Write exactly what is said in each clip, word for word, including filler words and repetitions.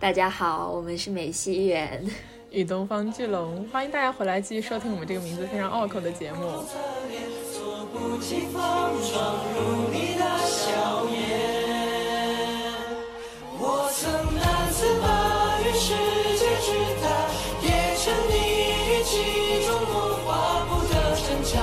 大家好，我们是美西园与东方巨龙，欢迎大家回来继续收听我们这个名字非常拗口的节目。我曾难自拔于世界之大，也沉溺于其中，我划不得挣扎，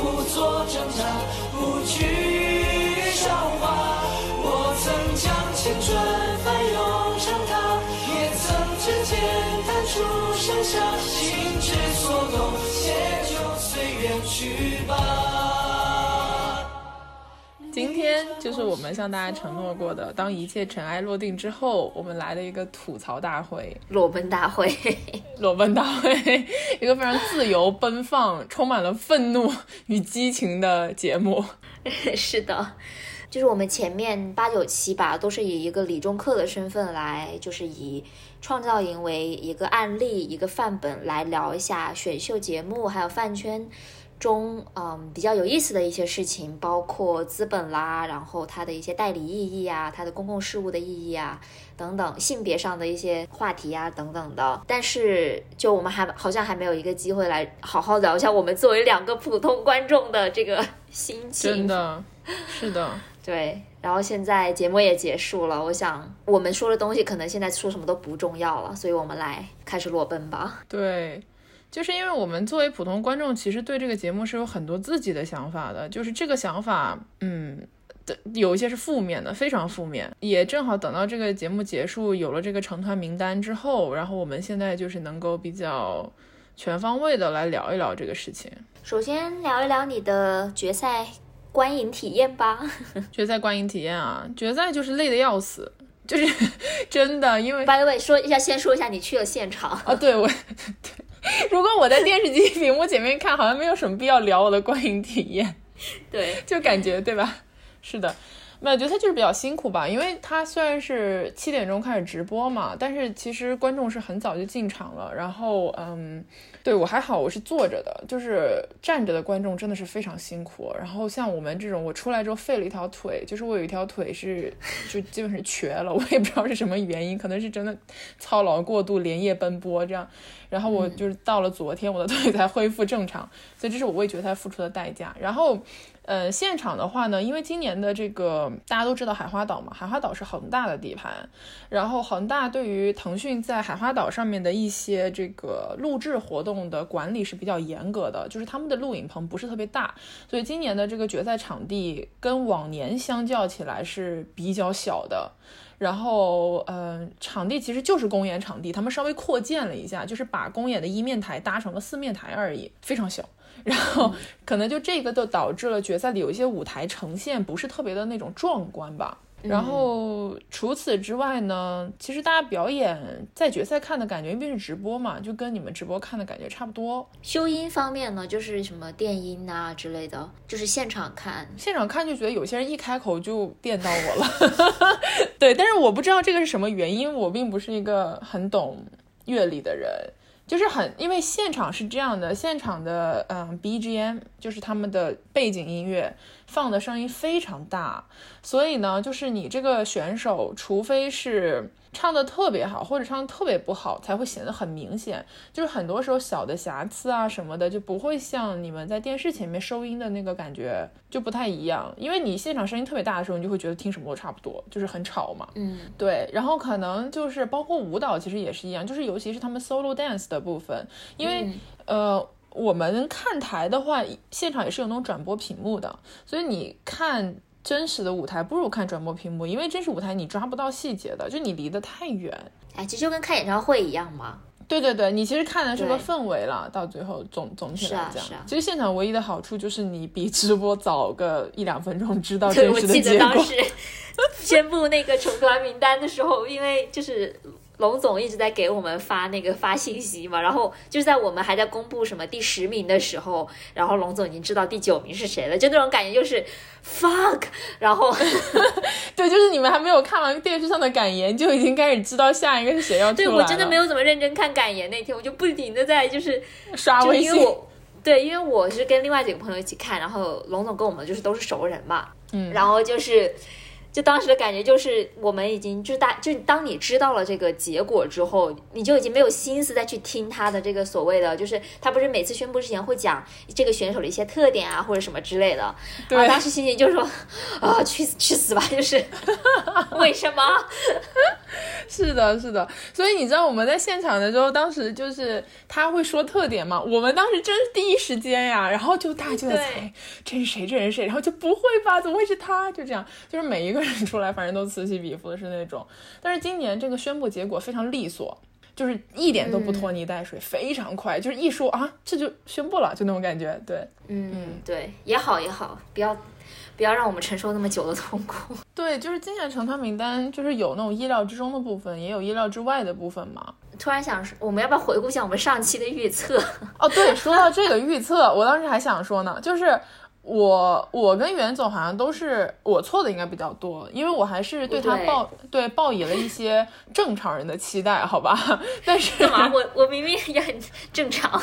不做挣扎，不去笑话。我曾将青春翻涌成她，也曾之间弹出盛夏，心之所动，且就随缘去吧。今天就是我们向大家承诺过的，当一切尘埃落定之后，我们来了一个吐槽大会，裸奔大会，裸奔大会，一个非常自由奔放充满了愤怒与激情的节目。是的，就是我们前面八九期吧，都是以一个理中客的身份来，就是以创造营为一个案例，一个范本来聊一下选秀节目还有饭圈中嗯比较有意思的一些事情，包括资本啦，然后它的一些代理意义啊，它的公共事务的意义啊等等，性别上的一些话题啊等等的。但是就我们还好像还没有一个机会来好好聊一下我们作为两个普通观众的这个心情。真的是的。对，然后现在节目也结束了，我想我们说的东西可能现在说什么都不重要了，所以我们来开始裸奔吧。对，就是因为我们作为普通观众，其实对这个节目是有很多自己的想法的，就是这个想法嗯有一些是负面的，非常负面。也正好等到这个节目结束，有了这个成团名单之后，然后我们现在就是能够比较全方位的来聊一聊这个事情。首先聊一聊你的决赛观影体验吧。决赛观影体验啊，决赛就是累得要死，就是真的。因为 by the way 说一下，先说一下你去了现场啊。对，我对如果我在电视机屏幕前面看，好像没有什么必要聊我的观影体验。对，就感觉对吧？是的，那我觉得他就是比较辛苦吧，因为他虽然是七点钟开始直播嘛，但是其实观众是很早就进场了。然后嗯，对，我还好，我是坐着的，就是站着的观众真的是非常辛苦。然后像我们这种，我出来之后废了一条腿，就是我有一条腿是就基本是瘸了，我也不知道是什么原因，可能是真的操劳过度，连夜奔波这样。然后我就是到了昨天，我的腿才恢复正常，所以这是我为决赛付出的代价。然后，呃，现场的话呢，因为今年的这个大家都知道海花岛嘛，海花岛是恒大的地盘，然后恒大对于腾讯在海花岛上面的一些这个录制活动的管理是比较严格的，就是他们的录影棚不是特别大，所以今年的这个决赛场地跟往年相较起来是比较小的。然后呃，场地其实就是公演场地，他们稍微扩建了一下，就是把公演的一面台搭成了四面台而已，非常小。然后可能就这个就导致了决赛里有一些舞台呈现不是特别的那种壮观吧。然后除此之外呢，其实大家表演在决赛看的感觉，因为是直播嘛，就跟你们直播看的感觉差不多。修音方面呢，就是什么电音啊之类的，就是现场看现场看就觉得有些人一开口就电到我了。对，但是我不知道这个是什么原因，我并不是一个很懂乐理的人，就是很，因为现场是这样的，现场的嗯 B G M 就是他们的背景音乐放的声音非常大，所以呢，就是你这个选手，除非是唱的特别好或者唱的特别不好，才会显得很明显。就是很多时候小的瑕疵啊什么的，就不会像你们在电视前面收音的那个感觉就不太一样。因为你现场声音特别大的时候，你就会觉得听什么都差不多，就是很吵嘛。嗯，对。然后可能就是包括舞蹈，其实也是一样，就是尤其是他们 solo dance 的部分，因为、嗯、呃。我们看台的话，现场也是有那种转播屏幕的，所以你看真实的舞台不如看转播屏幕，因为真实舞台你抓不到细节的，就你离得太远。哎，这就跟看演唱会一样嘛。对对对，你其实看的是个氛围了，到最后总总体来讲，是啊是啊。其实现场唯一的好处就是你比直播早个一两分钟知道真实的结果。对，我记得当时宣布那个成团名单的时候，因为就是。龙总一直在给我们发那个发信息嘛，然后就是在我们还在公布什么第十名的时候，然后龙总已经知道第九名是谁了，就那种感觉就是 fuck， 然后对，就是你们还没有看完电视上的感言就已经开始知道下一个是谁要出来了。对，我真的没有怎么认真看感言，那天我就不停的在就是刷微信，就因为我对，因为我是跟另外几个朋友一起看，然后龙总跟我们就是都是熟人嘛，嗯，然后就是就当时的感觉就是我们已经就大就当你知道了这个结果之后，你就已经没有心思再去听他的这个所谓的，就是他不是每次宣布之前会讲这个选手的一些特点啊或者什么之类的，对啊，当时心情就说啊去去死吧，就是为什么是的是的。所以你知道我们在现场的时候，当时就是他会说特点嘛，我们当时真是第一时间呀，然后就大家就在猜这是谁这人是谁，然后就不会吧怎么会是他，就这样就是每一个人出来反正都此起彼伏的是那种。但是今年这个宣布结果非常利索，就是一点都不拖泥带水，嗯，非常快，就是一说啊这就宣布了，就那种感觉。对，嗯，对，也好也好，不要不要让我们承受那么久的痛苦。对，就是今年成团名单就是有那种意料之中的部分，也有意料之外的部分嘛。突然想我们要不要回顾一下我们上期的预测。哦对，说到这个预测我当时还想说呢，就是我我跟袁总好像都是我错的应该比较多，因为我还是对他抱 对, 对抱以了一些正常人的期待，好吧？但是干嘛？我我明明也很正常。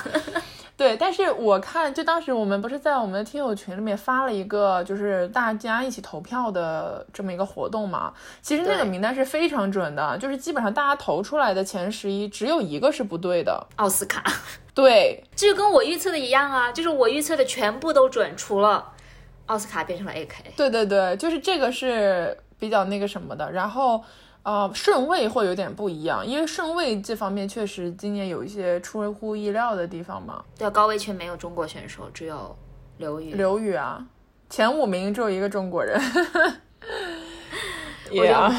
对，但是我看就当时我们不是在我们的听友群里面发了一个就是大家一起投票的这么一个活动嘛，其实那个名单是非常准的，就是基本上大家投出来的前十一只有一个是不对的，奥斯卡。对，这就跟我预测的一样啊，就是我预测的全部都准，除了奥斯卡变成了 A K。 对对对，就是这个是比较那个什么的，然后呃，顺位会有点不一样，因为顺位这方面确实今年有一些出乎意料的地方嘛。对，高位却没有中国选手，只有刘宇。刘宇啊，前五名只有一个中国人。也啊，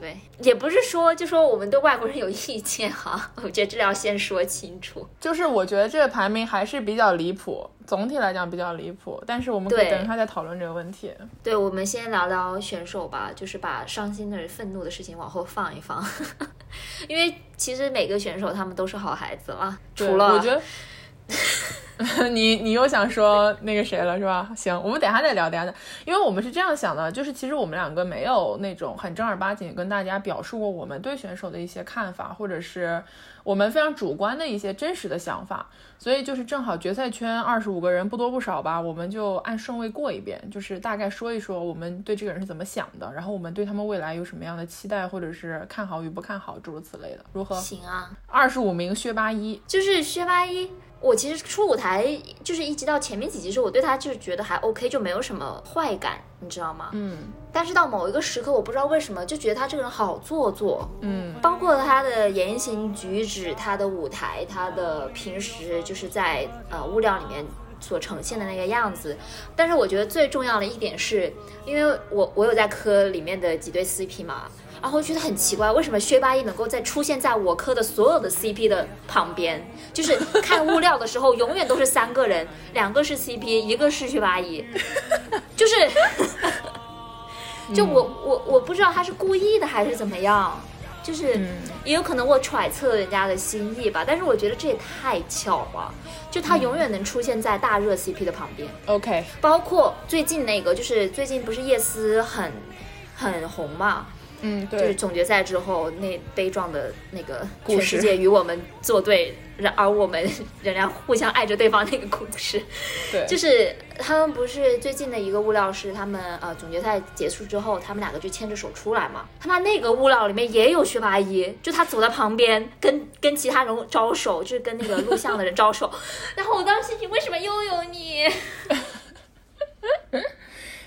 对，也不是说就说我们对外国人有意见哈，啊，我觉得这要先说清楚。就是我觉得这个排名还是比较离谱，总体来讲比较离谱，但是我们可以等一下再讨论这个问题。对，我们先聊聊选手吧，就是把伤心的愤怒的事情往后放一放。因为其实每个选手他们都是好孩子了，除了我觉得你你又想说那个谁了是吧？行，我们等一下再聊，等一下再，因为我们是这样想的，就是其实我们两个没有那种很正儿八经跟大家表述过我们对选手的一些看法，或者是我们非常主观的一些真实的想法，所以就是正好决赛圈二十五个人不多不少吧，我们就按顺位过一遍，就是大概说一说我们对这个人是怎么想的，然后我们对他们未来有什么样的期待，或者是看好与不看好，诸如此类的，如何？行啊，二十五名薛八一，就是薛八一。我其实初舞台就是一直到前面几集时候，我对他就是觉得还 OK， 就没有什么坏感，你知道吗？嗯。但是到某一个时刻，我不知道为什么就觉得他这个人好做作，嗯，包括他的言行举止、他的舞台、他的平时就是在呃物料里面所呈现的那个样子。但是我觉得最重要的一点是，因为我我有在磕里面的几对 C P 嘛，然后我觉得很奇怪，为什么薛八一能够在出现在我磕的所有的 C P 的旁边，就是看物料的时候永远都是三个人，两个是 C P， 一个是薛八一，就是就我我我不知道他是故意的还是怎么样，就是也有可能我揣测人家的心意吧，但是我觉得这也太巧了，就他永远能出现在大热 C P 的旁边。 OK， 包括最近那个就是最近不是叶思很很红嘛，嗯，对，就是总决赛之后那悲壮的那个全世界与我们作对，而我们仍然互相爱着对方那个故事。对，就是他们不是最近的一个物料是他们呃总决赛结束之后，他们两个就牵着手出来嘛，他们那个物料里面也有薛八一，就他走在旁边跟跟其他人招手，就是跟那个录像的人招手。然后我当时你为什么又有你？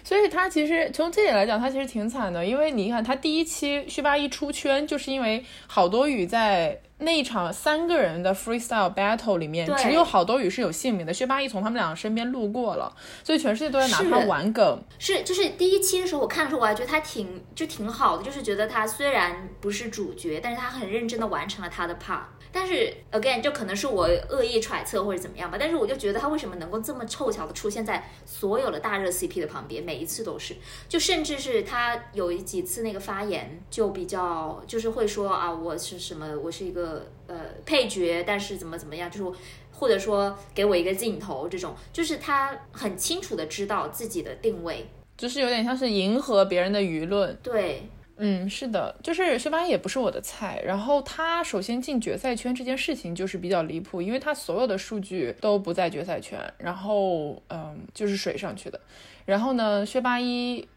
所以他其实从这点来讲他其实挺惨的，因为你看他第一期薛八一出圈就是因为郝多宇在那一场三个人的 freestyle battle 里面只有郝多宇是有姓名的，薛八一从他们俩身边路过了，所以全世界都在拿他玩梗。 是, 是就是第一期的时候我看的时候我还觉得他挺就挺好的，就是觉得他虽然不是主角但是他很认真的完成了他的 part， 但是 again 就可能是我恶意揣测或者怎么样吧，但是我就觉得他为什么能够这么凑巧的出现在所有的大热 C P 的旁边，每一次都是，就甚至是他有几次那个发言就比较就是会说啊我是什么我是一个呃配角，但是怎么怎么样，就是或者说给我一个镜头，这种就是他很清楚的知道自己的定位，就是有点像是迎合别人的舆论。对，嗯，是的，就是薛八一也不是我的菜，然后他首先进决赛圈这件事情就是比较离谱，因为他所有的数据都不在决赛圈，然后嗯就是水上去的，然后呢薛八一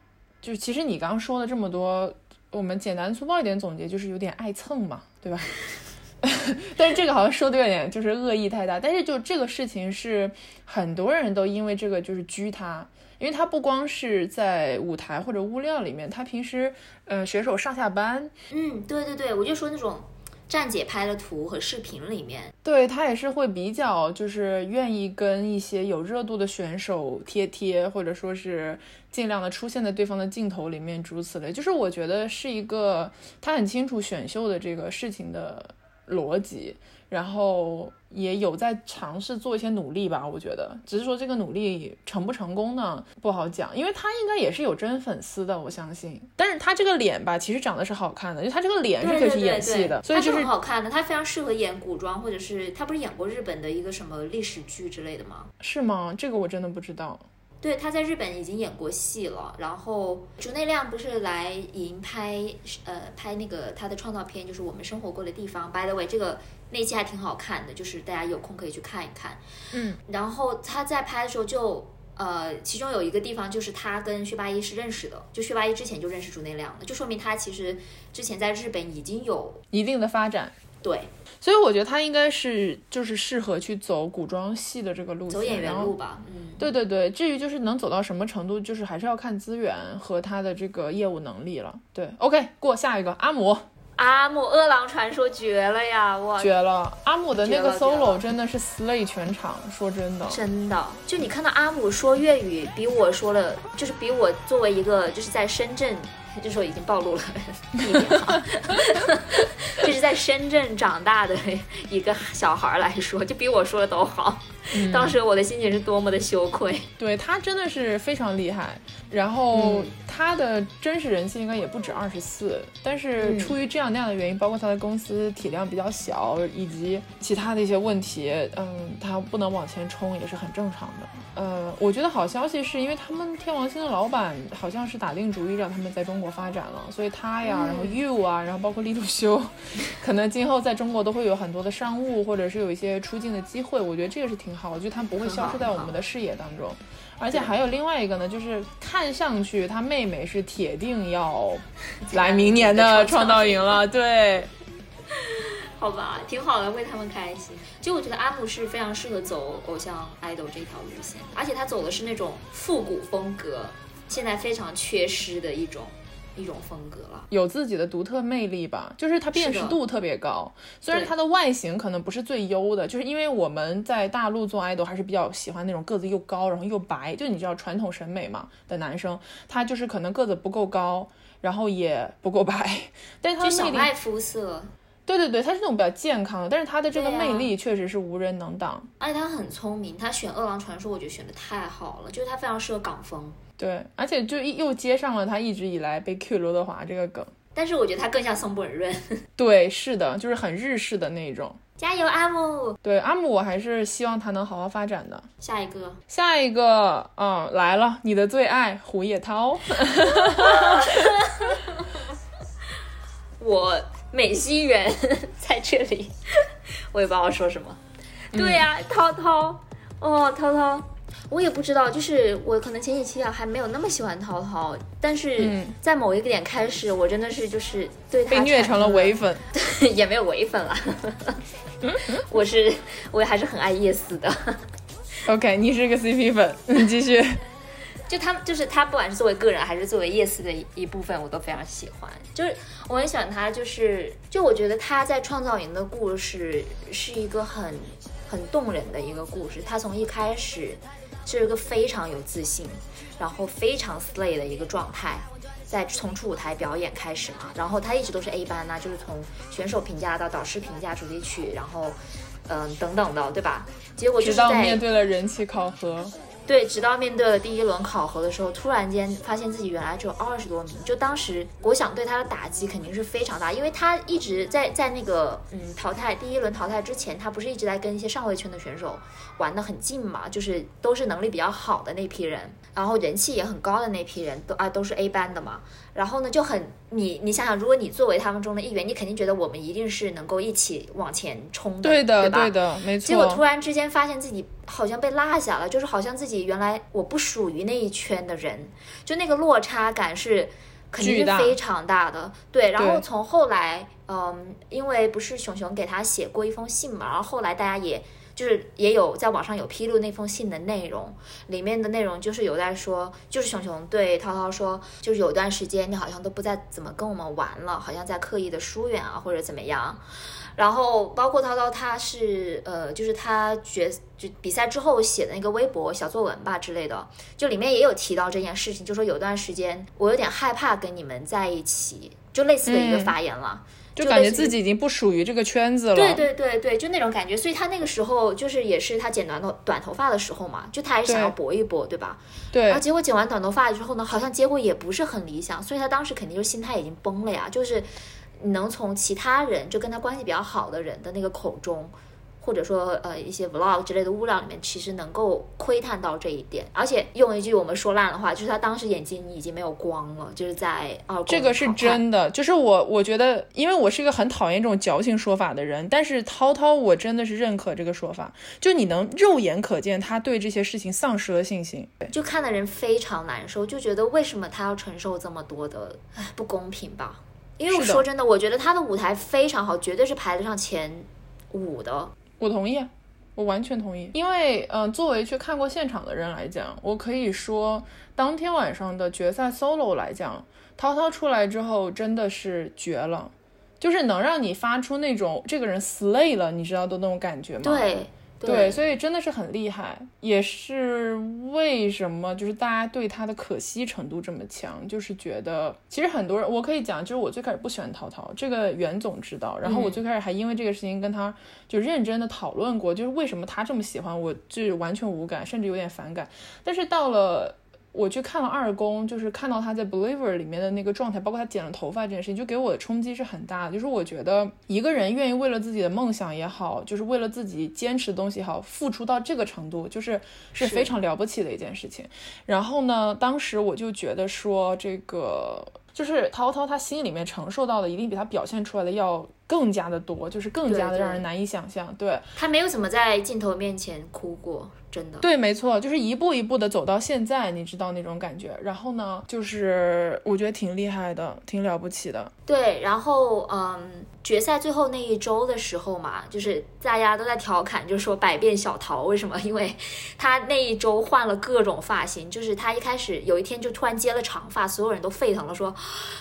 就是其实你刚刚说了这么多，我们简单粗暴一点总结就是有点爱蹭嘛，对吧？但是这个好像说的有点就是恶意太大，但是就这个事情是很多人都因为这个就是拘他，因为他不光是在舞台或者物料里面，他平时呃选手上下班，嗯，对对对，我就说那种站姐拍的图和视频里面，对，他也是会比较就是愿意跟一些有热度的选手贴贴，或者说是尽量的出现在对方的镜头里面，诸此类，就是我觉得是一个他很清楚选秀的这个事情的逻辑，然后也有在尝试做一些努力吧，我觉得只是说这个努力成不成功呢不好讲，因为他应该也是有真粉丝的，我相信，但是他这个脸吧其实长得是好看的，就他这个脸是可以去演戏的，对对对对，所以、就是、他是很好看的，他非常适合演古装，或者是他不是演过日本的一个什么历史剧之类的吗？是吗？这个我真的不知道。对，他在日本已经演过戏了，然后竹内亮不是来银拍呃拍那个他的创造片，就是我们生活过的地方 by the way， 这个那期还挺好看的，就是大家有空可以去看一看。嗯，然后他在拍的时候就呃其中有一个地方就是他跟薛八一是认识的，就薛八一之前就认识竹内亮了，就说明他其实之前在日本已经有一定的发展。对，所以我觉得他应该是就是适合去走古装戏的这个路线，走演员路吧。嗯，对对对，至于就是能走到什么程度，就是还是要看资源和他的这个业务能力了。对 ，OK， 过下一个阿姆。阿姆饿狼传说绝了呀！哇，绝了！阿姆的那个 solo 真的是 slay 全场，说真的，真的，就你看到阿姆说粤语比我说了，就是比我作为一个就是在深圳。这时候已经暴露了地点了就是在深圳长大的一个小孩来说，就比我说的都好、嗯、当时我的心情是多么的羞愧。对，他真的是非常厉害，然后、嗯、他的真实人气应该也不止二十四，但是出于这样那样的原因、嗯、包括他的公司体量比较小以及其他的一些问题，嗯，他不能往前冲也是很正常的。呃，我觉得好消息是因为他们天王星的老板好像是打定主意让他们在中国发展了，所以他呀、嗯、然后 you 啊，然后包括利路修可能今后在中国都会有很多的商务或者是有一些出境的机会，我觉得这个是挺好，就他不会消失在我们的视野当中。而且还有另外一个呢，就是看上去他妹妹是铁定要来明年的创造营了。对，好吧，挺好的，为他们开心。就我觉得阿姆是非常适合走偶像 idol 这条路线，而且他走的是那种复古风格，现在非常缺失的一种一种风格了，有自己的独特魅力吧，就是它辨识度特别高。虽然它的外形可能不是最优的，就是因为我们在大陆做爱豆还是比较喜欢那种个子又高然后又白，就你知道传统审美嘛的男生，他就是可能个子不够高然后也不够白，但是他就小麦肤色。对对对，他是那种比较健康的，但是他的这个魅力确实是无人能挡、啊、而且他很聪明，他选饿狼传说我觉得选的太好了，就是他非常适合港风。对，而且就又接上了他一直以来被 Q 刘德华这个梗，但是我觉得他更像松本润对，是的，就是很日式的那种。加油阿姆。对，阿姆我还是希望他能好好发展的。下一个下一个嗯，来了，你的最爱胡烨韬我美西人在这里，我也不知道说什么。对呀、啊嗯，涛涛，哦，涛涛，我也不知道，就是我可能前几期啊还没有那么喜欢涛涛，但是在某一个点开始，我真的是就是对他被虐成了唯粉，也没有唯粉了。我是我还是很爱叶四的。OK， 你是个 C P 粉，你继续。就他就是他，不管是作为个人还是作为叶四的一部分，我都非常喜欢。就是我很喜欢他，就是就我觉得他在创造营的故事是一个很很动人的一个故事。他从一开始是一个非常有自信，然后非常 slay 的一个状态，在从出舞台表演开始嘛，然后他一直都是 A 班呐、啊，就是从选手评价到导师评价、主题曲，然后嗯、呃、等等的，对吧？结果就是在直到面对了人气考核。对，直到面对了第一轮考核的时候，突然间发现自己原来只有二十多名，就当时我想对他的打击肯定是非常大，因为他一直在在那个嗯淘汰第一轮淘汰之前，他不是一直在跟一些上位圈的选手玩得很近嘛，就是都是能力比较好的那批人，然后人气也很高的那批人都啊都是 A 班的嘛，然后呢就很你你想想，如果你作为他们中的一员，你肯定觉得我们一定是能够一起往前冲的，对的，对吧？对的，没错。结果突然之间发现自己好像被落下了，就是好像自己原来我不属于那一圈的人，就那个落差感是肯定是非常大的。对，然后从后来，嗯，因为不是熊熊给他写过一封信嘛，然后后来大家也就是也有在网上有披露那封信的内容，里面的内容就是有在说，就是熊熊对涛涛说，就是有段时间你好像都不再怎么跟我们玩了，好像在刻意的疏远啊或者怎么样。然后包括涛涛他是呃就是他决就比赛之后写的那个微博小作文吧之类的，就里面也有提到这件事情，就说有段时间我有点害怕跟你们在一起，就类似的一个发言了。嗯，就感觉自己已经不属于这个圈子了，对对对对，就那种感觉。所以他那个时候就是也是他剪短头短头发的时候嘛，就他还是想要搏一搏， 对, 对吧？对。然后结果剪完短头发之后呢，好像结果也不是很理想，所以他当时肯定就心态已经崩了呀。就是能从其他人就跟他关系比较好的人的那个口中，或者说呃一些 vlog 之类的物料里面，其实能够窥探到这一点。而且用一句我们说烂的话，就是他当时眼睛已经没有光了，就是在二这个是真的。就是我我觉得，因为我是一个很讨厌这种矫情说法的人，但是涛涛我真的是认可这个说法，就你能肉眼可见他对这些事情丧失了信心，就看的人非常难受，就觉得为什么他要承受这么多的不公平吧。因为我说真的，我觉得他的舞台非常好，绝对是排得上前五的。我同意，我完全同意。因为嗯、呃，作为去看过现场的人来讲，我可以说当天晚上的决赛 solo 来讲，涛涛出来之后真的是绝了，就是能让你发出那种这个人 slay 了，你知道的那种感觉吗？对 对, 对，所以真的是很厉害，也是为什么就是大家对他的可惜程度这么强，就是觉得其实很多人，我可以讲，就是我最开始不喜欢涛涛，这个袁总知道，然后我最开始还因为这个事情跟他、嗯就认真的讨论过，就是为什么他这么喜欢我，就完全无感，甚至有点反感。但是到了我去看了二宫，就是看到他在 Believer 里面的那个状态，包括他剪了头发这件事情，就给我的冲击是很大的。就是我觉得一个人愿意为了自己的梦想也好，就是为了自己坚持的东西也好，付出到这个程度，就是是非常了不起的一件事情。然后呢，当时我就觉得说这个就是涛涛他心里面承受到的一定比他表现出来的要更加的多，就是更加的让人难以想象。 对, 对, 对，他没有怎么在镜头面前哭过，真的。对，没错，就是一步一步的走到现在，你知道那种感觉。然后呢，就是我觉得挺厉害的，挺了不起的。对，然后嗯，决赛最后那一周的时候嘛，就是大家都在调侃，就是说百变小桃为什么，因为他那一周换了各种发型，就是他一开始有一天就突然接了长发，所有人都沸腾了，说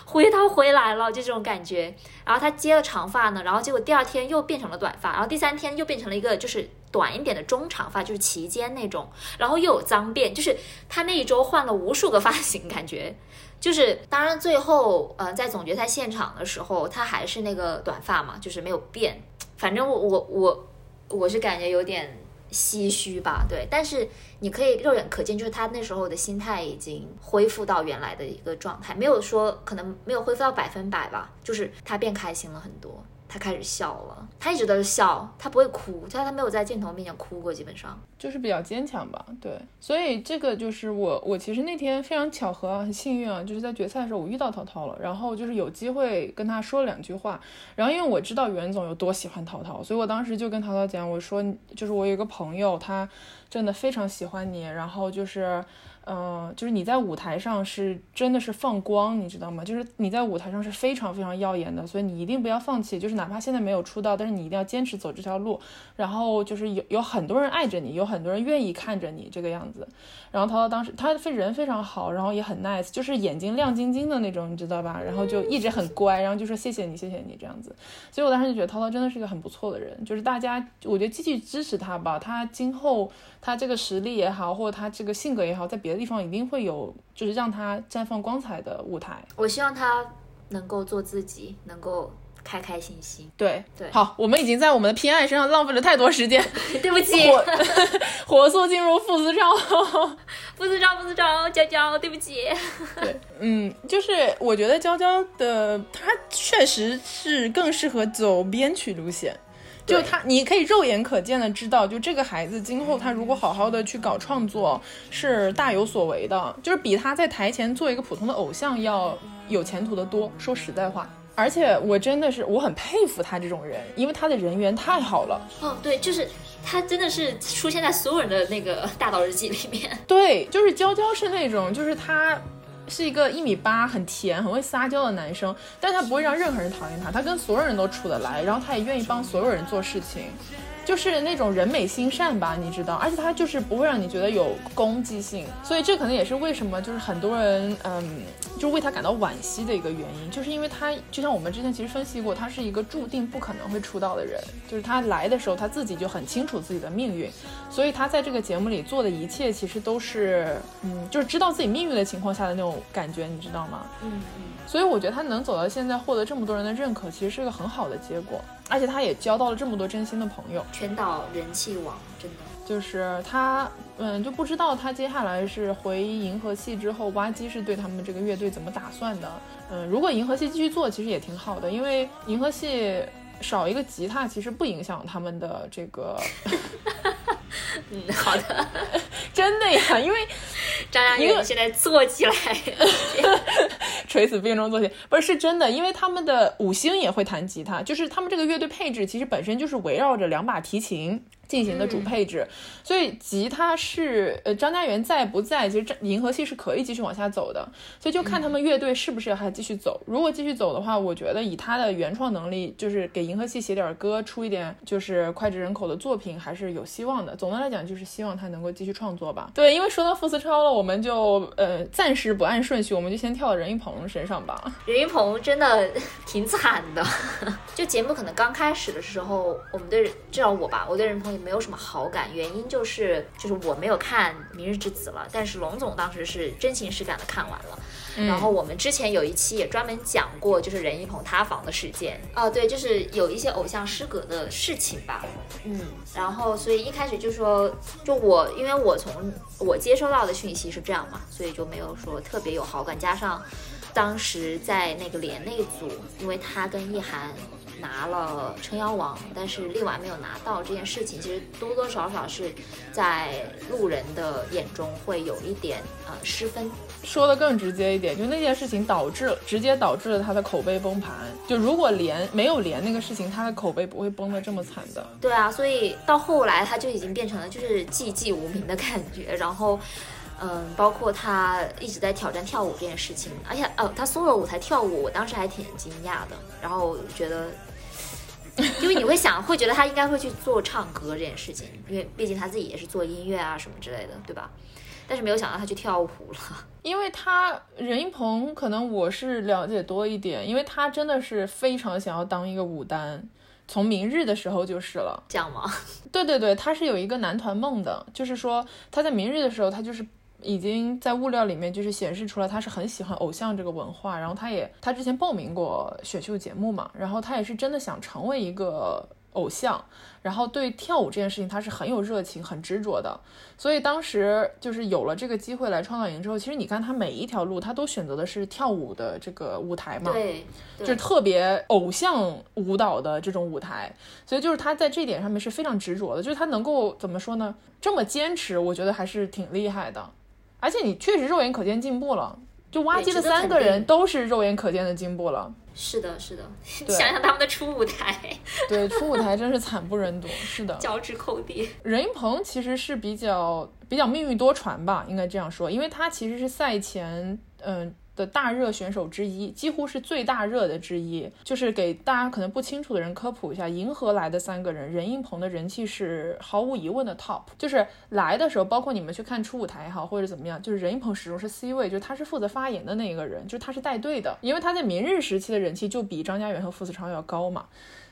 胡烨韬回来了，就这种感觉。然后他接了长发呢，然后结果第二天又变成了短发，然后第三天又变成了一个就是短一点的中长发，就是齐肩那种，然后又有脏辫，就是他那一周换了无数个发型，感觉就是当然最后呃，在总决赛现场的时候他还是那个短发嘛，就是没有变。反正我我我我是感觉有点唏嘘吧，对。但是你可以肉眼可见，就是他那时候的心态已经恢复到原来的一个状态，没有说可能没有恢复到百分百吧，就是他变开心了很多，他开始笑了，他一直都是笑，他不会哭，他他没有在镜头面前哭过，基本上就是比较坚强吧，对。所以这个就是我我其实那天非常巧合啊，很幸运啊，就是在决赛的时候我遇到涛涛了，然后就是有机会跟他说了两句话。然后因为我知道袁总有多喜欢涛涛，所以我当时就跟涛涛讲，我说就是我有一个朋友，他真的非常喜欢你，然后就是嗯、呃，就是你在舞台上是真的是放光，你知道吗？就是你在舞台上是非常非常耀眼的，所以你一定不要放弃，就是哪怕现在没有出道，但是你一定要坚持走这条路。然后就是有有很多人爱着你，有很多人愿意看着你这个样子。然后涛涛当时他人非常好，然后也很 nice， 就是眼睛亮晶晶的那种，你知道吧？然后就一直很乖，然后就说谢谢你，谢谢你这样子。所以我当时就觉得涛涛真的是一个很不错的人，就是大家我觉得继续支持他吧，他今后他这个实力也好，或者他这个性格也好，在别的地方一定会有，就是让他绽放光彩的舞台。我希望他能够做自己，能够开开心心。对对，好，我们已经在我们的偏爱身上浪费了太多时间，对不起，火火速进入副思潮，副思潮，副思潮，娇娇，对不起。对，嗯，就是我觉得娇娇的她确实是更适合走编曲路线。就他你可以肉眼可见的知道，就这个孩子今后他如果好好的去搞创作是大有所为的，就是比他在台前做一个普通的偶像要有前途的多，说实在话。而且我真的是我很佩服他这种人，因为他的人缘太好了。哦，对，就是他真的是出现在所有人的那个大道日记里面。对，就是娇娇是那种，就是他是一个一米八很甜很会撒娇的男生，但他不会让任何人讨厌他，他跟所有人都处得来，然后他也愿意帮所有人做事情，就是那种人美心善吧，你知道。而且他就是不会让你觉得有攻击性，所以这可能也是为什么就是很多人嗯，就为他感到惋惜的一个原因，就是因为他就像我们之前其实分析过，他是一个注定不可能会出道的人，就是他来的时候他自己就很清楚自己的命运，所以他在这个节目里做的一切其实都是嗯，就是知道自己命运的情况下的那种感觉，你知道吗？嗯嗯。所以我觉得他能走到现在，获得这么多人的认可，其实是一个很好的结果。而且他也交到了这么多真心的朋友，全岛人气王，真的就是他，嗯，就不知道他接下来是回银河系之后，挖机是对他们这个乐队怎么打算的。嗯，如果银河系继续做，其实也挺好的，因为银河系少一个吉他，其实不影响他们的这个。嗯，好的。真的呀，因为张张宇现在坐起来垂死病中坐起来，不是是真的，因为他们的五星也会弹吉他，就是他们这个乐队配置其实本身就是围绕着两把提琴进行的主配置，嗯，所以吉他是呃张家元在不在，其实银河系是可以继续往下走的，所以就看他们乐队是不是还继续走，嗯，如果继续走的话，我觉得以他的原创能力，就是给银河系写点歌，出一点就是脍炙人口的作品还是有希望的。总的来讲就是希望他能够继续创作吧。对，因为说到傅思超了，我们就呃暂时不按顺序，我们就先跳到任一鹏身上吧。任一鹏真的挺惨的就节目可能刚开始的时候，我们对至少我吧我对任一鹏没有什么好感，原因就是就是我没有看明日之子了，但是龙总当时是真情实感的看完了，嗯，然后我们之前有一期也专门讲过就是任一鹏塌房的事件哦，对，就是有一些偶像失格的事情吧，嗯，然后所以一开始就说就我因为我从我接收到的讯息是这样嘛，所以就没有说特别有好感，加上当时在那个连那个组，因为他跟一涵拿了撑腰王，但是力丸没有拿到这件事情，其实多多少少是在路人的眼中会有一点呃失分。说的更直接一点，就那件事情导致直接导致了他的口碑崩盘，就如果连没有连那个事情，他的口碑不会崩得这么惨的。对啊，所以到后来他就已经变成了就是寂寂无名的感觉，然后嗯，包括他一直在挑战跳舞这件事情，而且哦他solo舞台跳舞我当时还挺惊讶的，然后我觉得因为你会想会觉得他应该会去做唱歌这件事情，因为毕竟他自己也是做音乐啊什么之类的，对吧？但是没有想到他去跳舞了。因为他任一鹏可能我是了解多一点，因为他真的是非常想要当一个舞担，从明日的时候就是了。这样吗？对对对，他是有一个男团梦的，就是说他在明日的时候他就是已经在物料里面就是显示出来他是很喜欢偶像这个文化，然后他也他之前报名过选秀节目嘛，然后他也是真的想成为一个偶像，然后对跳舞这件事情他是很有热情很执着的，所以当时就是有了这个机会来创造营之后，其实你看他每一条路他都选择的是跳舞的这个舞台嘛， 对, 对就是特别偶像舞蹈的这种舞台，所以就是他在这点上面是非常执着的，就是他能够怎么说呢，这么坚持我觉得还是挺厉害的，而且你确实肉眼可见进步了，就挖机的三个人都是肉眼可见的进步了。是的是的，想想他们的初舞台对初舞台真是惨不忍睹是的，脚趾抠地。任一鹏其实是比较比较命运多舛吧，应该这样说，因为他其实是赛前嗯、呃、的大热选手之一，几乎是最大热的之一。就是给大家可能不清楚的人科普一下，银河来的三个人，任一鹏的人气是毫无疑问的 top， 就是来的时候包括你们去看初舞台也好或者怎么样，就是任一鹏始终是 C 位，就是他是负责发言的那个人，就是他是带队的，因为他在明日时期的人气就比张家元和傅思超要高嘛，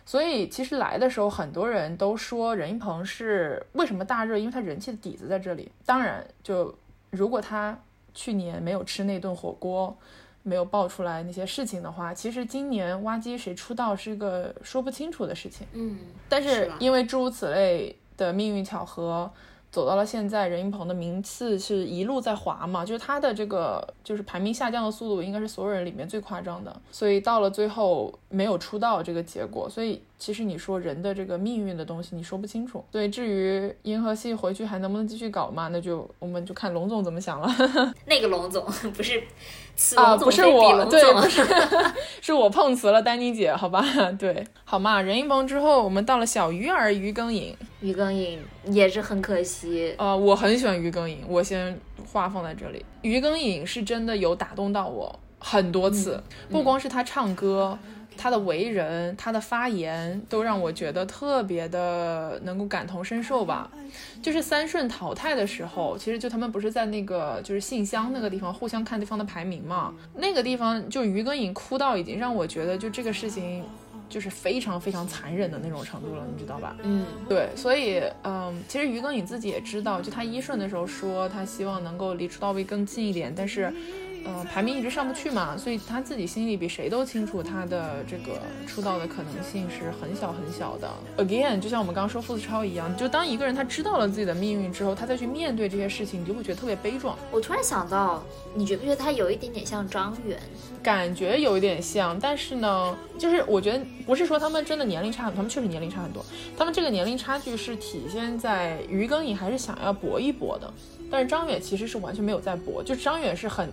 所以其实来的时候很多人都说任一鹏是为什么大热，因为他人气的底子在这里。当然就如果他去年没有吃那顿火锅，没有爆出来那些事情的话，其实今年挖机谁出道是个说不清楚的事情。嗯，但是因为诸如此类的命运巧合，走到了现在，任一鹏的名次是一路在滑嘛，就是他的这个就是排名下降的速度应该是所有人里面最夸张的，所以到了最后没有出道这个结果。所以其实你说人的这个命运的东西你说不清楚，所以至于银河系回去还能不能继续搞嘛，那就我们就看龙总怎么想了。那个龙总不是此龙总、啊、不是我，对，不是是我碰瓷了丹妮姐，好吧，对，好嘛。任一鹏之后我们到了小鱼儿于更颖，于更颖也是很可惜呃，我很喜欢于更颖，我先话放在这里。于更颖是真的有打动到我很多次、嗯、不光是他唱歌、嗯、他的为人，他的发言都让我觉得特别的能够感同身受吧。就是三顺淘汰的时候，其实就他们不是在那个就是信箱那个地方互相看对方的排名嘛，那个地方就于更颖哭到已经让我觉得就这个事情就是非常非常残忍的那种程度了，你知道吧？嗯，对，所以嗯，其实于更颖自己也知道，就他一顺的时候说他希望能够离出道位更近一点，但是呃，排名一直上不去嘛，所以他自己心里比谁都清楚他的这个出道的可能性是很小很小的。 again 就像我们刚刚说付子超一样，就当一个人他知道了自己的命运之后，他再去面对这些事情，你就会觉得特别悲壮。我突然想到，你觉不觉得他有一点点像张远？感觉有一点像，但是呢就是我觉得不是说他们真的年龄差很多，他们确实年龄差很多，他们这个年龄差距是体现在于更颖还是想要搏一搏的，但是张远其实是完全没有在搏，就张远是很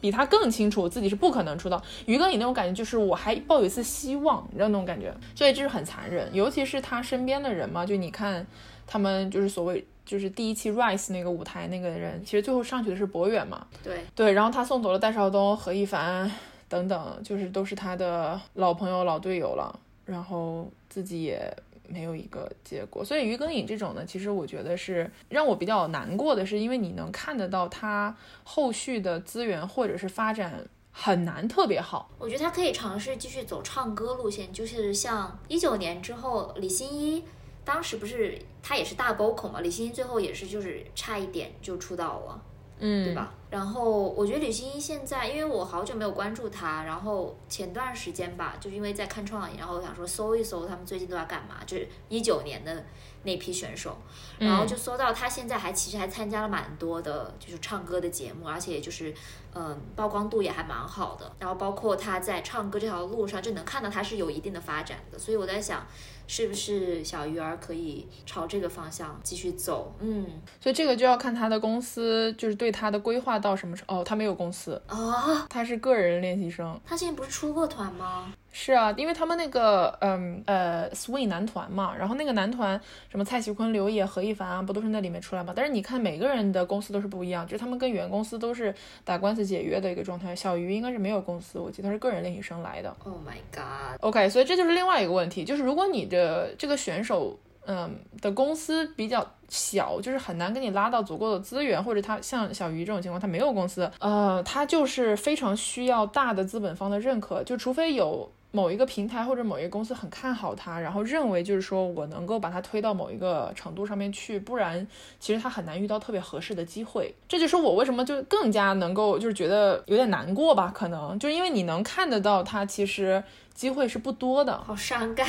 比他更清楚自己是不可能出道，于更颖那种感觉就是我还抱有一丝希望，你知道那种感觉，所以这是很残忍。尤其是他身边的人嘛，就你看他们就是所谓就是第一期 Rise 那个舞台那个人，其实最后上去的是博远嘛，对对，然后他送走了戴绍东、何一凡等等，就是都是他的老朋友老队友了，然后自己也没有一个结果。所以于更颖这种呢，其实我觉得是让我比较难过的是，因为你能看得到他后续的资源或者是发展很难特别好。我觉得他可以尝试继续走唱歌路线，就是像一九年之后李心一当时不是他也是大包口嘛，李心一最后也是就是差一点就出道了，嗯，对吧？然后我觉得李心一现在，因为我好久没有关注他，然后前段时间吧，就是因为在看创意，然后我想说搜一搜他们最近都在干嘛，就是一九年的那批选手，然后就搜到他现在还其实还参加了蛮多的就是唱歌的节目，而且就是嗯曝光度也还蛮好的，然后包括他在唱歌这条路上就能看到他是有一定的发展的，所以我在想是不是小鱼儿可以朝这个方向继续走。嗯，所以这个就要看他的公司就是对他的规划到什么时候。哦，他没有公司哦，他是个人练习生。他之前不是出过团吗？是啊，因为他们那个嗯呃 swing 男团嘛，然后那个男团什么蔡徐坤、刘烨、何一凡啊，不都是那里面出来嘛？但是你看每个人的公司都是不一样，就是他们跟原公司都是打官司解约的一个状态。小鱼应该是没有公司，我记得他是个人练习生来的。Oh my god。OK， 所以这就是另外一个问题，就是如果你的这个选手嗯的公司比较小，就是很难给你拉到足够的资源，或者他像小鱼这种情况他没有公司，呃，他就是非常需要大的资本方的认可，就除非有某一个平台或者某一个公司很看好他，然后认为就是说我能够把他推到某一个程度上面去，不然其实他很难遇到特别合适的机会。这就是我为什么就更加能够就是觉得有点难过吧，可能就是因为你能看得到他其实机会是不多的。好伤感。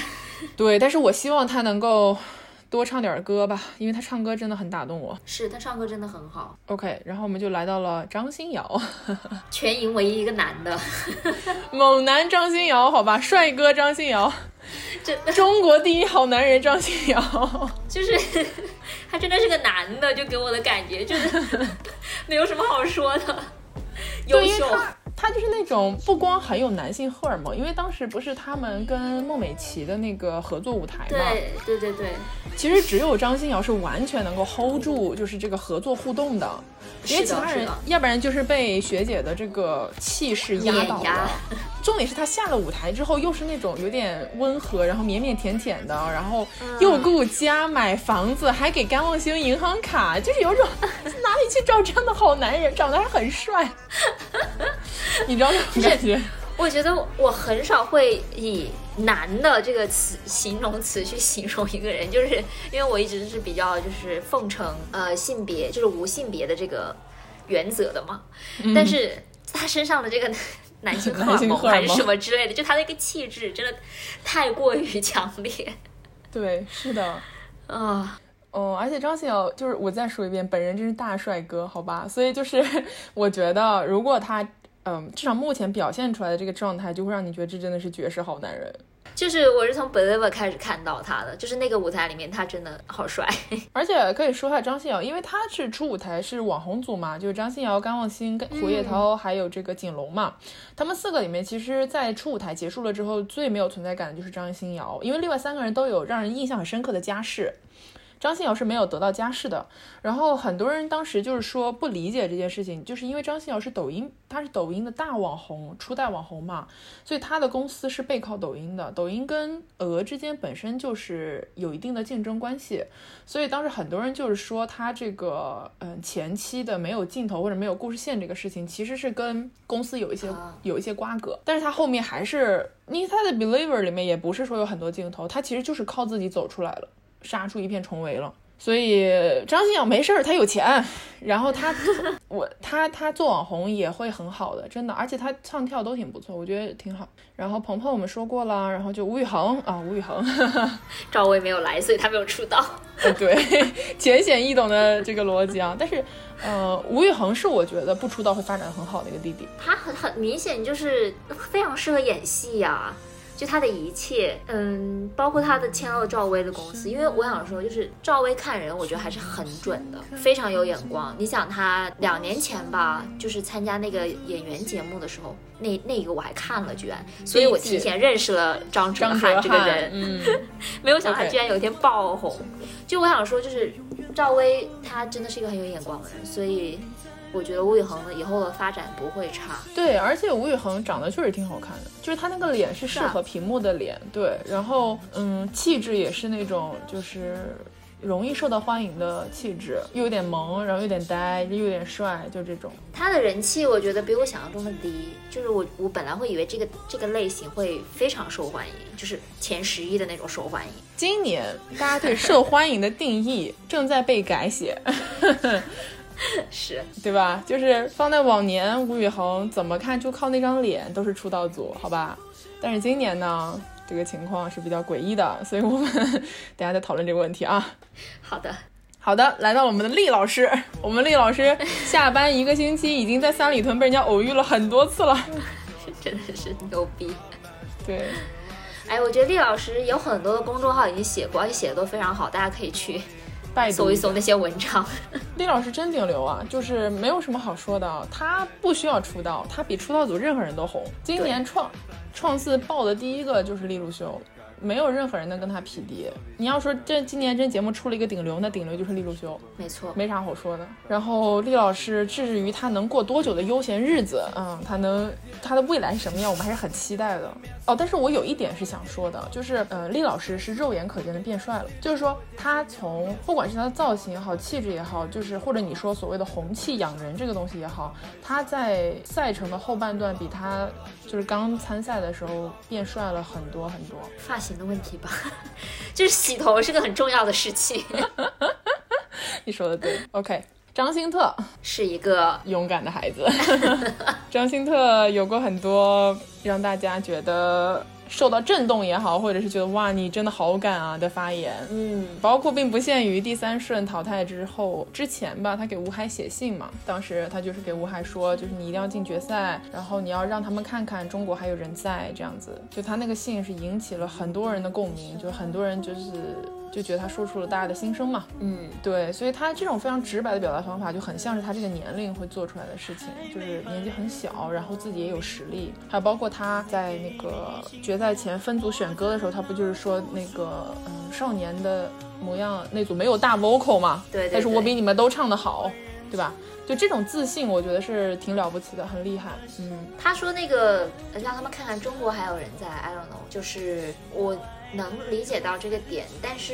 对，但是我希望他能够多唱点歌吧，因为他唱歌真的很打动我。是，他唱歌真的很好。 OK， 然后我们就来到了张馨瑶。全营唯一一个男的。猛男张馨瑶，好吧，帅哥张馨瑶，中国第一好男人张馨瑶，就是他真的是个男的，就给我的感觉就是没有什么好说的。优秀。他就是那种不光很有男性荷尔蒙，因为当时不是他们跟孟美岐的那个合作舞台嘛，对对对对，其实只有张馨瑶是完全能够 hold 住就是这个合作互动的，因为其他人要不然就是被学姐的这个气势压倒了。重点是他下了舞台之后又是那种有点温和，然后绵绵甜甜的，然后又顾家买房子还给甘望星银行卡，就是有种哪里去找这样的好男人，长得还很帅。你知道那种感觉，我觉得我很少会以男的这个词形容词去形容一个人，就是因为我一直是比较就是奉承呃性别就是无性别的这个原则的嘛，嗯、但是他身上的这个男性荷尔蒙还是什么之类的，就他的一个气质真的太过于强烈。对，是的，啊、呃。嗯，而且张信尧就是我再说一遍，本人真是大帅哥，好吧？所以就是我觉得，如果他嗯，至少目前表现出来的这个状态，就会让你觉得这真的是绝世好男人。就是我是从 Believer 开始看到他的，就是那个舞台里面他真的好帅。而且可以说一下张信尧，因为他是初舞台是网红组嘛，就是张信尧、甘望星、胡烨韬还有这个景龙嘛，他们四个里面其实在初舞台结束了之后最没有存在感的就是张信尧，因为另外三个人都有让人印象很深刻的家世，张信尧是没有得到加试的。然后很多人当时就是说不理解这件事情，就是因为张信尧是抖音，他是抖音的大网红，初代网红嘛，所以他的公司是背靠抖音的，抖音跟鹅之间本身就是有一定的竞争关系，所以当时很多人就是说他这个嗯前期的没有镜头或者没有故事线这个事情其实是跟公司有一些有一些瓜葛，但是他后面还是因为他的 Believer 里面也不是说有很多镜头，他其实就是靠自己走出来了，杀出一片重围了。所以张信尧没事儿，他有钱，然后他我他他做网红也会很好的，真的，而且他唱跳都挺不错，我觉得挺好。然后鹏鹏我们说过了，然后就吴宇恒啊，吴宇恒赵薇没有来，所以他没有出道。对，浅显易懂的这个逻辑啊。但是呃，吴宇恒是我觉得不出道会发展得很好的一个弟弟，他很很明显就是非常适合演戏啊，就他的一切，嗯，包括他的签了赵薇的公司，因为我想说，就是赵薇看人，我觉得还是很准的，非常有眼光。你想，他两年前吧，就是参加那个演员节目的时候，那那一个我还看了，居然，所以我提前认识了张哲瀚这个人，嗯，没有想到他居然有一天爆红。就我想说，就是赵薇她真的是一个很有眼光的人，所以我觉得吴宇恒的以后的发展不会差。对，而且吴宇恒长得确实挺好看的，就是他那个脸是适合屏幕的脸，对，然后嗯，气质也是那种就是容易受到欢迎的气质，又有点萌，然后有点呆，又有点帅，就这种。他的人气我觉得比我想象中的低，就是我我本来会以为这个这个类型会非常受欢迎，就是前十一的那种受欢迎。今年大家对受欢迎的定义正在被改写。是，对吧？就是放在往年，吴宇恒怎么看就靠那张脸都是出道组，好吧？但是今年呢，这个情况是比较诡异的，所以我们等下再讨论这个问题啊。好的，好的，来到了我们的厉老师，我们厉老师下班一个星期已经在三里屯被人家偶遇了很多次了，真的是牛逼。对。哎，我觉得厉老师有很多的公众号已经写过，而且写的都非常好，大家可以去搜一搜那些文章。厉老师真顶流啊，就是没有什么好说的，他不需要出道，他比出道组任何人都红。今年创创四爆的第一个就是利路修，没有任何人能跟他匹敌。你要说这今年这节目出了一个顶流，那顶流就是利路修，没错，没啥好说的。然后厉老师至于他能过多久的悠闲日子，嗯，他能他的未来是什么样，我们还是很期待的哦。但是我有一点是想说的，就是呃，厉老师是肉眼可见的变帅了，就是说他从不管是他的造型也好，气质也好，就是或者你说所谓的红气养人这个东西也好，他在赛程的后半段比他就是刚参赛的时候变帅了很多很多。发型的问题吧，就是洗头是个很重要的事情。你说的对。 OK， 张新特是一个勇敢的孩子。张新特有过很多让大家觉得受到震动也好，或者是觉得哇你真的好敢啊的发言，嗯，包括并不限于第三顺淘汰之后之前吧，他给吴海写信嘛，当时他就是给吴海说，就是你一定要进决赛，然后你要让他们看看中国还有人在，这样子。就他那个信是引起了很多人的共鸣，就很多人就是就觉得他说出了大家的心声嘛，嗯，对，所以他这种非常直白的表达方法就很像是他这个年龄会做出来的事情，就是年纪很小，然后自己也有实力。还有包括他在那个决赛前分组选歌的时候，他不就是说那个嗯少年的模样那组没有大 vocal 嘛， 对， 对， 对，但是我比你们都唱得好，对吧？就这种自信我觉得是挺了不起的，很厉害。嗯，他说那个让他们看看中国还有人在 I don't know， 就是我能理解到这个点，但是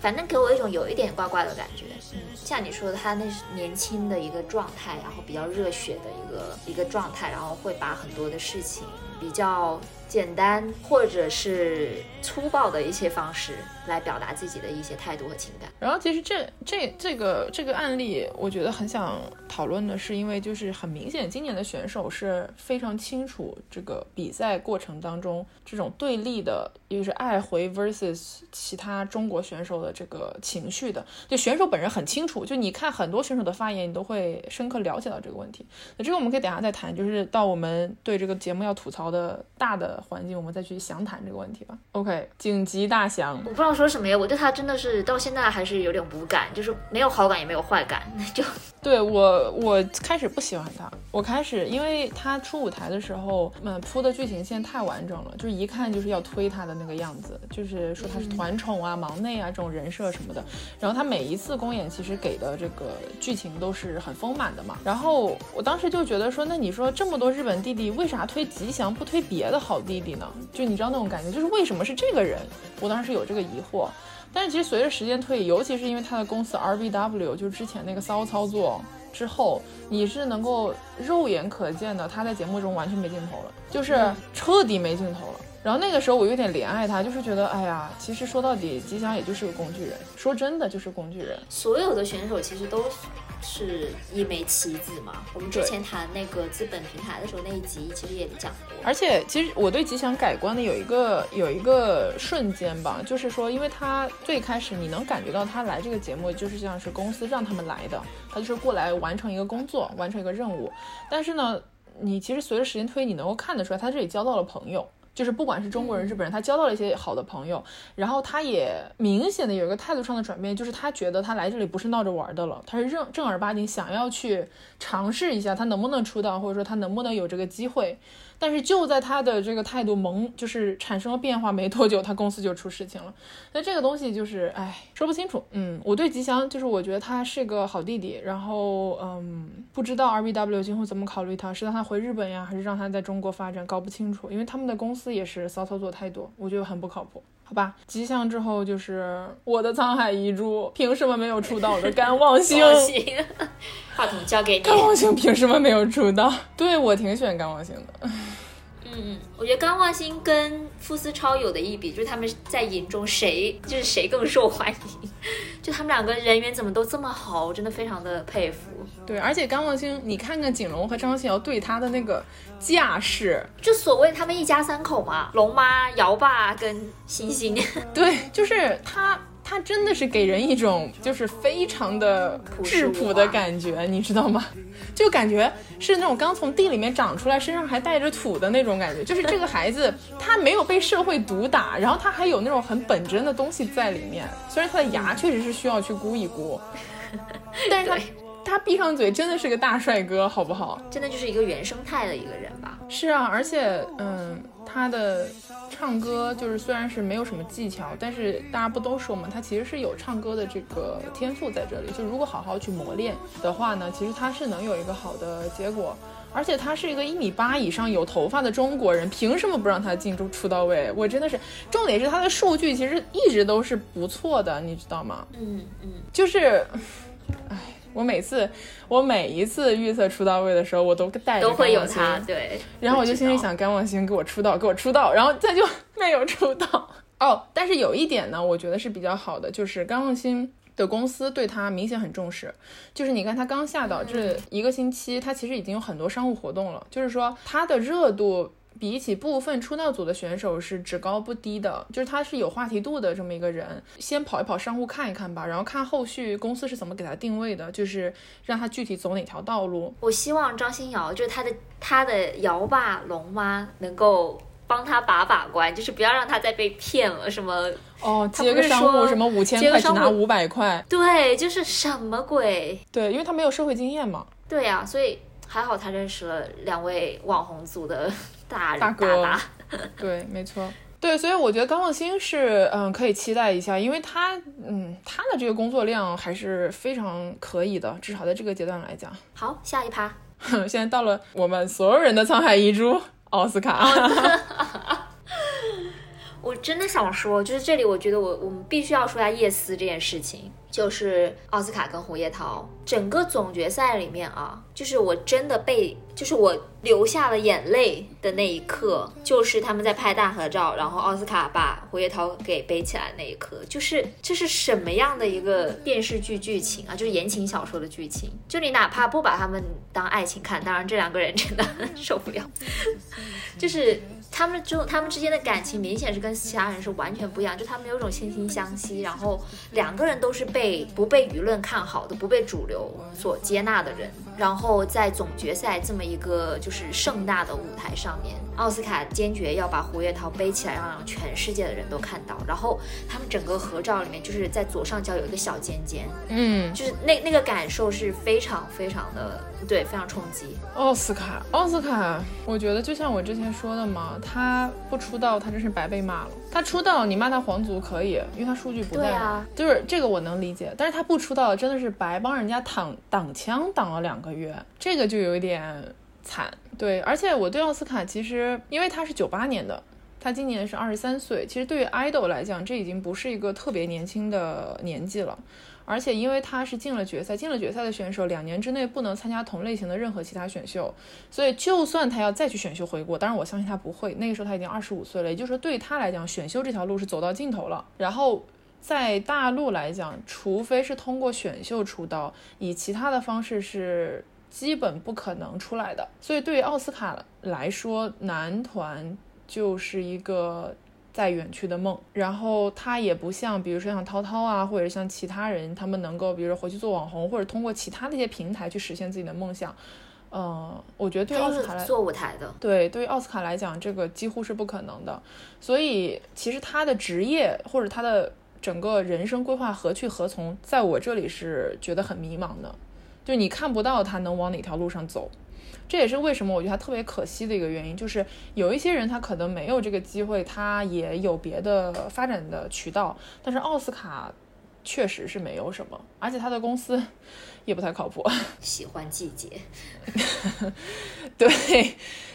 反正给我一种有一点怪怪的感觉。嗯，像你说的，他那是年轻的一个状态，然后比较热血的一个一个状态，然后会把很多的事情比较简单或者是粗暴的一些方式来表达自己的一些态度和情感。然后其实这这这个这个案例我觉得很想讨论的是，因为就是很明显今年的选手是非常清楚这个比赛过程当中这种对立的也就是爱回 versus 其他中国选手的这个情绪的，就选手本人很清楚，就你看很多选手的发言，你都会深刻了解到这个问题。那这个我们可以等一下再谈，就是到我们对这个节目要吐槽的大的环境，我们再去详谈这个问题吧。 OK， 紧急大详，我不知道说什么呀，我对他真的是到现在还是有点无感，就是没有好感也没有坏感。就对我我开始不喜欢他，我开始因为他出舞台的时候嗯，铺的剧情线太完整了，就是一看就是要推他的那个样子，就是说他是团宠啊、忙内啊这种人设什么的，然后他每一次公演其实给的这个剧情都是很丰满的嘛，然后我当时就觉得说，那你说这么多日本弟弟为啥推吉祥不推别的好弟弟呢？就你知道那种感觉，就是为什么是这个人，我当时有这个疑惑。但是其实随着时间推移，尤其是因为他的公司 R B W 就是之前那个骚操作之后，你是能够肉眼可见的他在节目中完全没镜头了，就是彻底没镜头了。然后那个时候我有点怜爱他，就是觉得哎呀，其实说到底吉祥也就是个工具人，说真的就是工具人。所有的选手其实都是一枚棋子嘛，我们之前谈那个资本平台的时候那一集其实也讲过。而且其实我对吉祥改观的有一个有一个瞬间吧，就是说因为他最开始你能感觉到他来这个节目就是像是公司让他们来的，他就是过来完成一个工作完成一个任务，但是呢你其实随着时间推你能够看得出来他这里交到了朋友，就是不管是中国人日本人，他交到了一些好的朋友，然后他也明显的有一个态度上的转变，就是他觉得他来这里不是闹着玩的了，他是正正儿八经想要去尝试一下他能不能出道，或者说他能不能有这个机会。但是就在他的这个态度萌就是产生了变化没多久，他公司就出事情了。那这个东西就是哎，说不清楚。嗯，我对吉祥就是我觉得他是个好弟弟，然后嗯，不知道 R B W 今后怎么考虑他，是让他回日本呀还是让他在中国发展，搞不清楚，因为他们的公司也是骚操作太多，我觉得很不靠谱。好吧，吉祥之后就是我的沧海遗珠，凭什么没有出道的甘望星话筒交给你，甘望星凭什么没有出道？对，我挺喜欢甘望星的。嗯，我觉得甘望星跟傅思超有的一比，就是他们在营中谁就是谁更受欢迎，就他们两个人缘怎么都这么好，我真的非常的佩服。对，而且甘望星你看看景龙和张信尧对他的那个架势，就所谓他们一家三口嘛，龙妈姚爸跟星星。对，就是他他真的是给人一种就是非常的质朴的感觉，你知道吗？就感觉是那种刚从地里面长出来身上还带着土的那种感觉，就是这个孩子他没有被社会毒打，然后他还有那种很本真的东西在里面，虽然他的牙确实是需要去箍一箍，但是他他闭上嘴真的是个大帅哥，好不好？真的就是一个原生态的一个人吧。是啊，而且嗯，他的唱歌就是虽然是没有什么技巧，但是大家不都说嘛，他其实是有唱歌的这个天赋在这里，就如果好好去磨练的话呢，其实他是能有一个好的结果。而且他是一个一米八以上有头发的中国人，凭什么不让他进出出道位？我真的是，重点是他的数据其实一直都是不错的，你知道吗？嗯嗯，就是唉，我每次我每一次预测出道位的时候，我都带着都会有他，对。然后我就心里想，甘望星给我出道，给我出道，然后他就没有出道。哦，但是有一点呢，我觉得是比较好的，就是甘望星的公司对他明显很重视。就是你看他刚下岛这一个星期，他其实已经有很多商务活动了，就是说他的热度比起部分出道组的选手是只高不低的，就是他是有话题度的这么一个人。先跑一跑商务看一看吧，然后看后续公司是怎么给他定位的，就是让他具体走哪条道路。我希望张欣尧就是他的他的姚爸龙妈能够帮他把把关，就是不要让他再被骗了什么。哦，接个商务什么五千块只拿五百块，对，就是什么鬼？对，因为他没有社会经验嘛。对呀、啊，所以还好他认识了两位网红组的大大哥，大大对，没错，对，所以我觉得甘望星是嗯可以期待一下，因为他嗯他的这个工作量还是非常可以的，至少在这个阶段来讲。好，下一趴，现在到了我们所有人的沧海遗珠奥斯卡。我真的想说，就是这里我觉得我我们必须要说一下叶思这件事情，就是奥斯卡跟胡烨韬整个总决赛里面啊，就是我真的被就是我流下了眼泪的那一刻，就是他们在拍大合照，然后奥斯卡把胡烨韬给背起来那一刻，就是这是什么样的一个电视剧剧情啊，就是言情小说的剧情。就你哪怕不把他们当爱情看，当然这两个人真的受不了，就是他们就他们之间的感情明显是跟其他人是完全不一样，就他们有一种惺惺相惜，然后两个人都是被不被舆论看好的，不被主流所接纳的人，然后在总决赛这么一个就是盛大的舞台上面，奥斯卡坚决要把胡烨韬背起来，让全世界的人都看到。然后他们整个合照里面就是在左上角有一个小尖尖，嗯，就是那那个感受是非常非常的，对，非常冲击。奥斯卡奥斯卡我觉得就像我之前说的嘛，他不出道他真是白被骂了，他出道你骂他皇族可以，因为他数据不在，对啊，就是这个我能理解，但是他不出道真的是白帮人家挡挡枪挡了两个月，这个就有一点惨。对，而且我对奥斯卡其实因为他是九八年的，他今年是二十三岁，其实对于 idol 来讲这已经不是一个特别年轻的年纪了，而且因为他是进了决赛，进了决赛的选手两年之内不能参加同类型的任何其他选秀，所以就算他要再去选秀回国，当然我相信他不会，那个时候他已经二十五岁了，也就是说对他来讲选秀这条路是走到尽头了。然后在大陆来讲，除非是通过选秀出道，以其他的方式是基本不可能出来的。所以对于奥斯卡来说，男团就是一个在远去的梦，然后他也不像比如说像涛涛啊，或者像其他人，他们能够比如说回去做网红，或者通过其他的一些平台去实现自己的梦想。嗯、呃，我觉得对奥斯卡来做舞台的，对，对于奥斯卡来讲这个几乎是不可能的。所以其实他的职业或者他的整个人生规划何去何从，在我这里是觉得很迷茫的，就是你看不到他能往哪条路上走。这也是为什么我觉得他特别可惜的一个原因，就是有一些人他可能没有这个机会，他也有别的发展的渠道，但是奥斯卡确实是没有什么，而且他的公司也不太靠谱，喜欢季节对，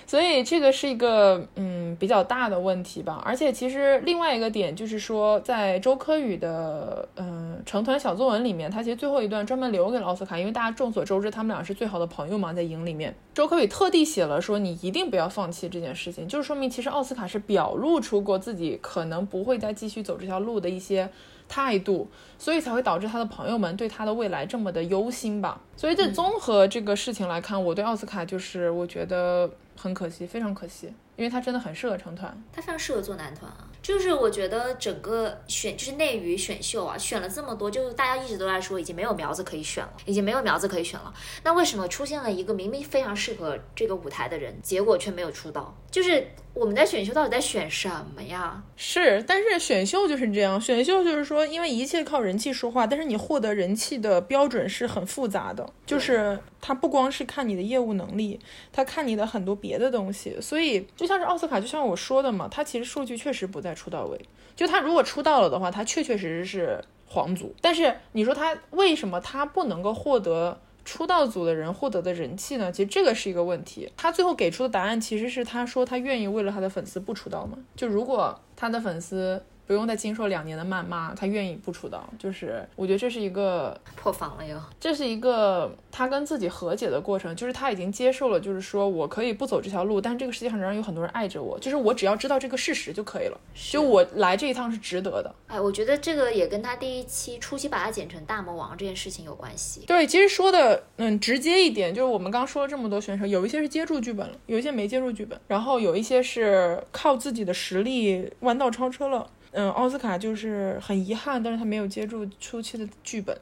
所以这个是一个嗯比较大的问题吧。而且其实另外一个点就是说，在周柯宇的嗯成团小作文里面，他其实最后一段专门留给了奥斯卡，因为大家众所周知他们俩是最好的朋友嘛，在营里面周柯宇特地写了说你一定不要放弃这件事情，就是说明其实奥斯卡是表露出过自己可能不会再继续走这条路的一些态度，所以才会导致他的朋友们对他的未来这么的忧心吧。所以这综合这个事情来看，我对奥斯卡就是我觉得很可惜，非常可惜，因为他真的很适合成团，他非常适合做男团啊。就是我觉得整个选就是内娱选秀啊，选了这么多，就是大家一直都在说已经没有苗子可以选了，已经没有苗子可以选了，那为什么出现了一个明明非常适合这个舞台的人，结果却没有出道？就是我们在选秀到底在选什么呀？是，但是选秀就是这样，选秀就是说因为一切靠人气说话，但是你获得人气的标准是很复杂的，就是它不光是看你的业务能力，它看你的很多别的东西。所以就像是奥斯卡，就像我说的嘛，它其实数据确实不在出道位，就它如果出道了的话，它确确实实是皇族。但是你说它为什么它不能够获得出道组的人获得的人气呢？其实这个是一个问题。他最后给出的答案其实是他说他愿意为了他的粉丝不出道吗？就如果他的粉丝不用再经受两年的谩骂，他愿意不出道，就是我觉得这是一个破防了哟，这是一个他跟自己和解的过程，就是他已经接受了，就是说我可以不走这条路，但是这个世界上仍然有很多人爱着我，就是我只要知道这个事实就可以了，就我来这一趟是值得的。哎，我觉得这个也跟他第一期初期把他剪成大魔王这件事情有关系。对，其实说的嗯直接一点，就是我们刚说了这么多选手，有一些是接住剧本了，有一些没接住剧本，然后有一些是靠自己的实力弯道超车了。嗯，奥斯卡就是很遗憾，但是他没有接住初期的剧本，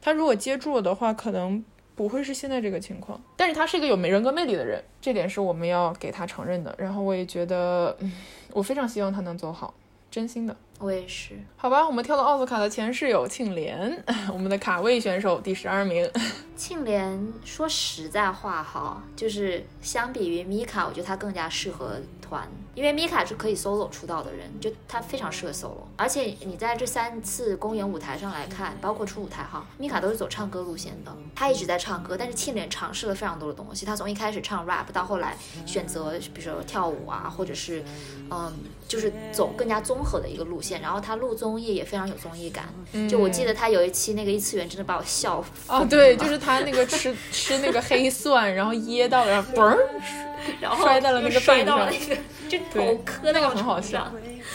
他如果接住了的话可能不会是现在这个情况，但是他是一个有人格魅力的人，这点是我们要给他承认的。然后我也觉得、嗯、我非常希望他能走好，真心的，我也是。好吧，我们跳到奥斯卡的前室友庆怜，我们的卡位选手第十二名。庆怜说实在话哈，就是相比于米卡，我觉得他更加适合团，因为米卡是可以 solo 出道的人，就他非常适合 solo。而且你在这三次公演舞台上来看，包括初舞台哈，米卡都是走唱歌路线的，他一直在唱歌，但是庆怜尝试了非常多的东西，他从一开始唱 rap 到后来选择比如说跳舞啊，或者是嗯，就是走更加综合的一个路线。然后他录综艺也非常有综艺感，就我记得他有一期那个异次元真的把我笑疯了、嗯、哦，对，就是他那个吃吃那个黑蒜，然后噎到了，然后嘣，然后摔到了那个背上，就头磕到那个很好笑。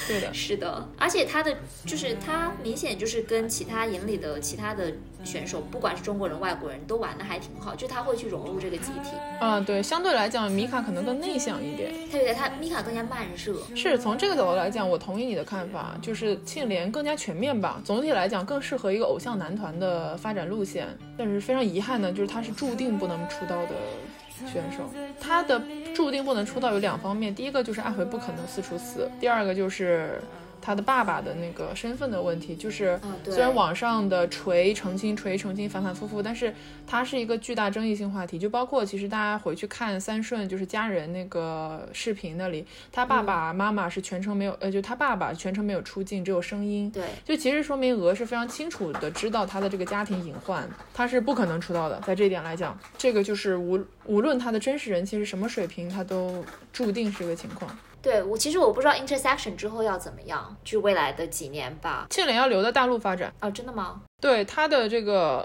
对的，是的。而且他的就是他明显就是跟其他营里的其他的选手，不管是中国人外国人都玩的还挺好，就他会去融入这个集体啊。对，相对来讲米卡可能更内向一点，他觉得他米卡更加慢热。是，从这个角度来讲我同意你的看法，就是庆怜更加全面吧，总体来讲更适合一个偶像男团的发展路线。但是非常遗憾的就是他是注定不能出道的选手，他的注定不能出道有两方面，第一个就是爱回不可能四除四，第二个就是他的爸爸的那个身份的问题，就是虽然网上的锤澄清锤澄清反反复复，但是他是一个巨大争议性话题，就包括其实大家回去看三顺就是家人那个视频那里，他爸爸妈妈是全程没有、嗯、呃，就他爸爸全程没有出镜，只有声音。对，就其实说明娥是非常清楚的知道他的这个家庭隐患，他是不可能出道的。在这一点来讲，这个就是无无论他的真实人气是什么水平，他都注定是个情况。对，我其实我不知道 Intersection 之后要怎么样，就未来的几年吧。庆怜要留在大陆发展啊、哦？真的吗？对，他的这个，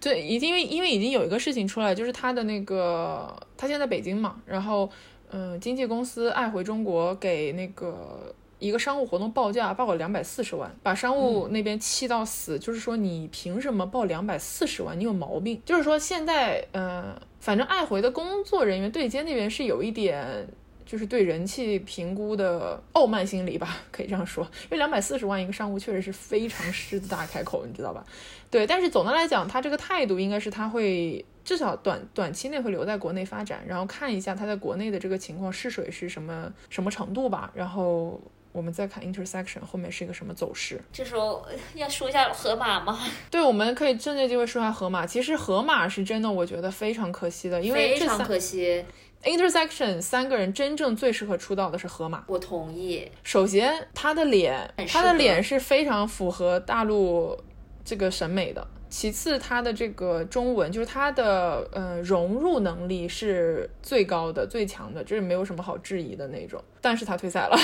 对，因为因为已经有一个事情出来，就是他的那个，他现在在北京嘛，然后嗯、呃，经纪公司爱回中国给那个一个商务活动报价报了两百四十万，把商务那边气到死，嗯、就是说你凭什么报两百四十万？你有毛病？就是说现在呃，反正爱回的工作人员对接那边是有一点。就是对人气评估的傲慢心理吧，可以这样说，因为两百四十万一个商务确实是非常狮子大开口，你知道吧？对，但是总的来讲，他这个态度应该是他会至少短短期内会留在国内发展，然后看一下他在国内的这个情况试水是什么什么程度吧，然后我们再看 Intersection 后面是一个什么走势。这时候要说一下河马吗？对，我们可以趁这机会说一下河马。其实河马是真的，我觉得非常可惜的，因为非常可惜。Intersection 三个人真正最适合出道的是河马，我同意。首先他的脸，他的脸是非常符合大陆这个审美的，其次他的这个中文就是他的呃融入能力是最高的最强的，这、就是没有什么好质疑的那种，但是他退赛了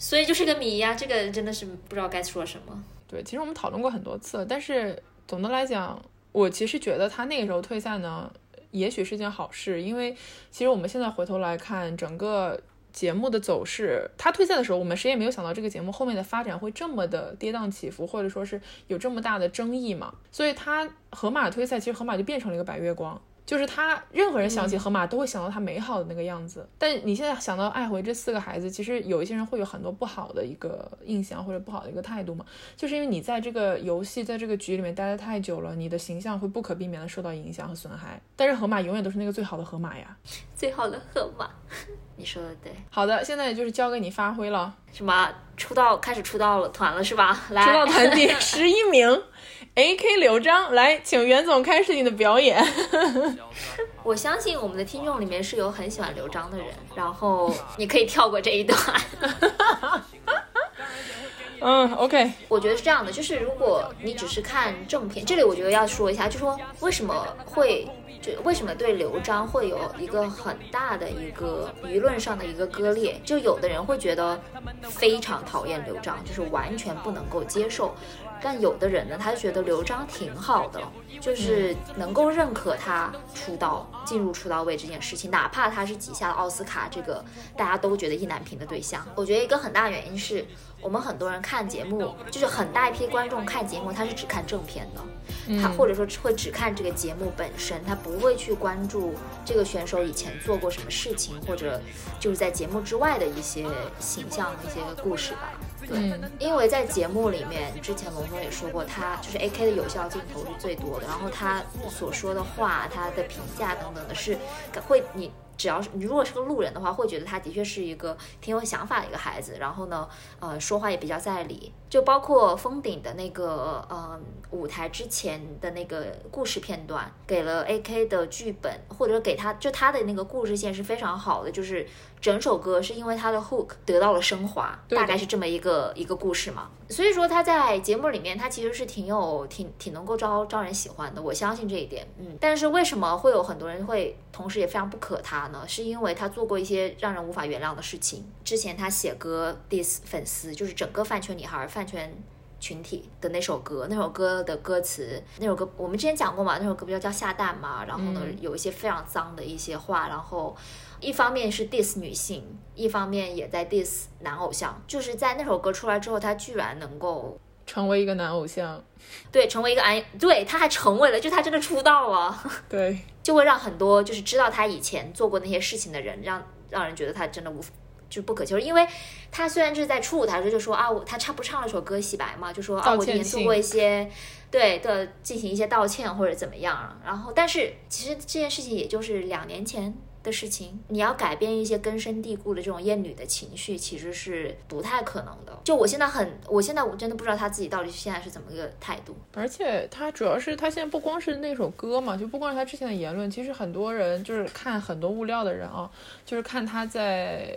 所以就是个谜呀、啊，这个真的是不知道该说什么。对，其实我们讨论过很多次，但是总的来讲我其实觉得他那个时候退赛呢也许是件好事，因为其实我们现在回头来看整个节目的走势，他退赛的时候我们谁也没有想到这个节目后面的发展会这么的跌宕起伏，或者说是有这么大的争议嘛。所以他河马退赛，其实河马就变成了一个白月光，就是他任何人想起河马都会想到他美好的那个样子、嗯、但你现在想到爱回这四个孩子，其实有一些人会有很多不好的一个印象或者不好的一个态度嘛，就是因为你在这个游戏在这个局里面待得太久了，你的形象会不可避免的受到影响和损害，但是河马永远都是那个最好的河马呀，最好的河马你说的对。好的，现在就是交给你发挥了，什么出道开始出道了团了是吧？来，出道团第十一名A K 刘彰，来，请袁总开始你的表演我相信我们的听众里面是有很喜欢刘彰的人，然后你可以跳过这一段嗯 OK， 我觉得是这样的，就是如果你只是看正片，这里我觉得要说一下，就说为什么会就为什么对刘彰会有一个很大的一个舆论上的一个割裂，就有的人会觉得非常讨厌刘彰，就是完全不能够接受，但有的人呢他觉得刘彰挺好的，就是能够认可他出道进入出道位这件事情，哪怕他是挤下了奥斯卡这个大家都觉得意难平的对象。我觉得一个很大原因是我们很多人看节目，就是很大一批观众看节目他是只看正片的、嗯、他或者说会只看这个节目本身，他不会去关注这个选手以前做过什么事情，或者就是在节目之外的一些形象一些故事吧。对、嗯，因为在节目里面之前龙总也说过，他就是 A K 的有效镜头是最多的，然后他所说的话他的评价等等的是会，你只要是你如果是个路人的话会觉得他的确是一个挺有想法的一个孩子，然后呢呃，说话也比较在理，就包括封顶的那个呃舞台之前的那个故事片段给了 A K 的剧本，或者给他就他的那个故事线是非常好的，就是整首歌是因为他的 hook 得到了升华，大概是这么一个一个故事嘛。所以说他在节目里面他其实是挺有挺挺能够招招人喜欢的，我相信这一点。嗯，但是为什么会有很多人会同时也非常不可他呢？是因为他做过一些让人无法原谅的事情。之前他写歌 diss 粉丝，就是整个饭圈女孩饭圈群体的那首歌，那首歌的歌词，那首歌我们之前讲过嘛，那首歌不叫叫下蛋嘛，然后呢、嗯、有一些非常脏的一些话，然后一方面是 diss 女性，一方面也在 diss 男偶像，就是在那首歌出来之后，他居然能够成为一个男偶像，对，成为一个男，对，他还成为了，就他真的出道了，对，就会让很多就是知道他以前做过那些事情的人，让让人觉得他真的无就不可求，因为他虽然是在出舞台时就说啊，我他唱不唱了首歌洗白嘛，就说啊我以前做过一些对的，进行一些道歉或者怎么样，然后但是其实这件事情也就是两年前的事情，你要改变一些根深蒂固的这种厌女的情绪其实是不太可能的，就我现在很我现在我真的不知道他自己到底现在是怎么个态度，而且他主要是他现在不光是那首歌嘛，就不光是他之前的言论，其实很多人就是看很多物料的人啊，就是看他在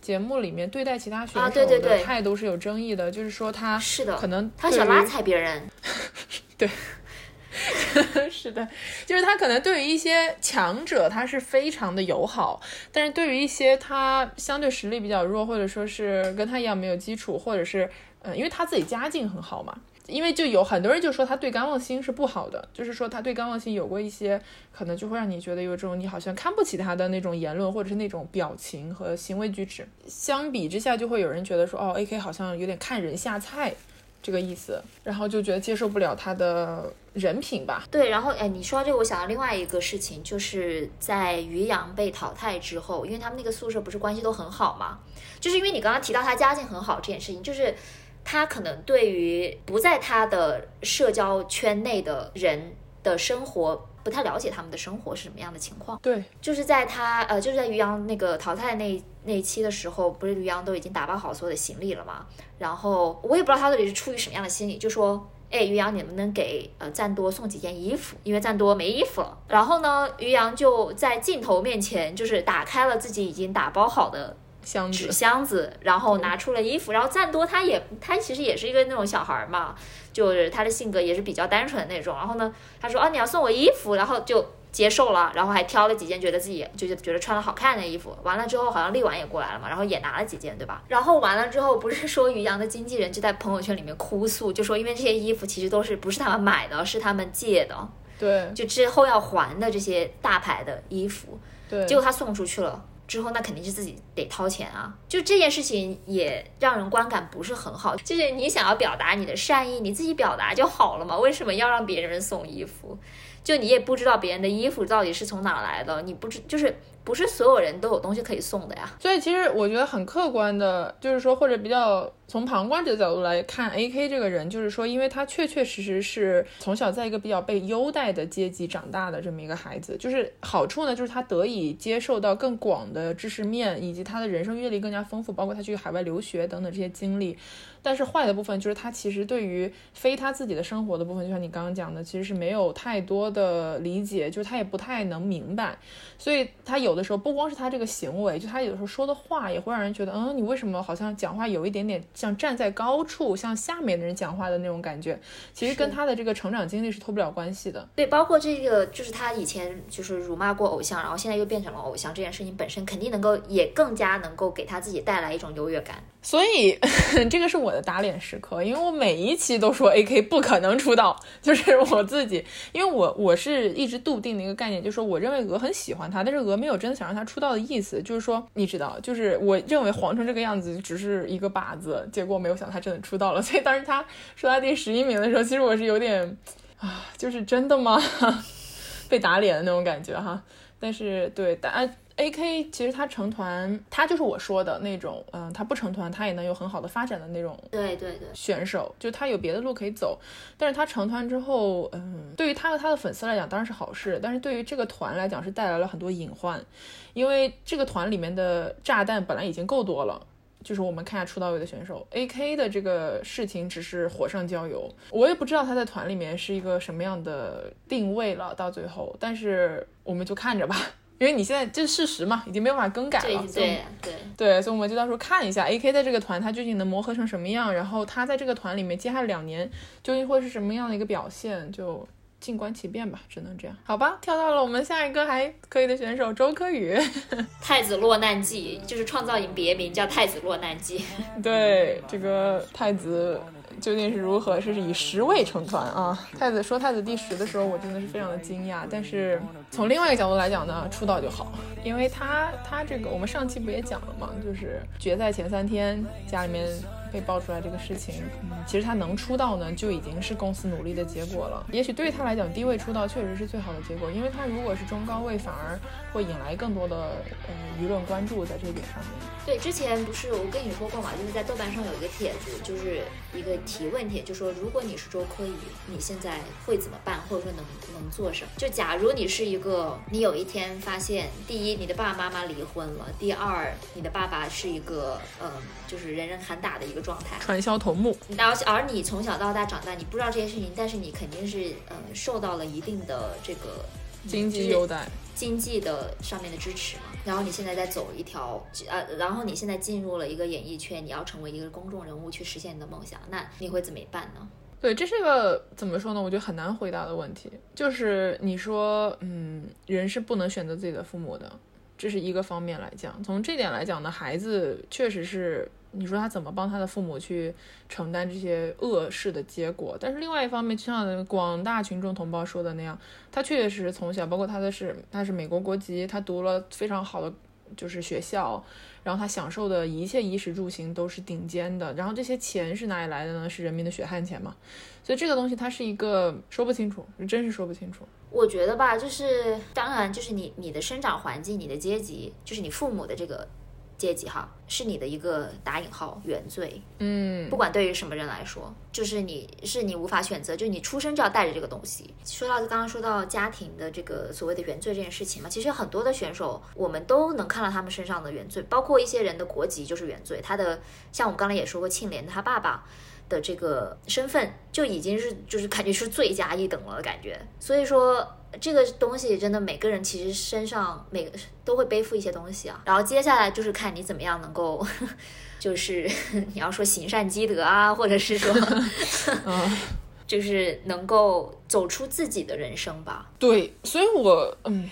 节目里面对待其他选手的态度是有争议的，啊、对对对，就是说他是的，可能他想拉踩别人，对，是的，就是他可能对于一些强者他是非常的友好，但是对于一些他相对实力比较弱，或者说是跟他一样没有基础，或者是嗯，因为他自己家境很好嘛。因为就有很多人就说他对甘望星是不好的，就是说他对甘望星有过一些可能就会让你觉得有这种你好像看不起他的那种言论，或者是那种表情和行为举止，相比之下就会有人觉得说哦 A K 好像有点看人下菜这个意思，然后就觉得接受不了他的人品吧。对，然后哎，你说到这个我想到另外一个事情，就是在于洋被淘汰之后，因为他们那个宿舍不是关系都很好嘛，就是因为你刚刚提到他家境很好这件事情，就是他可能对于不在他的社交圈内的人的生活不太了解，他们的生活是什么样的情况。对，就是在他呃，就是在于洋那个淘汰那那一期的时候，不是于洋都已经打包好所有的行李了嘛？然后我也不知道他到底是出于什么样的心理，就说。哎，于洋，你能不能给呃赞多送几件衣服？因为赞多没衣服了。然后呢，于洋就在镜头面前就是打开了自己已经打包好的箱子，纸箱子，然后拿出了衣服。然后赞多他也他其实也是一个那种小孩嘛，就是他的性格也是比较单纯的那种。然后呢，他说啊，你要送我衣服，然后就接受了，然后还挑了几件觉得自己就是觉得穿了好看的衣服。完了之后，好像力丸也过来了嘛，然后也拿了几件，对吧？然后完了之后，不是说于洋的经纪人就在朋友圈里面哭诉，就说因为这些衣服其实都是不是他们买的，是他们借的，对，就之后要还的这些大牌的衣服，对，结果他送出去了。之后那肯定是自己得掏钱啊，就这件事情也让人观感不是很好，就是你想要表达你的善意，你自己表达就好了嘛，为什么要让别人送衣服？就你也不知道别人的衣服到底是从哪来的，你不知就是不是所有人都有东西可以送的呀。所以其实我觉得很客观的，就是说或者比较从旁观者的角度来看 A K 这个人，就是说因为他确确实实是从小在一个比较被优待的阶级长大的这么一个孩子，就是好处呢就是他得以接受到更广的知识面，以及他的人生阅历更加丰富，包括他去海外留学等等这些经历。但是坏的部分就是他其实对于非他自己的生活的部分，就像你刚刚讲的，其实是没有太多的理解，就是他也不太能明白，所以他有有的时候不光是他这个行为，就他有的时候说的话也会让人觉得嗯，你为什么好像讲话有一点点像站在高处像下面的人讲话的那种感觉，其实跟他的这个成长经历是脱不了关系的。对，包括这个就是他以前就是辱骂过偶像，然后现在又变成了偶像，这件事情本身肯定能够也更加能够给他自己带来一种优越感。所以这个是我的打脸时刻，因为我每一期都说 A K 不可能出道，就是我自己，因为我我是一直笃定的一个概念，就是说我认为鹅很喜欢他，但是鹅没有真的想让他出道的意思，就是说你知道，就是我认为黄成这个样子只是一个靶子，结果没有想他真的出道了。所以当时他说他第十一名的时候，其实我是有点啊，就是真的吗？被打脸的那种感觉哈。但是对，但 A K 其实他成团，他就是我说的那种，嗯、呃，他不成团他也能有很好的发展的那种，对对对，选手就他有别的路可以走。但是他成团之后，嗯，对于他和他的粉丝来讲当然是好事，但是对于这个团来讲是带来了很多隐患，因为这个团里面的炸弹本来已经够多了。就是我们看下出道位的选手 A K 的这个事情只是火上浇油，我也不知道他在团里面是一个什么样的定位了到最后，但是我们就看着吧，因为你现在这事实嘛已经没有办法更改了，对对对，所以我们就到时候看一下 A K 在这个团他究竟能磨合成什么样，然后他在这个团里面接下来两年究竟会是什么样的一个表现，就静观其变吧，只能这样，好吧。跳到了我们下一个还可以的选手周柯宇，太子落难记，就是创造营别名叫太子落难记。对，这个太子究竟是如何，是以十位成团啊。太子说太子第十的时候，我真的是非常的惊讶。但是从另外一个角度来讲呢，出道就好，因为他他这个我们上期不也讲了嘛，就是决赛前三天家里面被爆出来这个事情，嗯，其实他能出道呢，就已经是公司努力的结果了。也许对于他来讲，低位出道确实是最好的结果，因为他如果是中高位，反而会引来更多的呃舆论关注在这点上面。对，之前不是我跟你说过嘛，就是在豆瓣上有一个帖子，就是一个提问帖，就说如果你是周柯宇，你现在会怎么办，或者说能能做什么？就假如你是一个，你有一天发现，第一，你的爸爸妈妈离婚了；第二，你的爸爸是一个嗯、呃，就是人人喊打的一个状态，传销头目，而你从小到大长大，你不知道这些事情，但是你肯定是、呃、受到了一定的这个经济优待，经济的上面的支持嘛。然后你现在在走一条、呃、然后你现在进入了一个演艺圈，你要成为一个公众人物去实现你的梦想，那你会怎么办呢？对，这是一个怎么说呢，我觉得很难回答的问题。就是你说嗯，人是不能选择自己的父母的，这是一个方面来讲。从这点来讲呢，孩子确实是你说他怎么帮他的父母去承担这些恶事的结果，但是另外一方面，就像广大群众同胞说的那样，他确实从小，包括他的是他是美国国籍，他读了非常好的就是学校，然后他享受的一切衣食住行都是顶尖的，然后这些钱是哪里来的呢？是人民的血汗钱嘛。所以这个东西它是一个说不清楚，真是说不清楚。我觉得吧，就是当然就是你你的生长环境，你的阶级，就是你父母的这个阶级哈，是你的一个打引号原罪。嗯，不管对于什么人来说，就是你是你无法选择，就是你出生就要带着这个东西。说到刚刚说到家庭的这个所谓的原罪这件事情嘛，其实很多的选手我们都能看到他们身上的原罪，包括一些人的国籍就是原罪，他的像我们刚才也说过，庆怜他爸爸的这个身份就已经是就是感觉是罪加一等了的感觉。所以说这个东西真的每个人其实身上每个都会背负一些东西啊，然后接下来就是看你怎么样能够就是你要说行善积德啊，或者是说就是能够走出自己的人生吧。对，所以我嗯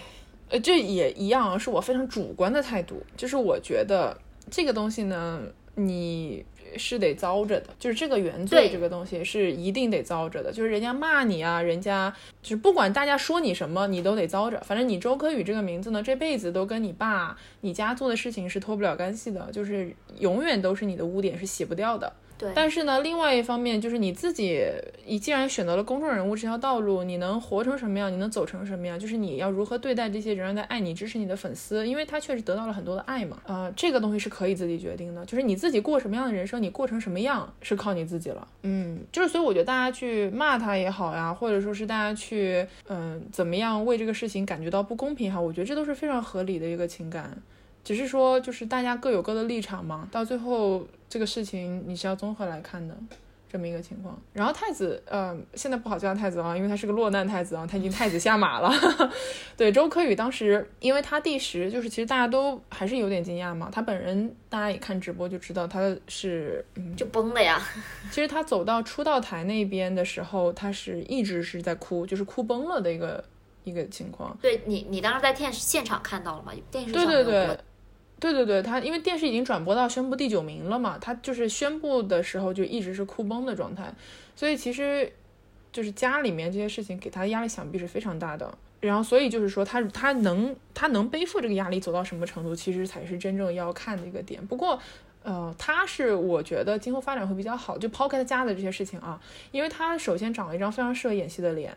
呃这也一样是我非常主观的态度，就是我觉得这个东西呢你是得遭着的，就是这个原罪这个东西是一定得遭着的，就是人家骂你啊，人家就是不管大家说你什么你都得遭着。反正你周柯宇这个名字呢，这辈子都跟你爸你家做的事情是脱不了干系的，就是永远都是你的污点是洗不掉的。对，但是呢另外一方面就是你自己，你既然选择了公众人物这条道路，你能活成什么样，你能走成什么样，就是你要如何对待这些仍然在爱你支持你的粉丝，因为他确实得到了很多的爱嘛。呃，这个东西是可以自己决定的，就是你自己过什么样的人生，你过成什么样是靠你自己了。嗯，就是所以我觉得大家去骂他也好呀，或者说是大家去嗯、呃、怎么样为这个事情感觉到不公平也好，我觉得这都是非常合理的一个情感，只是说就是大家各有各的立场嘛，到最后这个事情你是要综合来看的这么一个情况。然后太子呃，现在不好叫太子啊，因为他是个落难太子啊，他已经太子下马了对，周柯宇当时因为他第十，就是其实大家都还是有点惊讶嘛，他本人大家也看直播就知道他是、嗯、就崩了呀其实他走到出道台那边的时候，他是一直是在哭，就是哭崩了的一个一个情况。对，你你当时在电视现场看到了吗？电视上没有播。对对对对对对，他因为电视已经转播到宣布第九名了嘛，他就是宣布的时候就一直是哭崩的状态，所以其实就是家里面这些事情给他的压力想必是非常大的。然后所以就是说他他能他能背负这个压力走到什么程度，其实才是真正要看的一个点。不过呃，他是我觉得今后发展会比较好，就抛开他家的这些事情啊，因为他首先长了一张非常适合演戏的脸，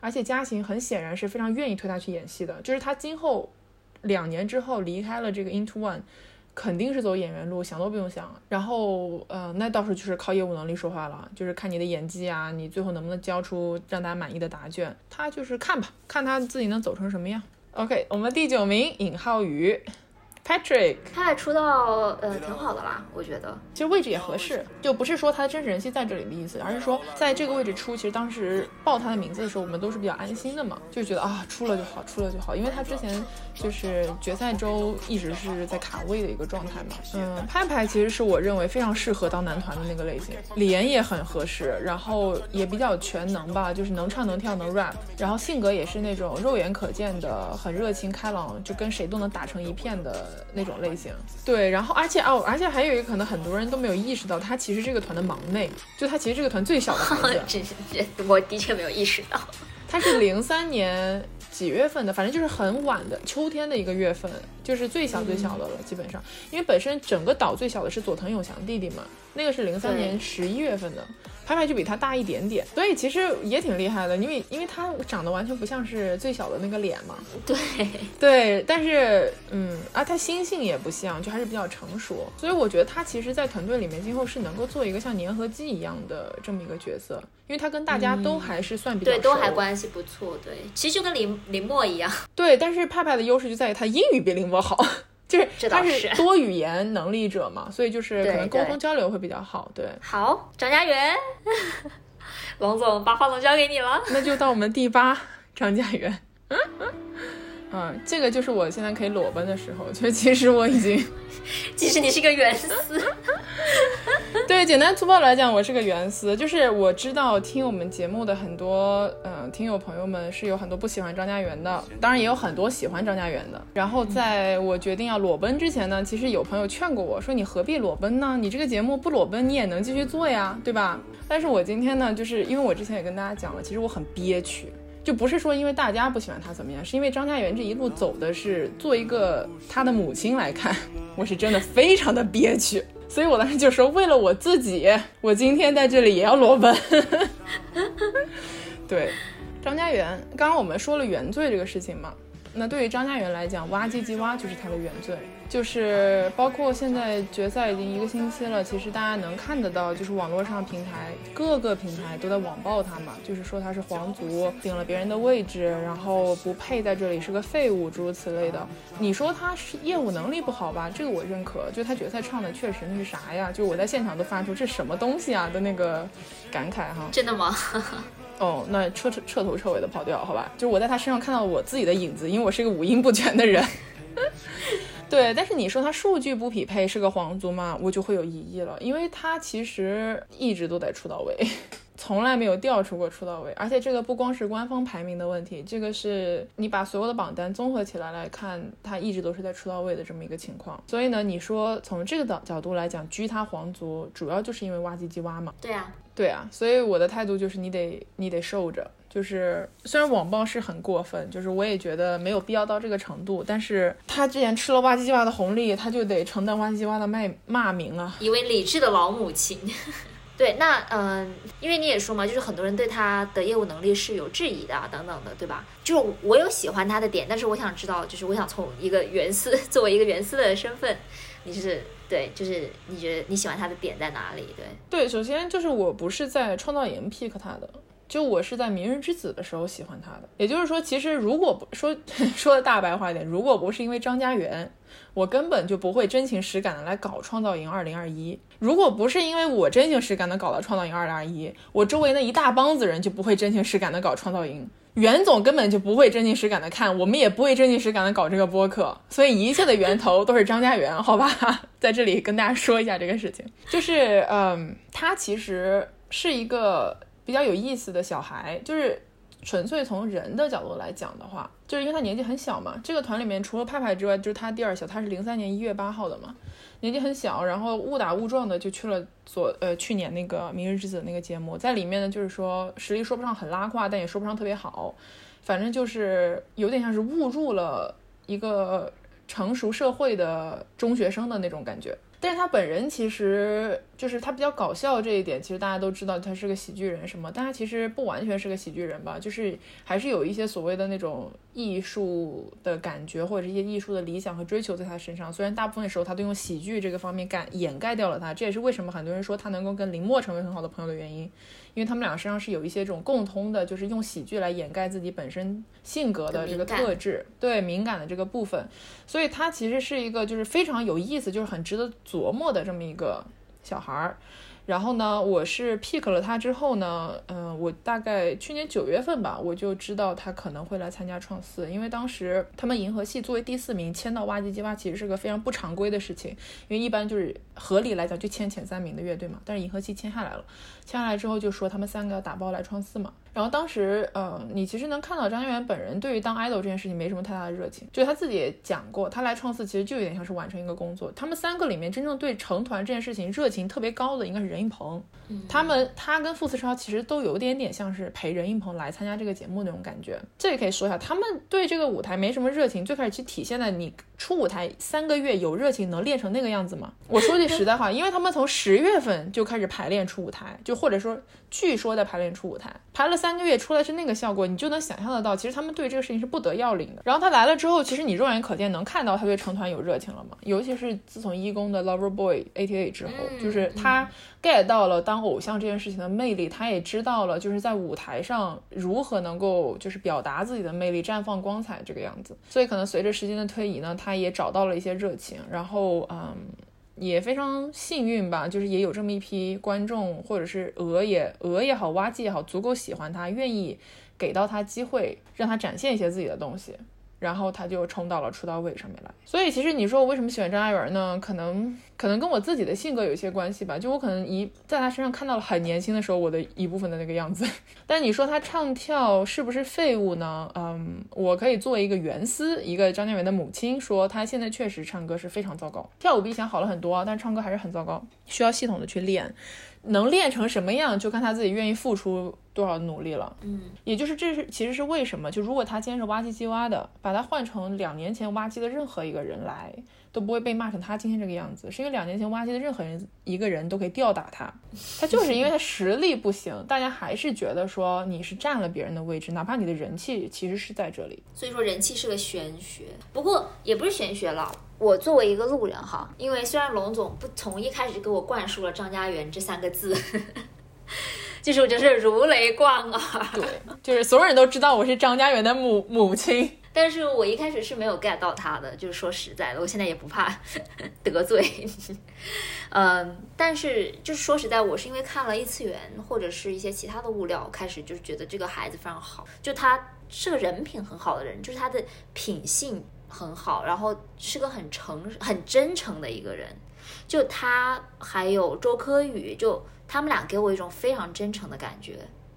而且家庭很显然是非常愿意推他去演戏的，就是他今后两年之后离开了这个 I N T O one， 肯定是走演员路，想都不用想。然后呃，那到时候就是靠业务能力说话了，就是看你的演技啊，你最后能不能交出让大家满意的答卷，他就是看吧，看他自己能走成什么样。 OK， 我们第九名尹浩宇 Patrick， 他也出道呃挺好的啦，我觉得其实位置也合适，就不是说他的真实人气在这里的意思，而是说在这个位置出，其实当时报他的名字的时候我们都是比较安心的嘛，就觉得啊出了就好出了就好，因为他之前就是决赛周一直是在卡位的一个状态嘛。嗯，派派其实是我认为非常适合当男团的那个类型，李岩也很合适，然后也比较全能吧，就是能唱能跳能 rap， 然后性格也是那种肉眼可见的很热情开朗，就跟谁都能打成一片的的那种类型。对，然后而且哦，而且还有一个可能很多人都没有意识到，他其实这个团的忙内，就他其实这个团最小的孩子。这这我的确没有意识到，他是零三年几月份的，反正就是很晚的秋天的一个月份，就是最小最小的了，嗯、基本上，因为本身整个岛最小的是佐藤永祥弟弟嘛，那个是零三年十一月份的。拍拍就比他大一点点，所以其实也挺厉害的，因为因为他长得完全不像是最小的那个脸嘛。对对，但是嗯啊，他心性也不像，就还是比较成熟，所以我觉得他其实在团队里面今后是能够做一个像粘合剂一样的这么一个角色，因为他跟大家都还是算比较熟、嗯、对，都还关系不错。对，其实就跟林林默一样。对，但是派派的优势就在于他英语比林默好，就是他是多语言能力者嘛，所以就是可能沟通交流会比较好。 对, 对好，张家元龙总把话筒交给你了，那就到我们第八张家元。嗯嗯嗯，这个就是我现在可以裸奔的时候，就其实我已经其实你是个圆丝。对，简单粗暴来讲我是个圆丝，就是我知道听我们节目的很多嗯、呃、听友朋友们是有很多不喜欢张家元的，当然也有很多喜欢张家元的。然后在我决定要裸奔之前呢，其实有朋友劝过我说你何必裸奔呢，你这个节目不裸奔你也能继续做呀，对吧？但是我今天呢，就是因为我之前也跟大家讲了，其实我很憋屈，就不是说因为大家不喜欢他怎么样，是因为张家元这一路走的是做一个他的母亲来看，我是真的非常的憋屈，所以我当时就说为了我自己，我今天在这里也要裸奔。对，张家元，刚刚我们说了原罪这个事情嘛，那对于张家元来讲，挖唧唧挖就是他的原罪，就是包括现在决赛已经一个星期了，其实大家能看得到，就是网络上平台各个平台都在网暴他嘛，就是说他是皇族，顶了别人的位置，然后不配在这里，是个废物，诸如此类的。你说他是业务能力不好吧，这个我认可，就他决赛唱的确实那是啥呀，就我在现场都发出这什么东西啊的那个感慨哈。真的吗？哦，那彻彻头彻尾的跑掉，好吧，就是我在他身上看到我自己的影子，因为我是一个五音不全的人。对，但是你说他数据不匹配是个皇族嘛，我就会有疑义了，因为他其实一直都在出到位，从来没有调出过出到位。而且这个不光是官方排名的问题，这个是你把所有的榜单综合起来来看，他一直都是在出到位的这么一个情况。所以呢，你说从这个角度来讲狙他皇族，主要就是因为挖唧唧挖嘛。对啊对啊，所以我的态度就是你得你得受着，就是虽然网暴是很过分，就是我也觉得没有必要到这个程度，但是他之前吃了挖唧唧挖的红利，他就得承担挖唧唧挖的骂骂名啊，一位理智的老母亲。对，那嗯、呃，因为你也说嘛，就是很多人对他的业务能力是有质疑的、啊、等等的，对吧？就是我有喜欢他的点，但是我想知道，就是我想从一个原丝，作为一个原丝的身份，你就是对，就是你觉得你喜欢他的点在哪里？对对，首先就是我不是在创造营 pick 他的，就我是在明日之子的时候喜欢他的。也就是说，其实如果不说说的大白话一点，如果不是因为张家元，我根本就不会真情实感的来搞创造营二零二一，如果不是因为我真情实感的搞了创造营二零二一，我周围那一大帮子人就不会真情实感的搞创造营，袁总根本就不会真情实感的看，我们也不会真情实感的搞这个播客，所以一切的源头都是张家元，好吧？在这里跟大家说一下这个事情，就是嗯，他其实是一个比较有意思的小孩，就是纯粹从人的角度来讲的话，就是因为他年纪很小嘛，这个团里面除了派派之外就是他第二小，他是零三年一月八号的嘛，年纪很小，然后误打误撞的就去了所呃去年那个明日之子那个节目，在里面呢就是说实力说不上很拉胯，但也说不上特别好，反正就是有点像是误入了一个成熟社会的中学生的那种感觉。但是他本人其实就是他比较搞笑这一点，其实大家都知道他是个喜剧人什么，但他其实不完全是个喜剧人吧，就是还是有一些所谓的那种艺术的感觉或者是一些艺术的理想和追求在他身上，虽然大部分的时候他都用喜剧这个方面干掩盖掉了他，这也是为什么很多人说他能够跟林默成为很好的朋友的原因，因为他们俩身上是有一些这种共通的，就是用喜剧来掩盖自己本身性格的这个特质，对敏感的这个部分，所以他其实是一个就是非常有意思，就是很值得琢磨的这么一个小孩。然后呢我是 pick 了他之后呢，嗯、呃，我大概去年九月份吧，我就知道他可能会来参加创四，因为当时他们银河系作为第四名签到挖唧唧挖其实是个非常不常规的事情，因为一般就是合理来讲就签前三名的乐队嘛，但是银河系签下来了，签下来之后就说他们三个要打包来创四嘛，然后当时嗯、呃，你其实能看到张一元本人对于当 idol 这件事情没什么太大的热情，就他自己也讲过，他来创四其实就有点像是完成一个工作。他们三个里面真正对成团这件事情热情特别高的应该是任一鹏、嗯、他们他跟傅四超其实都有点点像是陪任一鹏来参加这个节目那种感觉。这里可以说一下他们对这个舞台没什么热情，最开始去体现在你出舞台三个月有热情能练成那个样子吗？我说句实在话因为他们从十月份就开始排练出舞台，就或者说据说在排练出舞台排了三个月出来是那个效果，你就能想象得到其实他们对这个事情是不得要领的。然后他来了之后其实你肉眼可见能看到他对成团有热情了嘛，尤其是自从一公的 Loverboy A T A 之后，就是他 get 到了当偶像这件事情的魅力，他也知道了就是在舞台上如何能够就是表达自己的魅力绽放光彩这个样子，所以可能随着时间的推移呢他也找到了一些热情，然后嗯，也非常幸运吧，就是也有这么一批观众或者是鹅也鹅也好挖机也好足够喜欢他，愿意给到他机会让他展现一些自己的东西，然后他就冲到了出道位上面来。所以其实你说我为什么喜欢张嘉元呢，可能可能跟我自己的性格有些关系吧，就我可能一在他身上看到了很年轻的时候我的一部分的那个样子。但你说他唱跳是不是废物呢？嗯，我可以做一个袁思，一个张嘉元的母亲说他现在确实唱歌是非常糟糕，跳舞比以前好了很多啊，但唱歌还是很糟糕，需要系统的去练，能练成什么样就看他自己愿意付出多少努力了。嗯，也就是这是其实是为什么，就如果他今天是挖机机挖的，把他换成两年前挖机的任何一个人来都不会被骂成他今天这个样子，是因为两年前挖机的任何人一个人都可以吊打他，他就是因为他实力不行，大家还是觉得说你是占了别人的位置，哪怕你的人气其实是在这里。所以说人气是个玄学，不过也不是玄学了。我作为一个路人哈，因为虽然龙总不从一开始给我灌输了张嘉元这三个字呵呵，就是我真是如雷贯耳、啊、对，就是所有人都知道我是张嘉元的母母亲，但是我一开始是没有 get 到他的，就是说实在的我现在也不怕得罪嗯，但是就是说实在我是因为看了异次元或者是一些其他的物料开始就是觉得这个孩子非常好，就他是个人品很好的人，就是他的品性很好，然后是个很诚很真诚的一个人，就他还有周柯宇，就他们俩给我一种非常真诚的感觉，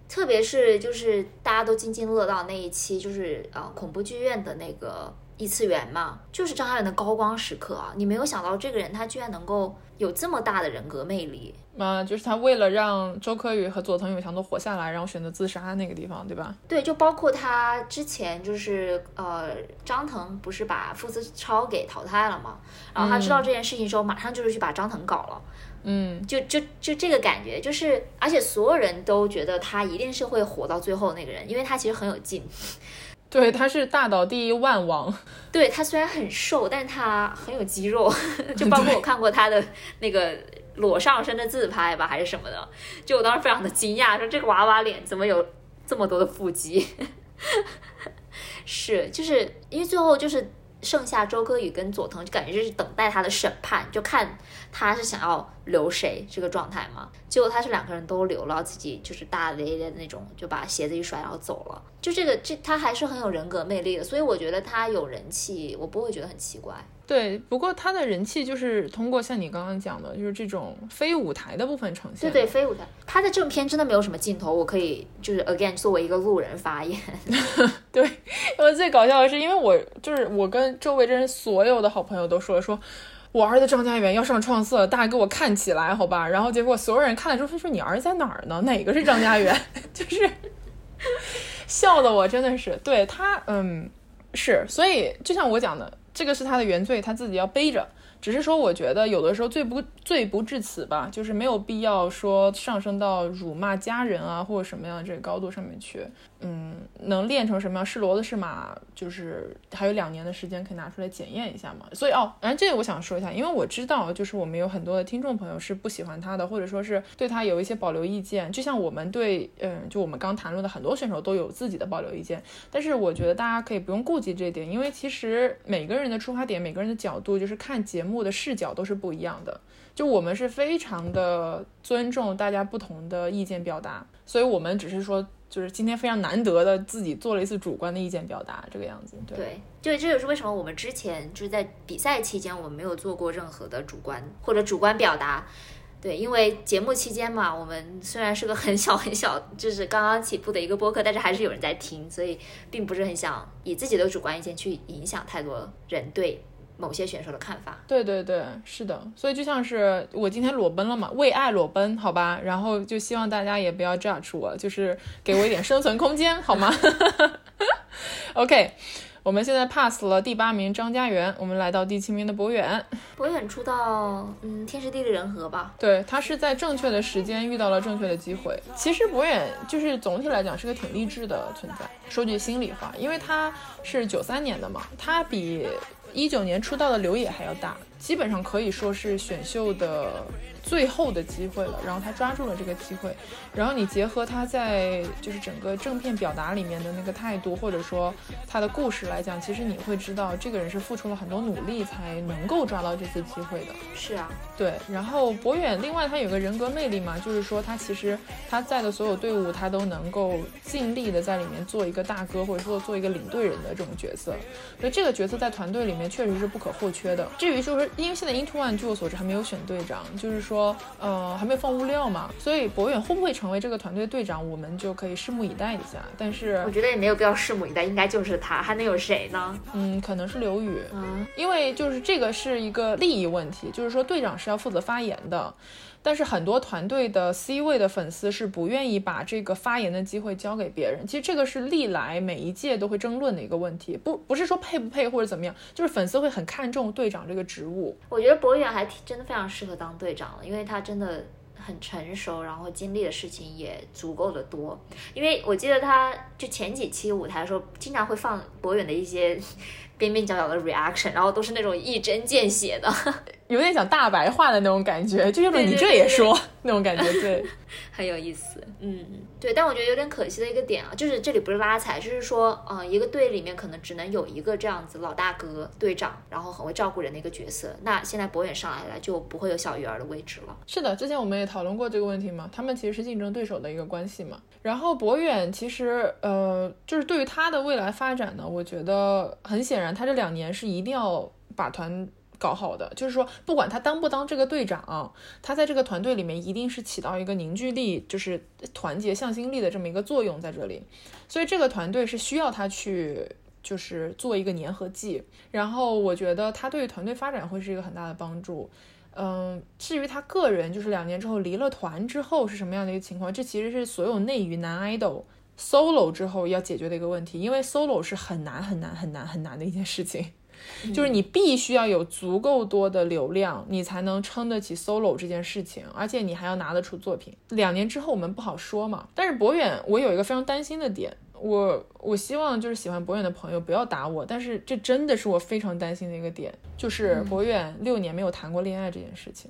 特别是就是大家都津津乐道那一期，就是呃恐怖剧院的那个异次元嘛，就是张嘉元的高光时刻啊！你没有想到这个人他居然能够有这么大的人格魅力嘛、嗯，就是他为了让周柯宇和佐藤永强都活下来，然后选择自杀那个地方，对吧？对，就包括他之前就是呃张腾不是把傅思超给淘汰了嘛，然后他知道这件事情之后，马上就是去把张腾搞了。嗯，就就就这个感觉，就是而且所有人都觉得他一定是会活到最后那个人，因为他其实很有劲。对，他是大岛第一万王。对，他虽然很瘦，但是他很有肌肉，就包括我看过他的那个裸上身的自拍吧，还是什么的，就我当时非常的惊讶，说这个娃娃脸怎么有这么多的腹肌？是，就是因为最后就是剩下周柯宇跟佐藤，就感觉就是等待他的审判，就看他是想要留谁这个状态嘛。结果他是两个人都留了，自己就是大咧咧的那种，就把鞋子一甩然后走了。就这个这他还是很有人格魅力的，所以我觉得他有人气，我不会觉得很奇怪。对，不过他的人气就是通过像你刚刚讲的，就是这种非舞台的部分呈现。对对，非舞台，他的正片真的没有什么镜头，我可以就是 again 作为一个路人发言。对，我最搞笑的是，因为我就是我跟周围这人所有的好朋友都说说，我儿子张嘉元要上创四了，大家给我看起来，好吧？然后结果所有人看了之后，他说你儿子在哪儿呢？哪个是张嘉元？就是笑的我真的是，对他，嗯，是，所以就像我讲的。这个是他的原罪，他自己要背着，只是说我觉得有的时候罪不罪不至此吧，就是没有必要说上升到辱骂家人啊或者什么样的这个高度上面去。嗯，能练成什么样是骡子是马，就是还有两年的时间可以拿出来检验一下嘛。所以哦，然后这个我想说一下，因为我知道就是我们有很多的听众朋友是不喜欢他的，或者说是对他有一些保留意见，就像我们对嗯，就我们刚谈论的很多选手都有自己的保留意见，但是我觉得大家可以不用顾忌这一点，因为其实每个人的出发点每个人的角度就是看节目的视角都是不一样的，就我们是非常的尊重大家不同的意见表达，所以我们只是说就是今天非常难得的自己做了一次主观的意见表达这个样子。 对, 对就这就是为什么我们之前就是在比赛期间我们没有做过任何的主观或者主观表达，对，因为节目期间嘛，我们虽然是个很小很小，就是刚刚起步的一个播客，但是还是有人在听，所以并不是很想以自己的主观意见去影响太多人对某些选手的看法。对对对，是的。所以就像是我今天裸奔了嘛，为爱裸奔，好吧，然后就希望大家也不要 judge 我，就是给我一点生存空间好吗？ OK， 我们现在 pass 了第八名张家元，我们来到第七名的博远。博远出道，嗯，天时地利人和吧。对，他是在正确的时间遇到了正确的机会。其实博远就是总体来讲是个挺励志的存在。说句心里话，因为他是九三年的嘛，他比一九年出道的刘野还要大，基本上可以说是选秀的最后的机会了，然后他抓住了这个机会，然后你结合他在就是整个正片表达里面的那个态度，或者说他的故事来讲，其实你会知道这个人是付出了很多努力才能够抓到这次机会的。是啊，对。然后博远另外他有个人格魅力嘛，就是说他其实他在的所有队伍他都能够尽力的在里面做一个大哥，或者说做一个领队人的这种角色，所以这个角色在团队里面确实是不可或缺的。至于就是因为现在 I N T O one 据我所知还没有选队长，就是说说呃还没有放物料嘛，所以博远会不会成为这个团队队长，我们就可以拭目以待一下。但是我觉得也没有必要拭目以待，应该就是他，还能有谁呢？嗯，可能是刘宇、嗯、因为就是这个是一个利益问题，就是说队长是要负责发言的，但是很多团队的 C 位的粉丝是不愿意把这个发言的机会交给别人，其实这个是历来每一届都会争论的一个问题，不不是说配不配或者怎么样，就是粉丝会很看重队长这个职务。我觉得博远还真的非常适合当队长了，因为他真的很成熟，然后经历的事情也足够的多。因为我记得他就前几期舞台的时候经常会放博远的一些边边角角的 reaction， 然后都是那种一针见血的，有点想大白话的那种感觉，就是你这也说，对对对对，那种感觉，对，很有意思。嗯，对。但我觉得有点可惜的一个点啊，就是这里不是拉踩，就是说，嗯、呃，一个队里面可能只能有一个这样子老大哥队长，然后很会照顾人的一个角色。那现在博远上来了，就不会有小鱼儿的位置了。是的，之前我们也讨论过这个问题嘛，他们其实是竞争对手的一个关系嘛。然后博远其实，呃，就是对于他的未来发展呢，我觉得很显然。他这两年是一定要把团搞好的，就是说不管他当不当这个队长，他在这个团队里面一定是起到一个凝聚力，就是团结向心力的这么一个作用在这里，所以这个团队是需要他去就是做一个粘合剂，然后我觉得他对于团队发展会是一个很大的帮助。嗯，至于他个人就是两年之后离了团之后是什么样的一个情况，这其实是所有内娱男 idol solo 之后要解决的一个问题，因为 solo 是很难很难很难很难的一件事情，就是你必须要有足够多的流量，你才能撑得起 solo 这件事情，而且你还要拿得出作品。两年之后我们不好说嘛，但是博远我有一个非常担心的点，我我希望就是喜欢博远的朋友不要打我，但是这真的是我非常担心的一个点，就是博远六年没有谈过恋爱这件事情。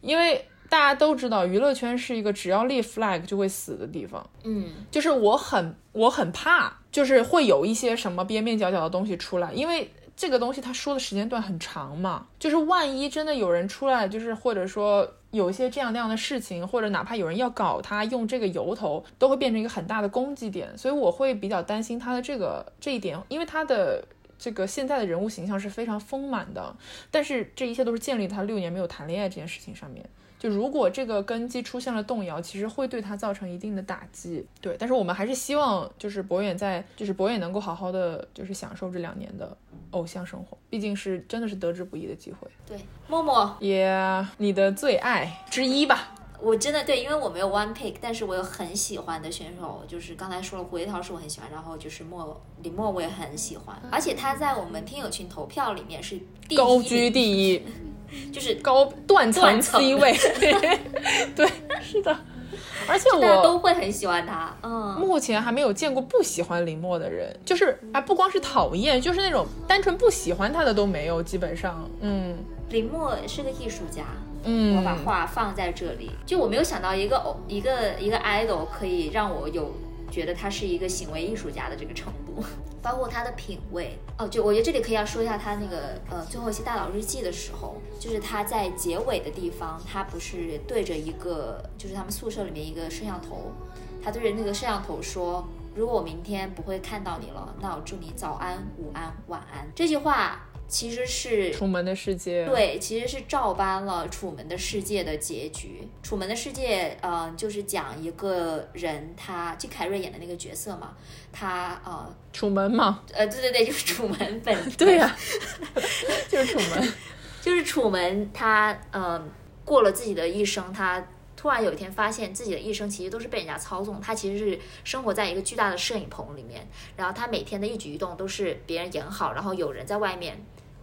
因为大家都知道娱乐圈是一个只要立 flag 就会死的地方，嗯，就是我很我很怕就是会有一些什么边边角角的东西出来，因为这个东西他说的时间段很长嘛，就是万一真的有人出来，就是或者说有一些这样那样的事情，或者哪怕有人要搞他用这个由头，都会变成一个很大的攻击点，所以我会比较担心他的这个这一点，因为他的这个现在的人物形象是非常丰满的，但是这一切都是建立他六年没有谈恋爱这件事情上面，就如果这个根基出现了动摇，其实会对他造成一定的打击。对，但是我们还是希望就是博远在就是博远能够好好的就是享受这两年的偶像生活，毕竟是真的是得之不易的机会。对，默默也、yeah, 你的最爱之一吧。我真的对，因为我没有 one pick， 但是我有很喜欢的选手，就是刚才说了胡烨韬是我很喜欢，然后就是莫李默我也很喜欢，而且他在我们听友群投票里面是第一，高居第一，就是高断层 C 位。对，是的，而且我大家都会很喜欢他。嗯，目前还没有见过不喜欢林默的人，就是啊，不光是讨厌，就是那种单纯不喜欢他的都没有，基本上。嗯，林默是个艺术家。嗯，我把话放在这里，就我没有想到一个一个一个 idol 可以让我有觉得他是一个行为艺术家的这个程度，包括他的品味。哦，就我觉得这里可以要说一下他那个呃最后一期大佬日记的时候，就是他在结尾的地方，他不是对着一个就是他们宿舍里面一个摄像头，他对着那个摄像头说，如果我明天不会看到你了，那我祝你早安午安晚安。这句话其实是楚门的世界，对，其实是照搬了楚门的世界的结局。楚门的世界、呃、就是讲一个人，他金凯瑞演的那个角色嘛，他、呃、楚门嘛、呃、对对对，就是楚门本身对啊就是楚门就是楚门他、呃、过了自己的一生，他突然有一天发现自己的一生其实都是被人家操纵，他其实是生活在一个巨大的摄影棚里面，然后他每天的一举一动都是别人演好，然后有人在外面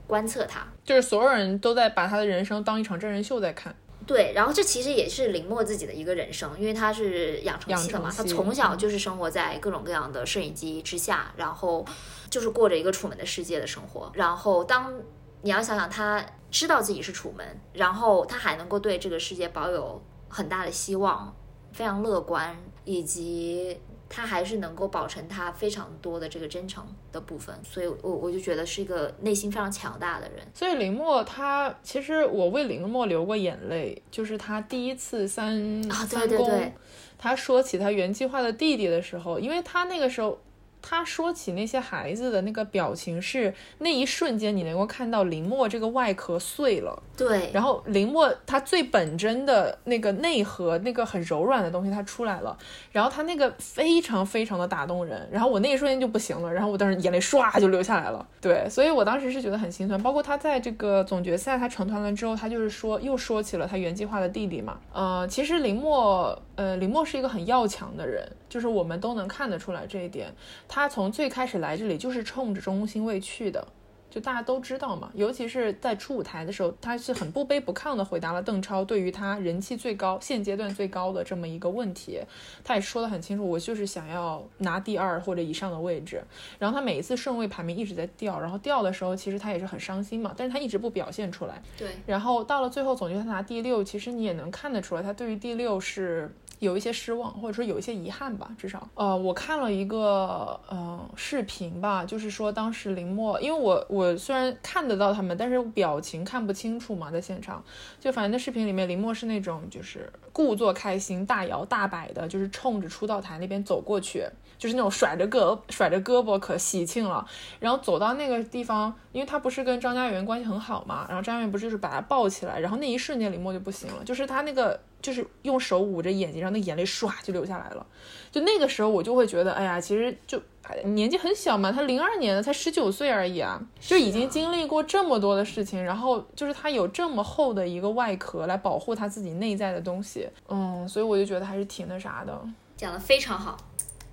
观测他，就是所有人都在把他的人生当一场真人秀在看。对，然后这其实也是林默自己的一个人生，因为他是养成系的嘛，他从小就是生活在各种各样的摄影机之下，然后就是过着一个楚门的世界的生活。然后当你要想想他知道自己是楚门，然后他还能够对这个世界保有很大的希望，非常乐观，以及他还是能够保存他非常多的这个真诚的部分，所以我我就觉得是一个内心非常强大的人。所以林默他其实我为林默流过眼泪，就是他第一次三、啊、对对对三公他说起他原计划的弟弟的时候，因为他那个时候他说起那些孩子的那个表情是那一瞬间你能够看到林默这个外壳碎了，对，然后林默他最本真的那个内核，那个很柔软的东西他出来了，然后他那个非常非常的打动人，然后我那一瞬间就不行了，然后我当时眼泪唰就流下来了。对，所以我当时是觉得很心酸。包括他在这个总决赛他成团了之后，他就是说又说起了他原计划的弟弟嘛，呃，其实林默呃，林默是一个很要强的人，就是我们都能看得出来这一点。他从最开始来这里就是冲着中心位去的，就大家都知道嘛，尤其是在初舞台的时候，他是很不卑不亢的回答了邓超对于他人气最高现阶段最高的这么一个问题，他也说得很清楚，我就是想要拿第二或者以上的位置。然后他每一次顺位排名一直在掉，然后掉的时候其实他也是很伤心嘛，但是他一直不表现出来。对，然后到了最后总决赛拿第六，其实你也能看得出来他对于第六是有一些失望，或者说有一些遗憾吧，至少呃，我看了一个呃视频吧，就是说当时林默，因为我我虽然看得到他们，但是表情看不清楚嘛，在现场就反正在视频里面林默是那种就是故作开心大摇大摆的，就是冲着出道台那边走过去，就是那种甩着胳甩着胳膊可喜庆了，然后走到那个地方，因为他不是跟张家元关系很好嘛，然后张家元不是就是把他抱起来，然后那一瞬间林默就不行了，就是他那个就是用手捂着眼睛，然后那眼泪唰就流下来了。就那个时候我就会觉得，哎呀，其实就年纪很小嘛，他零二年的，才十九岁而已啊，就已经经历过这么多的事情，然后就是他有这么厚的一个外壳来保护他自己内在的东西，嗯，所以我就觉得还是挺那啥的。讲得非常好，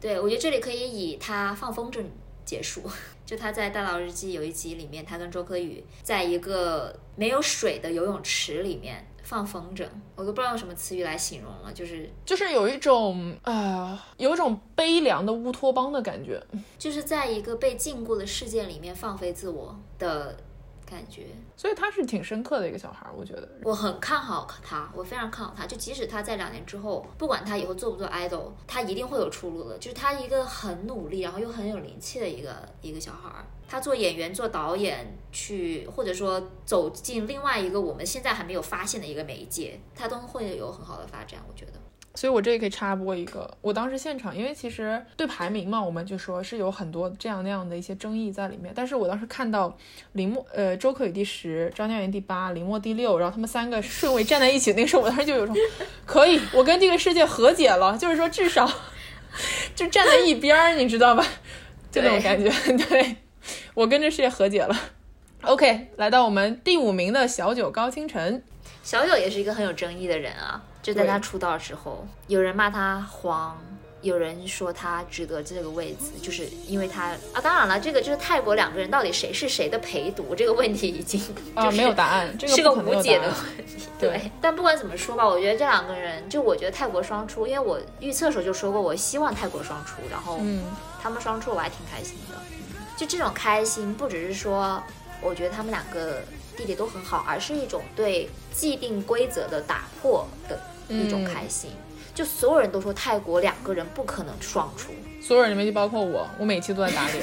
对，我觉得这里可以以他放风筝结束。就他在《大佬日记》有一集里面，他跟周柯宇在一个没有水的游泳池里面放风筝，我都不知道用什么词语来形容了，就是就是有一种啊、呃，有一种悲凉的乌托邦的感觉，就是在一个被禁锢的世界里面放飞自我的感觉。所以他是挺深刻的一个小孩，我觉得我很看好他，我非常看好他，就即使他在两年之后，不管他以后做不做 idol， 他一定会有出路的，就是他一个很努力然后又很有灵气的一个一个小孩。他做演员做导演去，或者说走进另外一个我们现在还没有发现的一个媒介，他都会有很好的发展，我觉得。所以我这里可以插播一个，我当时现场，因为其实对排名嘛，我们就说是有很多这样那样的一些争议在里面，但是我当时看到林默呃周柯宇第十，张嘉元第八，林默第六，然后他们三个顺位站在一起，那个时候我当时就有种可以我跟这个世界和解了，就是说至少就站在一边你知道吧，就那种感觉。 对， 对，我跟这世界和解了。 OK， 来到我们第五名的小九高清晨。小九也是一个很有争议的人啊，就在他出道之后，有人骂他黄，有人说他值得这个位置，就是因为他啊，当然了，这个就是泰国两个人到底谁是谁的陪读这个问题已经、就是、啊没有答案，这个是个无解的问题。对，对，但不管怎么说吧，我觉得这两个人，就我觉得泰国双出，因为我预测的时候就说过，我希望泰国双出，然后他们双出我还挺开心的。就这种开心不只是说我觉得他们两个弟弟都很好，而是一种对既定规则的打破的一种开心、嗯、就所有人都说泰国两个人不可能双出，所有人里面就包括我，我每期都在打脸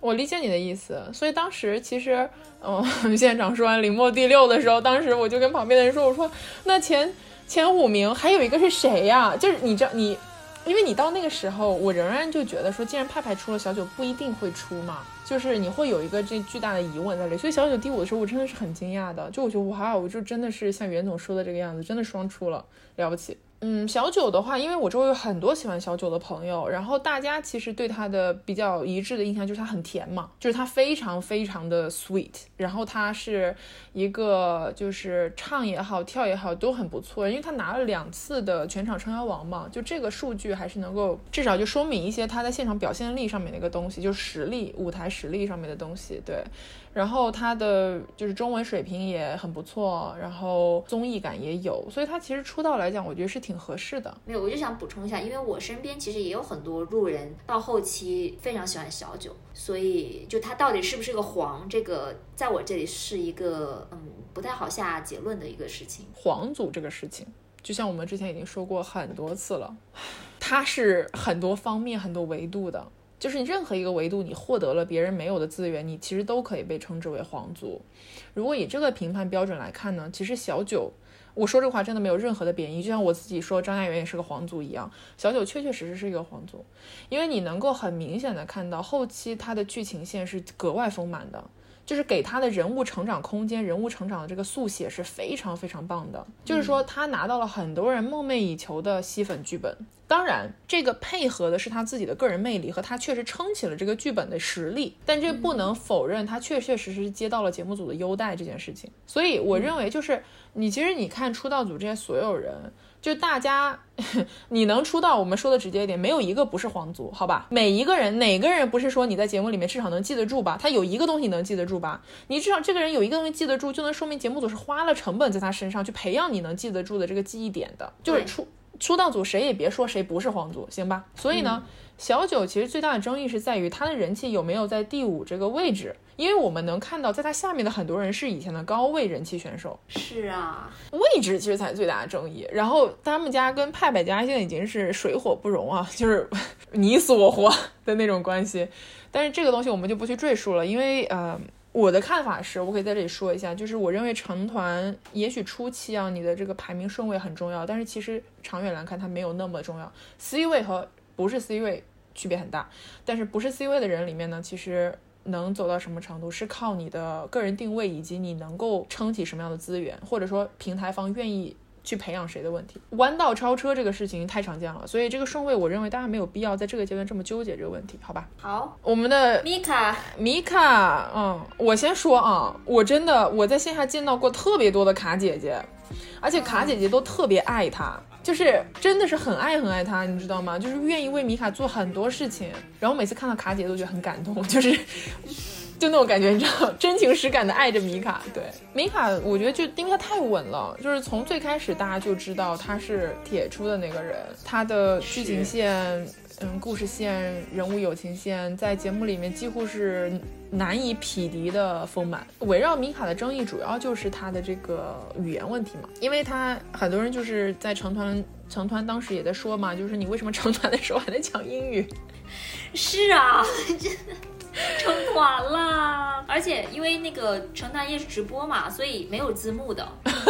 我理解你的意思。所以当时其实嗯，现场说完林默第六的时候，当时我就跟旁边的人说，我说那前前五名还有一个是谁呀、啊、就是你知道你因为你到那个时候，我仍然就觉得说，既然派派出了，小九不一定会出嘛，就是你会有一个这巨大的疑问在这里。所以小九第五的时候，我真的是很惊讶的，就我觉得哇，我就真的是像袁总说的这个样子，真的双出了，了不起。嗯，小九的话，因为我周围有很多喜欢小九的朋友，然后大家其实对他的比较一致的印象就是他很甜嘛，就是他非常非常的 sweet， 然后他是一个就是唱也好跳也好都很不错，因为他拿了两次的全场撑腰王嘛，就这个数据还是能够至少就说明一些他在现场表现力上面的一个东西，就是实力，舞台实力上面的东西，对。然后他的就是中文水平也很不错，然后综艺感也有，所以他其实出道来讲我觉得是挺合适的。没有，我就想补充一下，因为我身边其实也有很多路人到后期非常喜欢小九，所以就他到底是不是个黄，这个在我这里是一个嗯不太好下结论的一个事情。黄组这个事情就像我们之前已经说过很多次了，它是很多方面很多维度的，就是你任何一个维度你获得了别人没有的资源，你其实都可以被称之为皇族。如果以这个评判标准来看呢，其实小九，我说这个话真的没有任何的贬义，就像我自己说张嘉元也是个皇族一样，小九确确实实是一个皇族，因为你能够很明显的看到后期他的剧情线是格外丰满的，就是给他的人物成长空间，人物成长的这个速写是非常非常棒的，就是说他拿到了很多人梦寐以求的吸粉剧本。当然这个配合的是他自己的个人魅力和他确实撑起了这个剧本的实力，但这不能否认他确确实实接到了节目组的优待这件事情。所以我认为就是你其实你看出道组这些所有人，就大家你能出道，我们说的直接一点，没有一个不是皇族，好吧？每一个人哪个人不是说你在节目里面至少能记得住吧，他有一个东西能记得住吧，你至少这个人有一个东西记得住，就能说明节目组是花了成本在他身上去培养你能记得住的这个记忆点的。就是出出道组谁也别说谁不是皇族，行吧？所以呢、嗯、小九其实最大的争议是在于他的人气有没有在第五这个位置，因为我们能看到在他下面的很多人是以前的高位人气选手。是啊，位置其实才最大的争议。然后他们家跟派派家现在已经是水火不容啊，就是你死我活的那种关系，但是这个东西我们就不去赘述了。因为呃，我的看法是，我可以在这里说一下，就是我认为成团也许初期啊你的这个排名顺位很重要，但是其实长远来看它没有那么重要。 C 位和不是 C 位区别很大，但是不是 C 位的人里面呢，其实能走到什么程度是靠你的个人定位以及你能够撑起什么样的资源，或者说平台方愿意去培养谁的问题。弯道超车这个事情太常见了，所以这个顺位我认为大家没有必要在这个阶段这么纠结这个问题，好吧？好，我们的米卡米卡嗯，我先说啊，我真的我在线下见到过特别多的卡姐姐，而且卡姐姐都特别爱她，就是真的是很爱很爱他，你知道吗？就是愿意为米卡做很多事情，然后每次看到卡姐都觉得很感动，就是就那种感觉，你知道，真情实感的爱着米卡。对，米卡我觉得就因为他太稳了，就是从最开始大家就知道他是铁出的那个人，他的剧情线嗯，故事线、人物友情线在节目里面几乎是难以匹敌的丰满。围绕米卡的争议主要就是他的这个语言问题嘛，因为他很多人就是在成团成团当时也在说嘛，就是你为什么成团的时候还在讲英语。是啊，成团啦，而且因为那个成团夜是直播嘛，所以没有字幕的，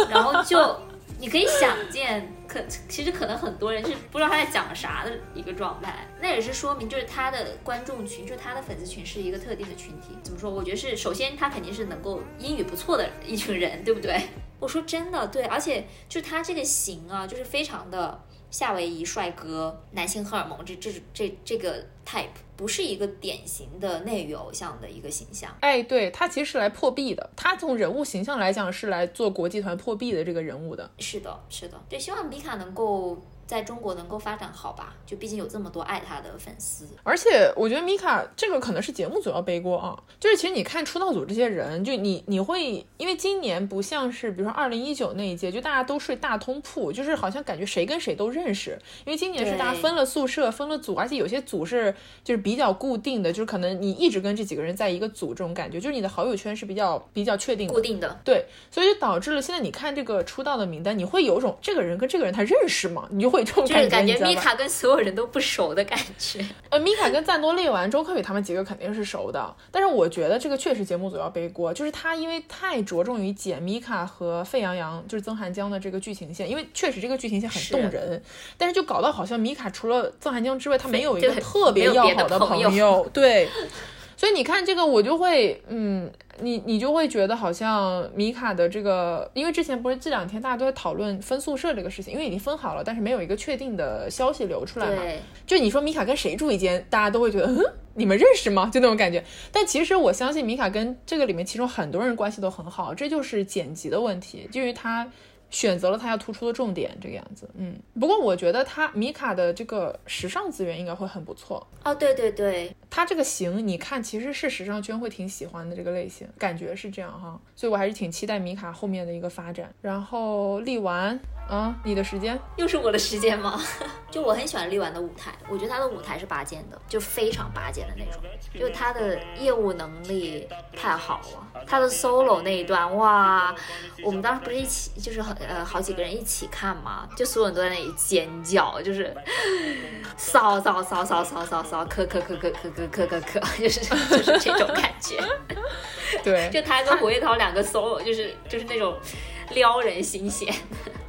然后就你可以想见可其实可能很多人是不知道他在讲啥的一个状态，那也是说明就是他的观众群，就是他的粉丝群是一个特定的群体。怎么说，我觉得是首先他肯定是能够英语不错的一群人，对不对？我说真的，对。而且就他这个型啊，就是非常的夏威夷帅哥男性荷尔蒙，这这这这个 type 不是一个典型的内娱偶像的一个形象。哎，对，他其实是来破壁的，他从人物形象来讲是来做国际团破壁的这个人物的。是的，是的，对，希望米卡能够在中国能够发展好吧，就毕竟有这么多爱他的粉丝。而且我觉得米卡这个可能是节目组要背锅啊，就是其实你看出道组这些人，就你你会因为今年不像是比如说二零一九那一届就大家都睡大通铺，就是好像感觉谁跟谁都认识，因为今年是大家分了宿舍分了组，而且有些组是就是比较固定的，就是可能你一直跟这几个人在一个组，这种感觉就是你的好友圈是比较比较确定的固定的。对，所以就导致了现在你看这个出道的名单，你会有种这个人跟这个人他认识吗，你就会有这种感觉，就是感觉米卡跟所有人都不熟的感觉。呃，米卡跟赞多累完周柯宇他们几个肯定是熟的，但是我觉得这个确实节目组要背锅，就是他因为太着重于解米卡和沸羊羊就是曾涵江的这个剧情线，因为确实这个剧情线很动人，是但是就搞到好像米卡除了曾涵江之外他没有一个特别要好的朋友， 对， 友对所以你看这个我就会嗯你你就会觉得好像米卡的这个，因为之前不是这两天大家都在讨论分宿舍这个事情，因为已经分好了，但是没有一个确定的消息流出来嘛。就你说米卡跟谁住一间，大家都会觉得嗯，你们认识吗？就那种感觉。但其实我相信米卡跟这个里面其中很多人关系都很好，这就是剪辑的问题，就是他选择了他要突出的重点这个样子。嗯，不过我觉得他米卡的这个时尚资源应该会很不错哦。对对对，他这个型你看其实是时尚圈会挺喜欢的这个类型，感觉是这样哈，所以我还是挺期待米卡后面的一个发展。然后力丸啊，你的时间又是我的时间吗？就我很喜欢力丸的舞台，我觉得他的舞台是拔尖的，就非常拔尖的那种，就他的业务能力太好了。他的 solo 那一段，哇，我们当时不是一起就是很呃，好几个人一起看嘛，就所有人都在那里尖叫，就是骚骚骚骚骚骚骚，咳咳咳咳咳咳咳咳，就是就是这种感觉。对，就他跟胡烨韬两个 solo， 就是就是那种撩人心弦。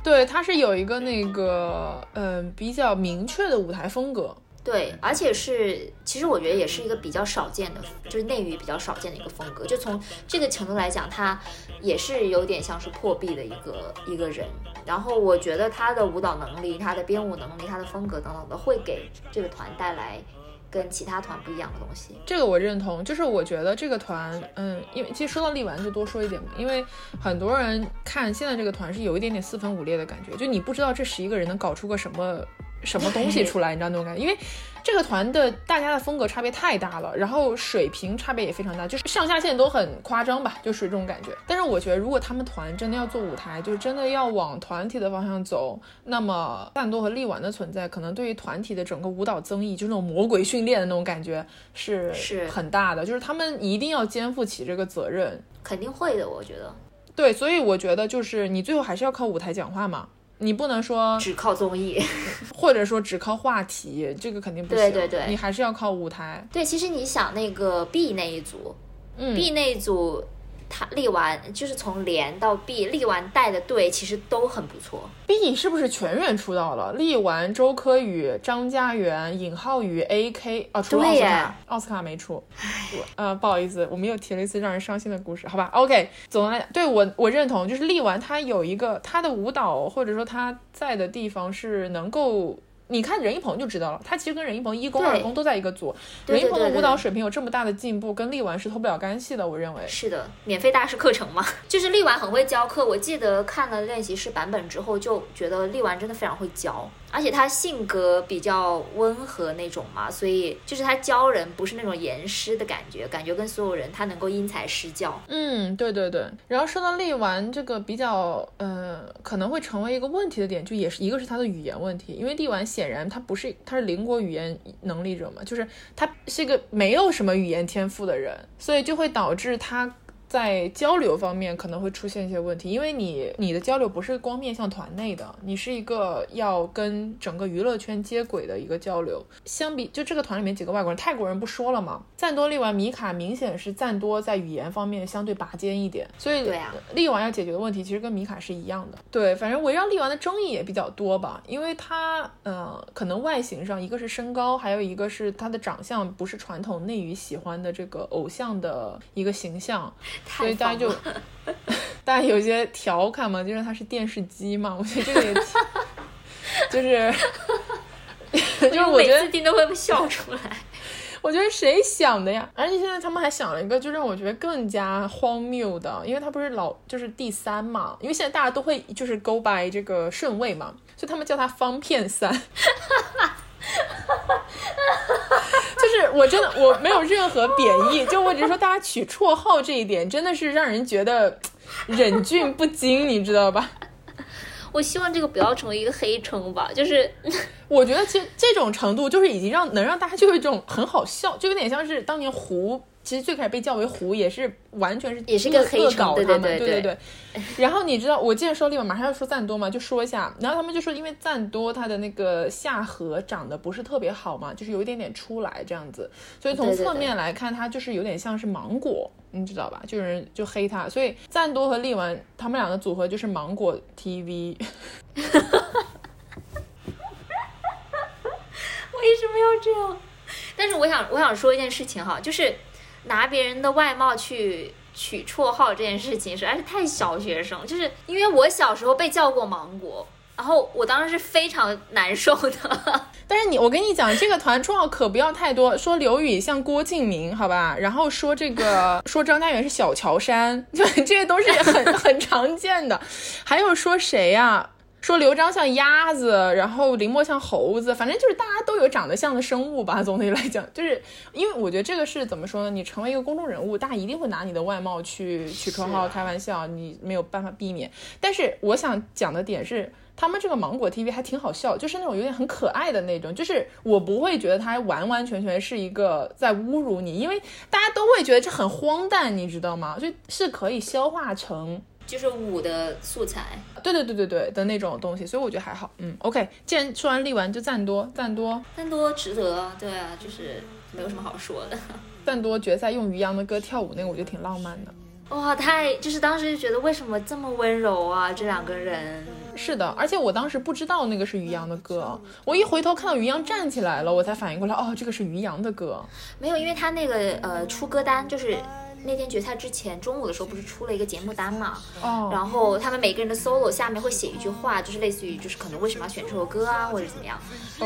对，他是有一个那个嗯、呃、比较明确的舞台风格。对，而且是其实我觉得也是一个比较少见的，就是内娱比较少见的一个风格，就从这个程度来讲他也是有点像是破壁的一个一个人。然后我觉得他的舞蹈能力，他的编舞能力，他的风格等等的会给这个团带来跟其他团不一样的东西，这个我认同。就是我觉得这个团，嗯，因为其实说到力丸就多说一点嘛，因为很多人看现在这个团是有一点点四分五裂的感觉，就你不知道这十一个人能搞出个什么什么东西出来，你知道那种感觉，因为这个团的大家的风格差别太大了，然后水平差别也非常大，就是上下限都很夸张吧，就是这种感觉。但是我觉得如果他们团真的要做舞台，就是真的要往团体的方向走，那么赞多和力丸的存在可能对于团体的整个舞蹈增益，就是那种魔鬼训练的那种感觉是很大的，就是他们一定要肩负起这个责任。肯定会的，我觉得。对，所以我觉得就是你最后还是要靠舞台讲话嘛，你不能说只靠综艺或者说只靠话题，这个肯定不行。对对对，你还是要靠舞台。对，其实你想那个 B 那一组、嗯、B 那一组他力丸就是从连到 B 力丸带的队其实都很不错。 B 是不是全员出道了？力丸、周柯宇、张嘉元、尹浩宇 A K 啊，除了奥斯卡奥斯卡没出。呃，不好意思，我们又提了一次让人伤心的故事，好吧。 OK， 总的来讲对我我认同，就是力丸他有一个他的舞蹈或者说他在的地方是能够，你看任一鹏就知道了，他其实跟任一鹏一公二公都在一个组，任一鹏的舞蹈水平有这么大的进步，跟力丸是脱不了干系的，我认为是的。免费大师课程嘛，就是力丸很会教课，我记得看了练习室版本之后就觉得力丸真的非常会教，而且他性格比较温和那种嘛，所以就是他教人不是那种严师的感觉，感觉跟所有人他能够因材施教。嗯，对对对。然后说到力丸这个比较呃可能会成为一个问题的点，就也是一个是他的语言问题，因为力丸显然他不是他是邻国语言能力者嘛，就是他是一个没有什么语言天赋的人，所以就会导致他在交流方面可能会出现一些问题，因为你你的交流不是光面向团内的，你是一个要跟整个娱乐圈接轨的一个交流。相比就这个团里面几个外国人，泰国人不说了嘛，赞多力丸米卡明显是赞多在语言方面相对拔尖一点，所以对啊，力丸要解决的问题其实跟米卡是一样的。对，反正围绕力丸的争议也比较多吧，因为他呃可能外形上一个是身高，还有一个是他的长相不是传统内娱喜欢的这个偶像的一个形象，所以大家就大家有些调侃嘛，就是他是电视机嘛，我觉得这个也就是就是我觉得每次听都会笑出来，我觉得谁想的呀。而且现在他们还想了一个就让我觉得更加荒谬的，因为他不是老就是第三嘛，因为现在大家都会就是 go by 这个顺位嘛，所以他们叫他方片三就是我真的我没有任何贬义，就我只是说大家取绰号这一点真的是让人觉得忍俊不禁，你知道吧。我希望这个不要成为一个黑称吧，就是我觉得其实这种程度就是已经让能让大家就有一种很好笑，就有点像是当年胡其实最开始被叫为胡也是完全是也是个黑搞他们，对对 对, 对, 对, 对然后你知道我记得说立马马上要说赞多嘛，就说一下，然后他们就说因为赞多他的那个下颌长得不是特别好嘛，就是有一点点出来这样子，所以从侧面来看他就是有点像是芒果，对对对，你知道吧，就有人就黑他，所以赞多和立文他们两个组合就是芒果 T V 为什么要这样？但是我想我想说一件事情哈，就是拿别人的外貌去取绰号这件事情实在是太小学生，就是因为我小时候被叫过芒果，然后我当时是非常难受的。但是你我跟你讲这个团绰号可不要太多，说刘宇像郭敬明好吧，然后说这个说张家元是小乔山，对，这些都是很很常见的。还有说谁啊，说刘彰像鸭子，然后林默像猴子，反正就是大家都有长得像的生物吧，总体来讲，就是因为我觉得这个是怎么说呢，你成为一个公众人物，大家一定会拿你的外貌去取绰号开玩笑，你没有办法避免。但是我想讲的点是他们这个芒果 T V 还挺好笑，就是那种有点很可爱的那种，就是我不会觉得他完完全全是一个在侮辱你，因为大家都会觉得这很荒诞，你知道吗？所以是可以消化成就是舞的素材，对对对对对的那种东西，所以我觉得还好。嗯 ，OK， 既然说完立完就赞多，赞多，赞多值得啊，对啊，就是没有什么好说的。赞多决赛用于洋的歌跳舞那个，我觉得挺浪漫的。哇，太就是当时觉得为什么这么温柔啊，这两个人。是的，而且我当时不知道那个是于洋的歌，我一回头看到于洋站起来了，我才反应过来，哦，这个是于洋的歌。没有，因为他那个呃出歌单就是。那天决赛之前中午的时候不是出了一个节目单嘛，哦，然后他们每个人的 solo 下面会写一句话，就是类似于就是可能为什么要选这首歌啊或者怎么样，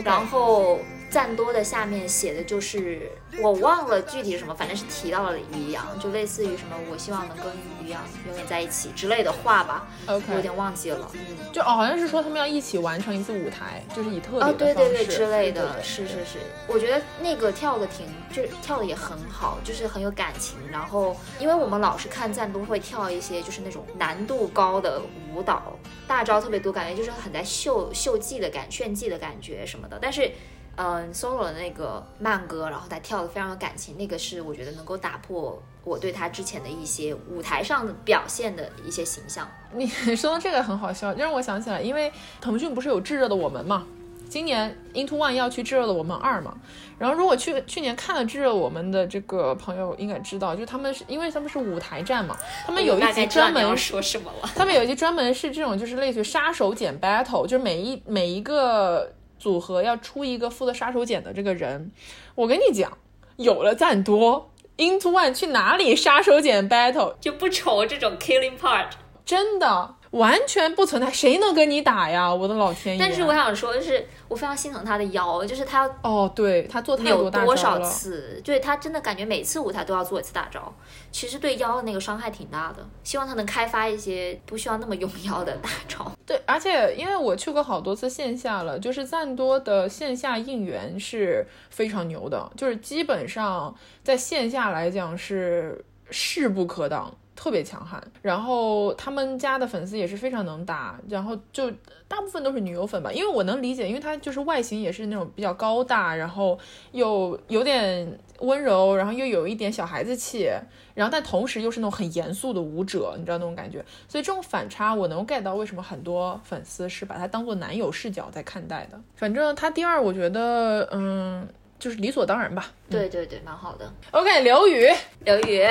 然后赞多的下面写的就是我忘了具体是什么，反正是提到了于洋，就类似于什么我希望能跟于洋永远在一起之类的话吧，okay. 我有点忘记了，嗯，就好像是说他们要一起完成一次舞台，就是以特别的方式，哦，对对对之类的，对对对，是是是，我觉得那个跳的挺就是跳的也很好，就是很有感情，然后因为我们老是看赞多会跳一些就是那种难度高的舞蹈，大招特别多，感觉就是很在秀秀技的感炫技的感觉什么的，但是嗯、呃、solo 的那个慢歌，然后他跳的非常有感情，那个是我觉得能够打破我对他之前的一些舞台上表现的一些形象。你说到这个很好笑，让我想起来，因为腾讯不是有炙热的我们嘛，今年 I N T O one 要去炙热的我们二嘛，然后如果去去年看了炙热我们的这个朋友应该知道，就是他们是因为他们是舞台战嘛，他们有一集专门说什么了，他们有一集专门是这种就是类似于杀手锏 battle， 就是每一每一个组合要出一个负责杀手锏的这个人。我跟你讲，有了赞多 I N T O one 去哪里杀手锏 battle 就不愁这种 killing part， 真的完全不存在，谁能跟你打呀？我的老天爷！但是我想说，就是我非常心疼他的腰，就是他哦，对他做太多大招了，有多少次？对他真的感觉每次舞台都要做一次大招，其实对腰的那个伤害挺大的。希望他能开发一些不需要那么用腰的大招。对，而且因为我去过好多次线下了，就是赞多的线下应援是非常牛的，就是基本上在线下来讲是势不可挡。特别强悍，然后他们家的粉丝也是非常能打，然后就大部分都是女友粉吧，因为我能理解，因为他就是外形也是那种比较高大，然后又有点温柔，然后又有一点小孩子气，然后但同时又是那种很严肃的舞者，你知道那种感觉，所以这种反差我能 get 到为什么很多粉丝是把他当做男友视角在看待的。反正他第二我觉得嗯就是理所当然吧，对对对，蛮好的。 OK， 刘宇刘宇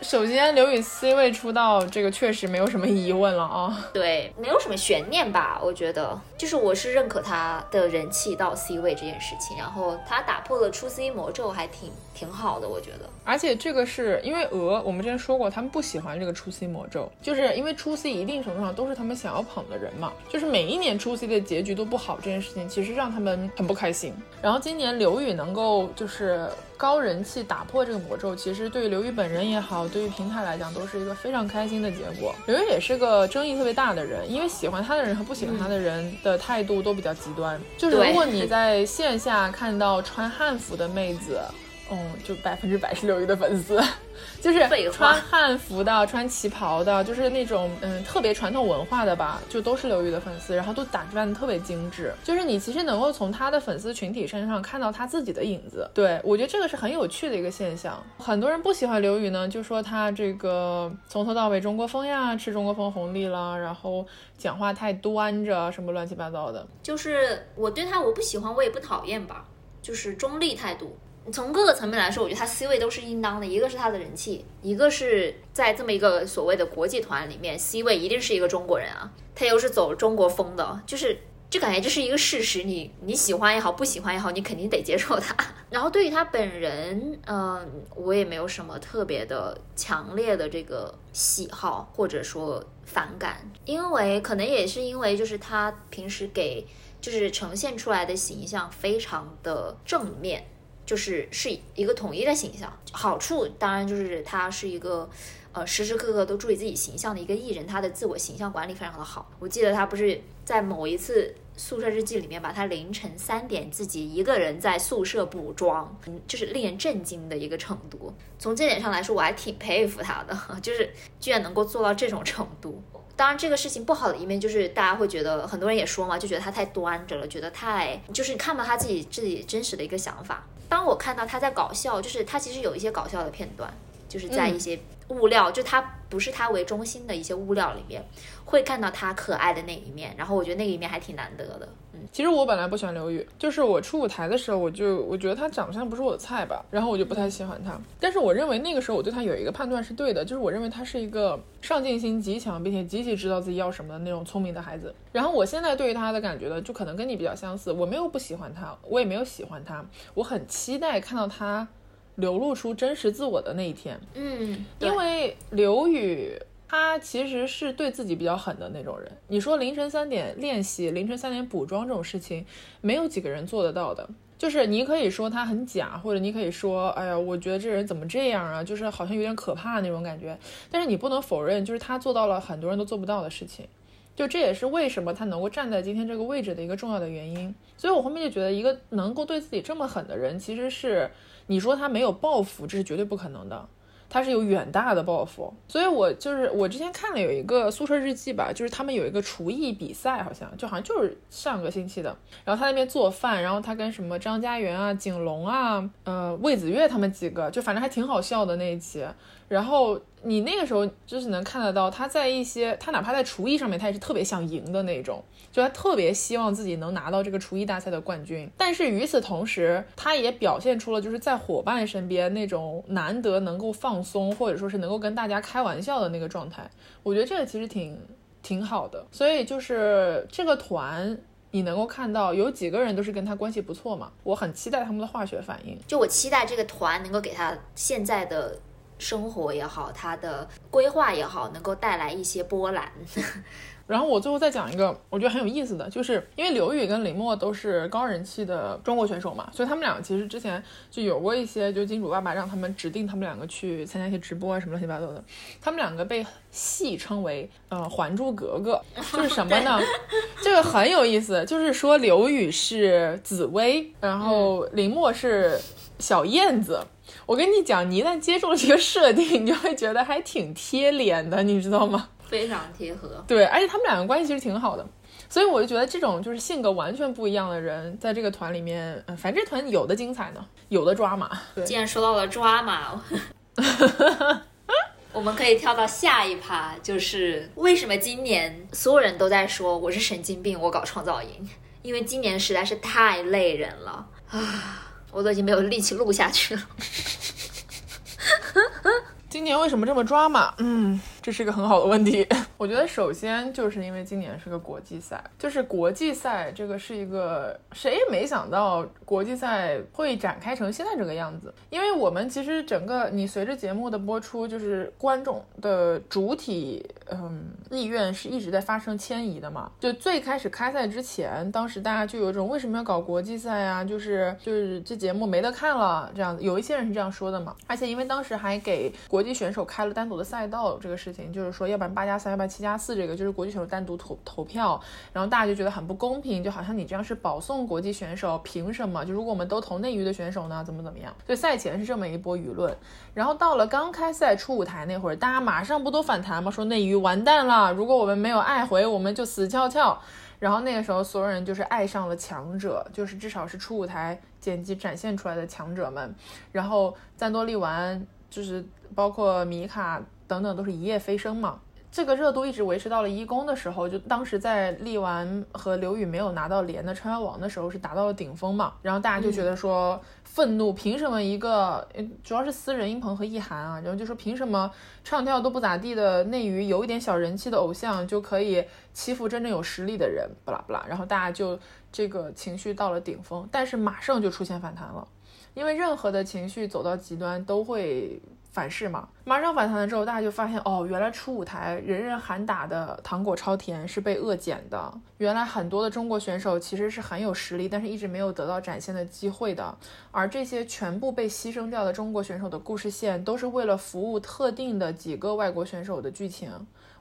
首先刘宇 C 位出道，这个确实没有什么疑问了啊，对，没有什么悬念吧，我觉得就是我是认可他的人气到 C 位这件事情，然后他打破了出 C 魔咒还挺挺好的，我觉得。而且这个是因为俄我们之前说过他们不喜欢这个出 C 魔咒，就是因为出 C 一定程度上都是他们想要捧的人嘛，就是每一年出 C 的结局都不好，这件事情其实让他们很不开心。然后今年刘刘宇能够就是高人气打破这个魔咒，其实对于刘宇本人也好，对于平台来讲都是一个非常开心的结果。刘宇也是个争议特别大的人，因为喜欢他的人和不喜欢他的人的态度都比较极端，就是如果你在线下看到穿汉服的妹子嗯，就百分之百是刘瑜的粉丝，就是穿汉服的、穿旗袍的，就是那种嗯特别传统文化的吧，就都是刘瑜的粉丝，然后都打扮得特别精致，就是你其实能够从他的粉丝群体身上看到他自己的影子。对，我觉得这个是很有趣的一个现象。很多人不喜欢刘瑜呢，就说他这个从头到尾中国风呀，吃中国风红利啦，然后讲话太端着，什么乱七八糟的。就是我对他我不喜欢，我也不讨厌吧，就是中立态度。从各个层面来说，我觉得他 C 位都是应当的，一个是他的人气，一个是在这么一个所谓的国际团里面 C 位一定是一个中国人啊，他又是走中国风的，就是就感觉这是一个事实，你你喜欢也好不喜欢也好，你肯定得接受他。然后对于他本人，嗯、呃，我也没有什么特别的强烈的这个喜好或者说反感，因为可能也是因为就是他平时给就是呈现出来的形象非常的正面，就是是一个统一的形象。好处当然就是他是一个呃时时刻刻都注意自己形象的一个艺人，他的自我形象管理非常的好。我记得他不是在某一次宿舍日记里面把他凌晨三点自己一个人在宿舍补妆，就是令人震惊的一个程度。从这点上来说，我还挺佩服他的，就是居然能够做到这种程度。当然这个事情不好的一面就是大家会觉得，很多人也说嘛，就觉得他太端着了，觉得太就是看不到他自己自己真实的一个想法。当我看到他在搞笑，就是他其实有一些搞笑的片段，就是在一些物料、嗯、就他不是他为中心的一些物料里面会看到他可爱的那一面，然后我觉得那一面还挺难得的。其实我本来不喜欢刘宇，就是我出舞台的时候，我就我觉得他长相不是我的菜吧，然后我就不太喜欢他。但是我认为那个时候我对他有一个判断是对的，就是我认为他是一个上进心极强并且极其知道自己要什么的那种聪明的孩子。然后我现在对于他的感觉呢，就可能跟你比较相似，我没有不喜欢他，我也没有喜欢他，我很期待看到他流露出真实自我的那一天。嗯，因为刘宇他其实是对自己比较狠的那种人，你说凌晨三点练习，凌晨三点补妆这种事情没有几个人做得到的。就是你可以说他很假，或者你可以说哎呀我觉得这人怎么这样啊，就是好像有点可怕那种感觉，但是你不能否认就是他做到了很多人都做不到的事情，就这也是为什么他能够站在今天这个位置的一个重要的原因。所以我后面就觉得一个能够对自己这么狠的人，其实是你说他没有抱负，这是绝对不可能的，他是有远大的抱负。所以我就是我之前看了有一个宿舍日记吧，就是他们有一个厨艺比赛，好像就好像就是上个星期的，然后他那边做饭，然后他跟什么张家元啊、景龙啊、呃魏子越他们几个，就反正还挺好笑的那一期。然后你那个时候就是能看得到他在一些他哪怕在厨艺上面他也是特别想赢的那种，就他特别希望自己能拿到这个厨艺大赛的冠军。但是与此同时他也表现出了就是在伙伴身边那种难得能够放松或者说是能够跟大家开玩笑的那个状态，我觉得这个其实挺挺好的。所以就是这个团你能够看到有几个人都是跟他关系不错嘛，我很期待他们的化学反应，就我期待这个团能够给他现在的生活也好，他的规划也好，能够带来一些波澜。然后我最后再讲一个我觉得很有意思的，就是因为刘宇跟林默都是高人气的中国选手嘛，所以他们俩其实之前就有过一些就金主爸爸让他们指定他们两个去参加一些直播啊什么乱七八糟的，他们两个被戏称为呃还珠格格，就是什么呢这个很有意思，就是说刘宇是紫薇，然后林默是小燕子。我跟你讲，你一旦接触了这个设定，你就会觉得还挺贴脸的，你知道吗？非常贴合。对，而且他们两个关系其实挺好的，所以我就觉得这种就是性格完全不一样的人在这个团里面、呃、反正这团有的精彩呢，有的抓马。既然说到了抓马我们可以跳到下一趴，就是为什么今年所有人都在说我是神经病，我搞创造营，因为今年实在是太累人了啊，我都已经没有力气录下去了。今年为什么这么抓嘛？嗯，这是一个很好的问题。我觉得首先就是因为今年是个国际赛，就是国际赛这个是一个谁也没想到国际赛会展开成现在这个样子。因为我们其实整个你随着节目的播出，就是观众的主体嗯意愿是一直在发生迁移的嘛。就最开始开赛之前，当时大家就有一种为什么要搞国际赛啊？就是就是这节目没得看了这样子，有一些人是这样说的嘛。而且因为当时还给国际选手开了单独的赛道这个事。事情，就是说要不然八加三，要不然七加四，这个就是国际选手单独投投票，然后大家就觉得很不公平，就好像你这样是保送国际选手，凭什么？就如果我们都投内娱的选手呢，怎么怎么样？所以赛前是这么一波舆论，然后到了刚开赛初舞台那会儿，大家马上不都反弹吗？说内娱完蛋了，如果我们没有爱回，我们就死翘翘。然后那个时候所有人就是爱上了强者，就是至少是初舞台剪辑展现出来的强者们，然后赞多利丸就是包括米卡等等都是一夜飞升嘛。这个热度一直维持到了一公的时候，就当时在力丸和刘宇没有拿到连的穿越王的时候是达到了顶峰嘛，然后大家就觉得说、嗯、愤怒，凭什么一个主要是私人音鹏和一涵啊，然后就说凭什么唱跳都不咋地的内娱有一点小人气的偶像就可以欺负真正有实力的人不啦不啦，然后大家就这个情绪到了顶峰，但是马上就出现反弹了，因为任何的情绪走到极端都会反噬嘛，马上反弹了之后，大家就发现哦，原来初舞台人人喊打的糖果超甜是被恶减的，原来很多的中国选手其实是很有实力，但是一直没有得到展现的机会的，而这些全部被牺牲掉的中国选手的故事线都是为了服务特定的几个外国选手的剧情，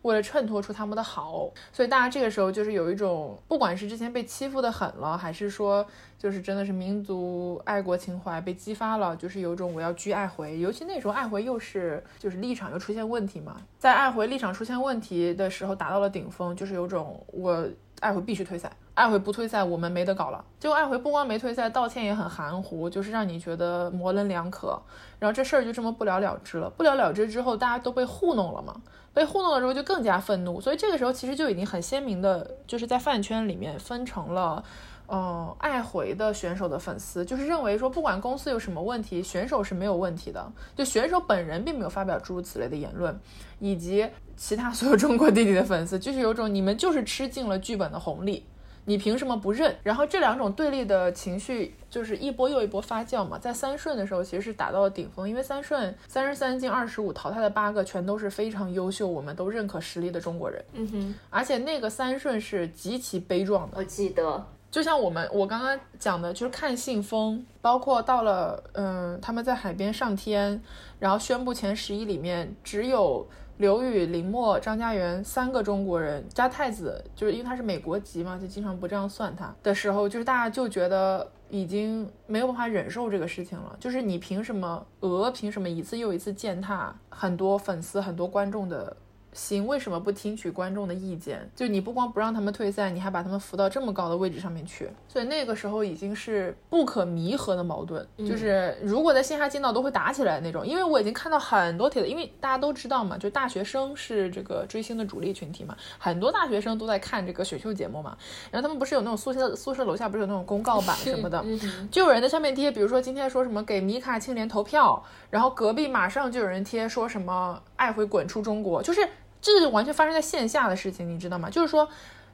为了衬托出他们的好，所以大家这个时候就是有一种不管是之前被欺负的狠了，还是说就是真的是民族爱国情怀被激发了，就是有一种我要狙爱回，尤其那时候爱回又是就是立场又出现问题嘛，在爱回立场出现问题的时候达到了顶峰，就是有种我爱回必须退赛，爱回不退赛我们没得搞了，结果爱回不光没退赛，道歉也很含糊，就是让你觉得模棱两可，然后这事儿就这么不了了之了，不了了之之后大家都被糊弄了嘛，被糊弄了之后就更加愤怒，所以这个时候其实就已经很鲜明的就是在饭圈里面分成了嗯，爱回的选手的粉丝就是认为说不管公司有什么问题选手是没有问题的，就选手本人并没有发表诸如此类的言论，以及其他所有中国弟弟的粉丝就是有种你们就是吃尽了剧本的红利，你凭什么不认，然后这两种对立的情绪就是一波又一波发酵嘛，在三顺的时候其实是达到了顶峰，因为三顺三十三进二十五淘汰的八个全都是非常优秀我们都认可实力的中国人，嗯哼，而且那个三顺是极其悲壮的，我记得就像我们我刚刚讲的就是看信封，包括到了嗯他们在海边上天，然后宣布前十一里面只有刘宇、林默、张家元三个中国人加太子，就是因为他是美国籍嘛，就经常不这样算他的时候，就是大家就觉得已经没有办法忍受这个事情了，就是你凭什么俄凭什么一次又一次践踏很多粉丝很多观众的行，为什么不听取观众的意见，就你不光不让他们退赛，你还把他们扶到这么高的位置上面去，所以那个时候已经是不可弥合的矛盾、嗯、就是如果在线下见到都会打起来那种，因为我已经看到很多帖子，因为大家都知道嘛，就大学生是这个追星的主力群体嘛，很多大学生都在看这个选秀节目嘛，然后他们不是有那种宿舍宿舍楼下不是有那种公告板什么的、嗯、就有人在上面贴比如说今天说什么给米卡庆怜投票，然后隔壁马上就有人贴说什么爱回滚出中国，就是这是完全发生在线下的事情，你知道吗？就是说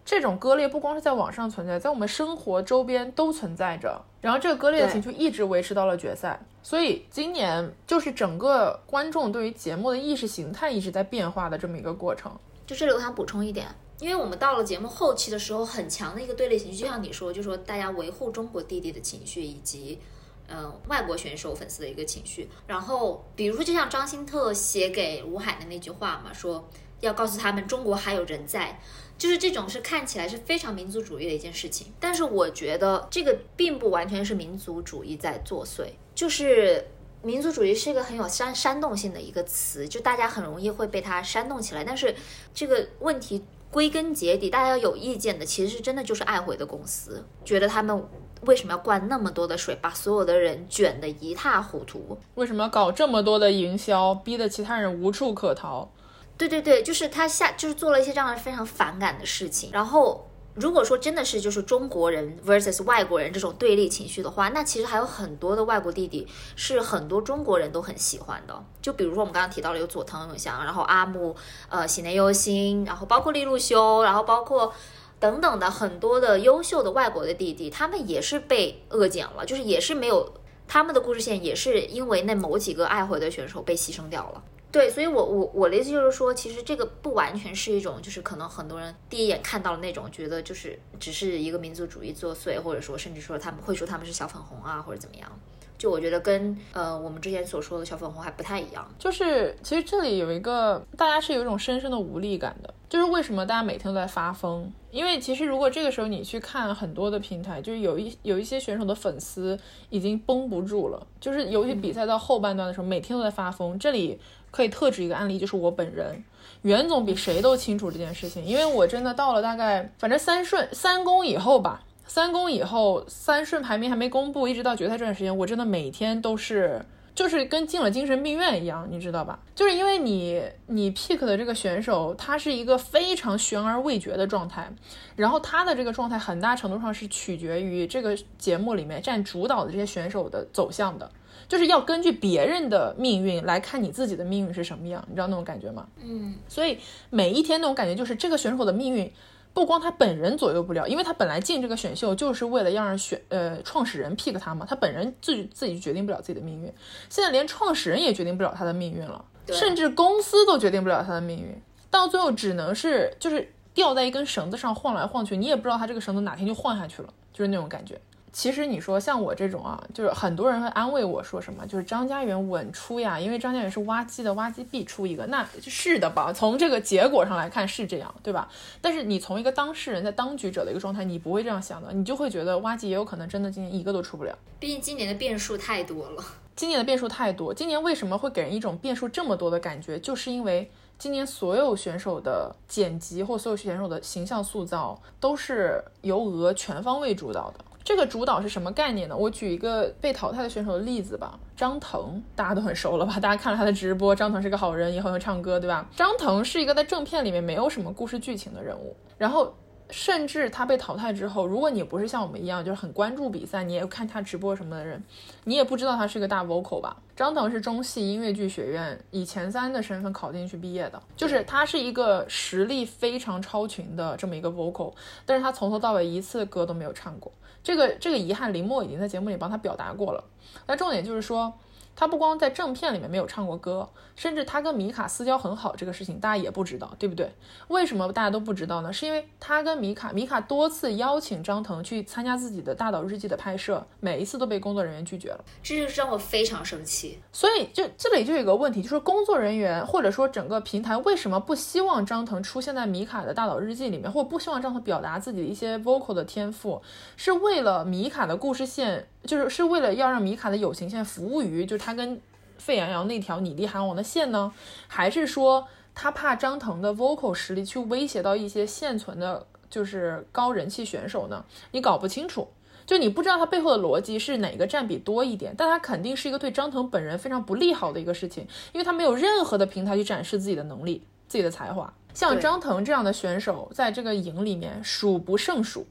这种割裂不光是在网上存在，在我们生活周边都存在着，然后这个割裂的情绪一直维持到了决赛，所以今年就是整个观众对于节目的意识形态一直在变化的这么一个过程。就这里我想补充一点，因为我们到了节目后期的时候，很强的一个对立情绪，就像你说，就说大家维护中国弟弟的情绪，以及嗯、呃，外国选手粉丝的一个情绪。然后比如说就像张新特写给吴海的那句话嘛，说要告诉他们中国还有人在，就是这种是看起来是非常民族主义的一件事情，但是我觉得这个并不完全是民族主义在作祟，就是民族主义是一个很有煽煽动性的一个词，就大家很容易会被它煽动起来，但是这个问题归根结底大家有意见的其实真的就是爱回的公司，觉得他们为什么要灌那么多的水，把所有的人卷得一塌糊涂，为什么要搞这么多的营销，逼得其他人无处可逃，对对对，就是他下就是做了一些这样非常反感的事情。然后如果说真的是就是中国人 versus 外国人这种对立情绪的话，那其实还有很多的外国弟弟是很多中国人都很喜欢的，就比如说我们刚刚提到了有佐藤永祥，然后阿木呃喜内优心，然后包括利路修，然后包括等等的很多的优秀的外国的弟弟，他们也是被恶减了，就是也是没有他们的故事线，也是因为那某几个爱回的选手被牺牲掉了。对，所以我我我的意思就是说，其实这个不完全是一种，就是可能很多人第一眼看到了那种觉得就是只是一个民族主义作祟，或者说甚至说他们会说他们是小粉红啊或者怎么样，就我觉得跟呃我们之前所说的小粉红还不太一样。就是其实这里有一个大家是有一种深深的无力感的，就是为什么大家每天都在发疯，因为其实如果这个时候你去看很多的平台，就是有一有一些选手的粉丝已经绷不住了，就是尤其比赛到后半段的时候、嗯、每天都在发疯。这里可以特指一个案例，就是我本人，袁总比谁都清楚这件事情，因为我真的到了大概反正三顺三公以后吧，三公以后三顺排名还没公布一直到决赛这段时间，我真的每天都是就是跟进了精神病院一样，你知道吧，就是因为你你 pick 的这个选手他是一个非常悬而未决的状态，然后他的这个状态很大程度上是取决于这个节目里面占主导的这些选手的走向的，就是要根据别人的命运来看你自己的命运是什么样，你知道那种感觉吗？嗯，所以每一天那种感觉就是这个选手的命运不光他本人左右不了，因为他本来进这个选秀就是为了让选呃创始人 pick 他嘛，他本人自己自己决定不了自己的命运，现在连创始人也决定不了他的命运了，甚至公司都决定不了他的命运，到最后只能是就是吊在一根绳子上晃来晃去，你也不知道他这个绳子哪天就晃下去了，就是那种感觉。其实你说像我这种啊，就是很多人会安慰我说什么就是张家元稳出呀，因为张家元是挖机的，挖机必出一个，那是的吧，从这个结果上来看是这样对吧，但是你从一个当事人在当局者的一个状态，你不会这样想的，你就会觉得挖机也有可能真的今年一个都出不了，毕竟今年的变数太多了，今年的变数太多，今年为什么会给人一种变数这么多的感觉，就是因为今年所有选手的剪辑或所有选手的形象塑造都是由鹅全方位主导的。这个主导是什么概念呢？我举一个被淘汰的选手的例子吧，张腾大家都很熟了吧，大家看了他的直播，张腾是个好人也很会唱歌对吧，张腾是一个在正片里面没有什么故事剧情的人物，然后甚至他被淘汰之后，如果你不是像我们一样就是很关注比赛，你也看他直播什么的人，你也不知道他是个大 vocal 吧。张腾是中戏音乐剧学院以前三的身份考进去毕业的，就是他是一个实力非常超群的这么一个 vocal， 但是他从头到尾一次歌都没有唱过，这个这个遗憾林默已经在节目里帮他表达过了。那重点就是说他不光在正片里面没有唱过歌，甚至他跟米卡私交很好这个事情大家也不知道，对不对？为什么大家都不知道呢？是因为他跟米卡米卡多次邀请张腾去参加自己的大岛日记的拍摄，每一次都被工作人员拒绝了，这就是让我非常生气。所以就这里就有一个问题，就是工作人员或者说整个平台为什么不希望张腾出现在米卡的大岛日记里面，或不希望张腾表达自己的一些 vocal 的天赋，是为了米卡的故事线，就是是为了要让米卡的友情线服务于就是他跟沸羊羊那条你力韩王的线呢，还是说他怕张腾的 vocal 实力去威胁到一些现存的就是高人气选手呢？你搞不清楚，就你不知道他背后的逻辑是哪个占比多一点，但他肯定是一个对张腾本人非常不利好的一个事情，因为他没有任何的平台去展示自己的能力自己的才华。像张腾这样的选手在这个营里面数不胜数，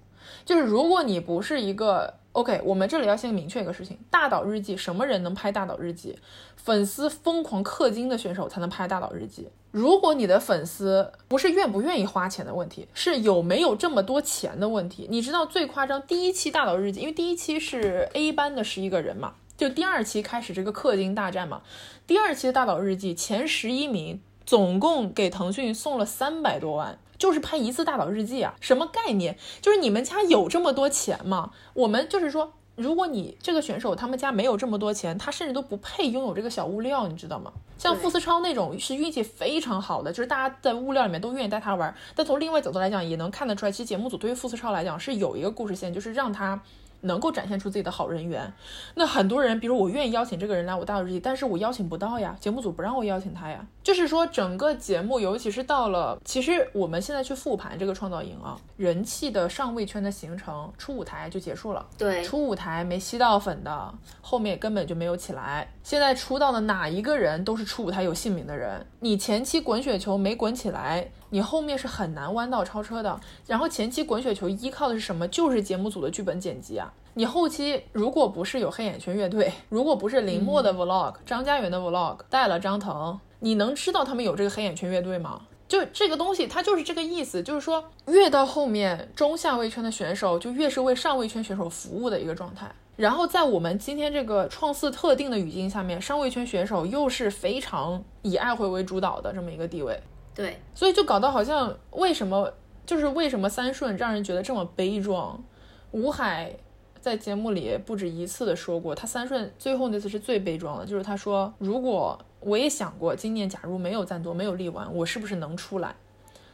就是如果你不是一个OK， 我们这里要先明确一个事情，大岛日记什么人能拍大岛日记？粉丝疯狂氪金的选手才能拍大岛日记。如果你的粉丝不是愿不愿意花钱的问题，是有没有这么多钱的问题。你知道最夸张第一期大岛日记，因为第一期是 A 班的十一个人嘛，就第二期开始这个氪金大战嘛，第二期的大岛日记前十一名总共给腾讯送了三百多万。就是拍一次大岛日记啊，什么概念？就是你们家有这么多钱吗？我们就是说，如果你这个选手他们家没有这么多钱，他甚至都不配拥有这个小物料，你知道吗？像傅思超那种是运气非常好的，就是大家在物料里面都愿意带他玩，但从另外角度来讲也能看得出来，其实节目组对于傅思超来讲是有一个故事线，就是让他能够展现出自己的好人缘。那很多人比如我愿意邀请这个人来我大岛日记，但是我邀请不到呀，节目组不让我邀请他呀。就是说整个节目尤其是到了，其实我们现在去复盘这个创造营啊，人气的上位圈的形成出舞台就结束了，对，出舞台没吸到粉的后面根本就没有起来，现在出道的哪一个人都是出舞台有姓名的人，你前期滚雪球没滚起来，你后面是很难弯道超车的。然后前期滚雪球依靠的是什么？就是节目组的剧本剪辑啊。你后期如果不是有黑眼圈乐队，如果不是林默的 vlog、嗯、张家元的 vlog 带了张腾，你能知道他们有这个黑眼圈乐队吗？就这个东西它就是这个意思，就是说越到后面中下位圈的选手就越是为上位圈选手服务的一个状态。然后在我们今天这个创四特定的语境下面，上位圈选手又是非常以爱回为主导的这么一个地位，对，所以就搞到好像为什么就是为什么三顺让人觉得这么悲壮，吴海在节目里不止一次的说过，他三顺最后那次是最悲壮的，就是他说如果我也想过今年假如没有赞多没有力丸我是不是能出来，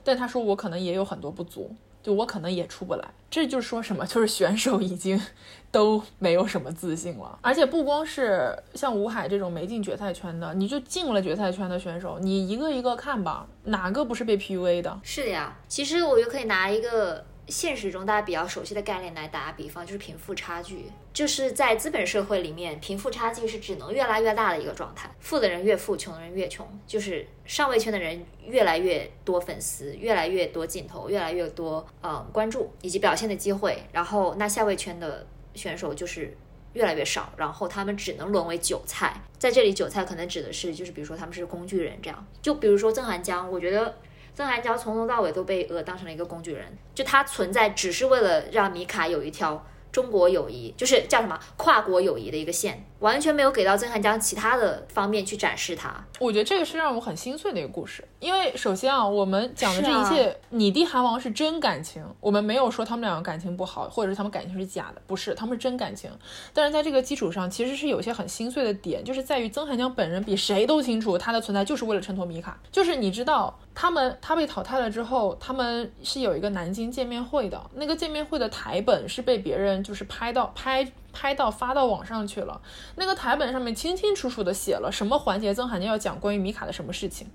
但他说我可能也有很多不足，就我可能也出不来。这就是说什么，就是选手已经都没有什么自信了。而且不光是像吴海这种没进决赛圈的，你就进了决赛圈的选手，你一个一个看吧，哪个不是被 P U A 的？是的呀，其实我就可以拿一个现实中大家比较熟悉的概念来打比方，就是贫富差距。就是在资本社会里面，贫富差距是只能越拉越大的一个状态，富的人越富，穷的人越穷，就是上位圈的人越来越多粉丝，越来越多镜头，越来越多、呃、关注以及表现的机会，然后那下位圈的选手就是越来越少，然后他们只能沦为韭菜。在这里韭菜可能指的是就是比如说他们是工具人，这样就比如说曾涵江，我觉得曾涵江从头到尾都被鹅当成了一个工具人，就他存在只是为了让米卡有一条中国友谊，就是叫什么跨国友谊的一个线，完全没有给到曾涵江其他的方面去展示他。我觉得这个是让我很心碎的一个故事，因为首先啊，我们讲的这一切、啊、你弟韩王是真感情，我们没有说他们两个感情不好，或者是他们感情是假的，不是，他们是真感情。但是在这个基础上其实是有些很心碎的点，就是在于曾涵江本人比谁都清楚他的存在就是为了衬托米卡。就是你知道他们他被淘汰了之后，他们是有一个南京见面会的，那个见面会的台本是被别人就是拍到拍拍到发到网上去了，那个台本上面清清楚楚的写了什么环节曾涵江要讲关于米卡的什么事情，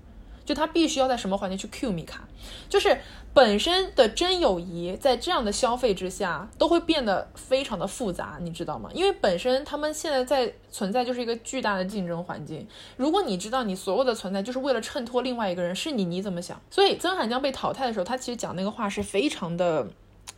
就他必须要在什么环节去 cue 米卡。就是本身的真友谊在这样的消费之下都会变得非常的复杂，你知道吗？因为本身他们现在在存在就是一个巨大的竞争环境，如果你知道你所有的存在就是为了衬托另外一个人，是你你怎么想？所以曾涵江被淘汰的时候，他其实讲那个话是非常的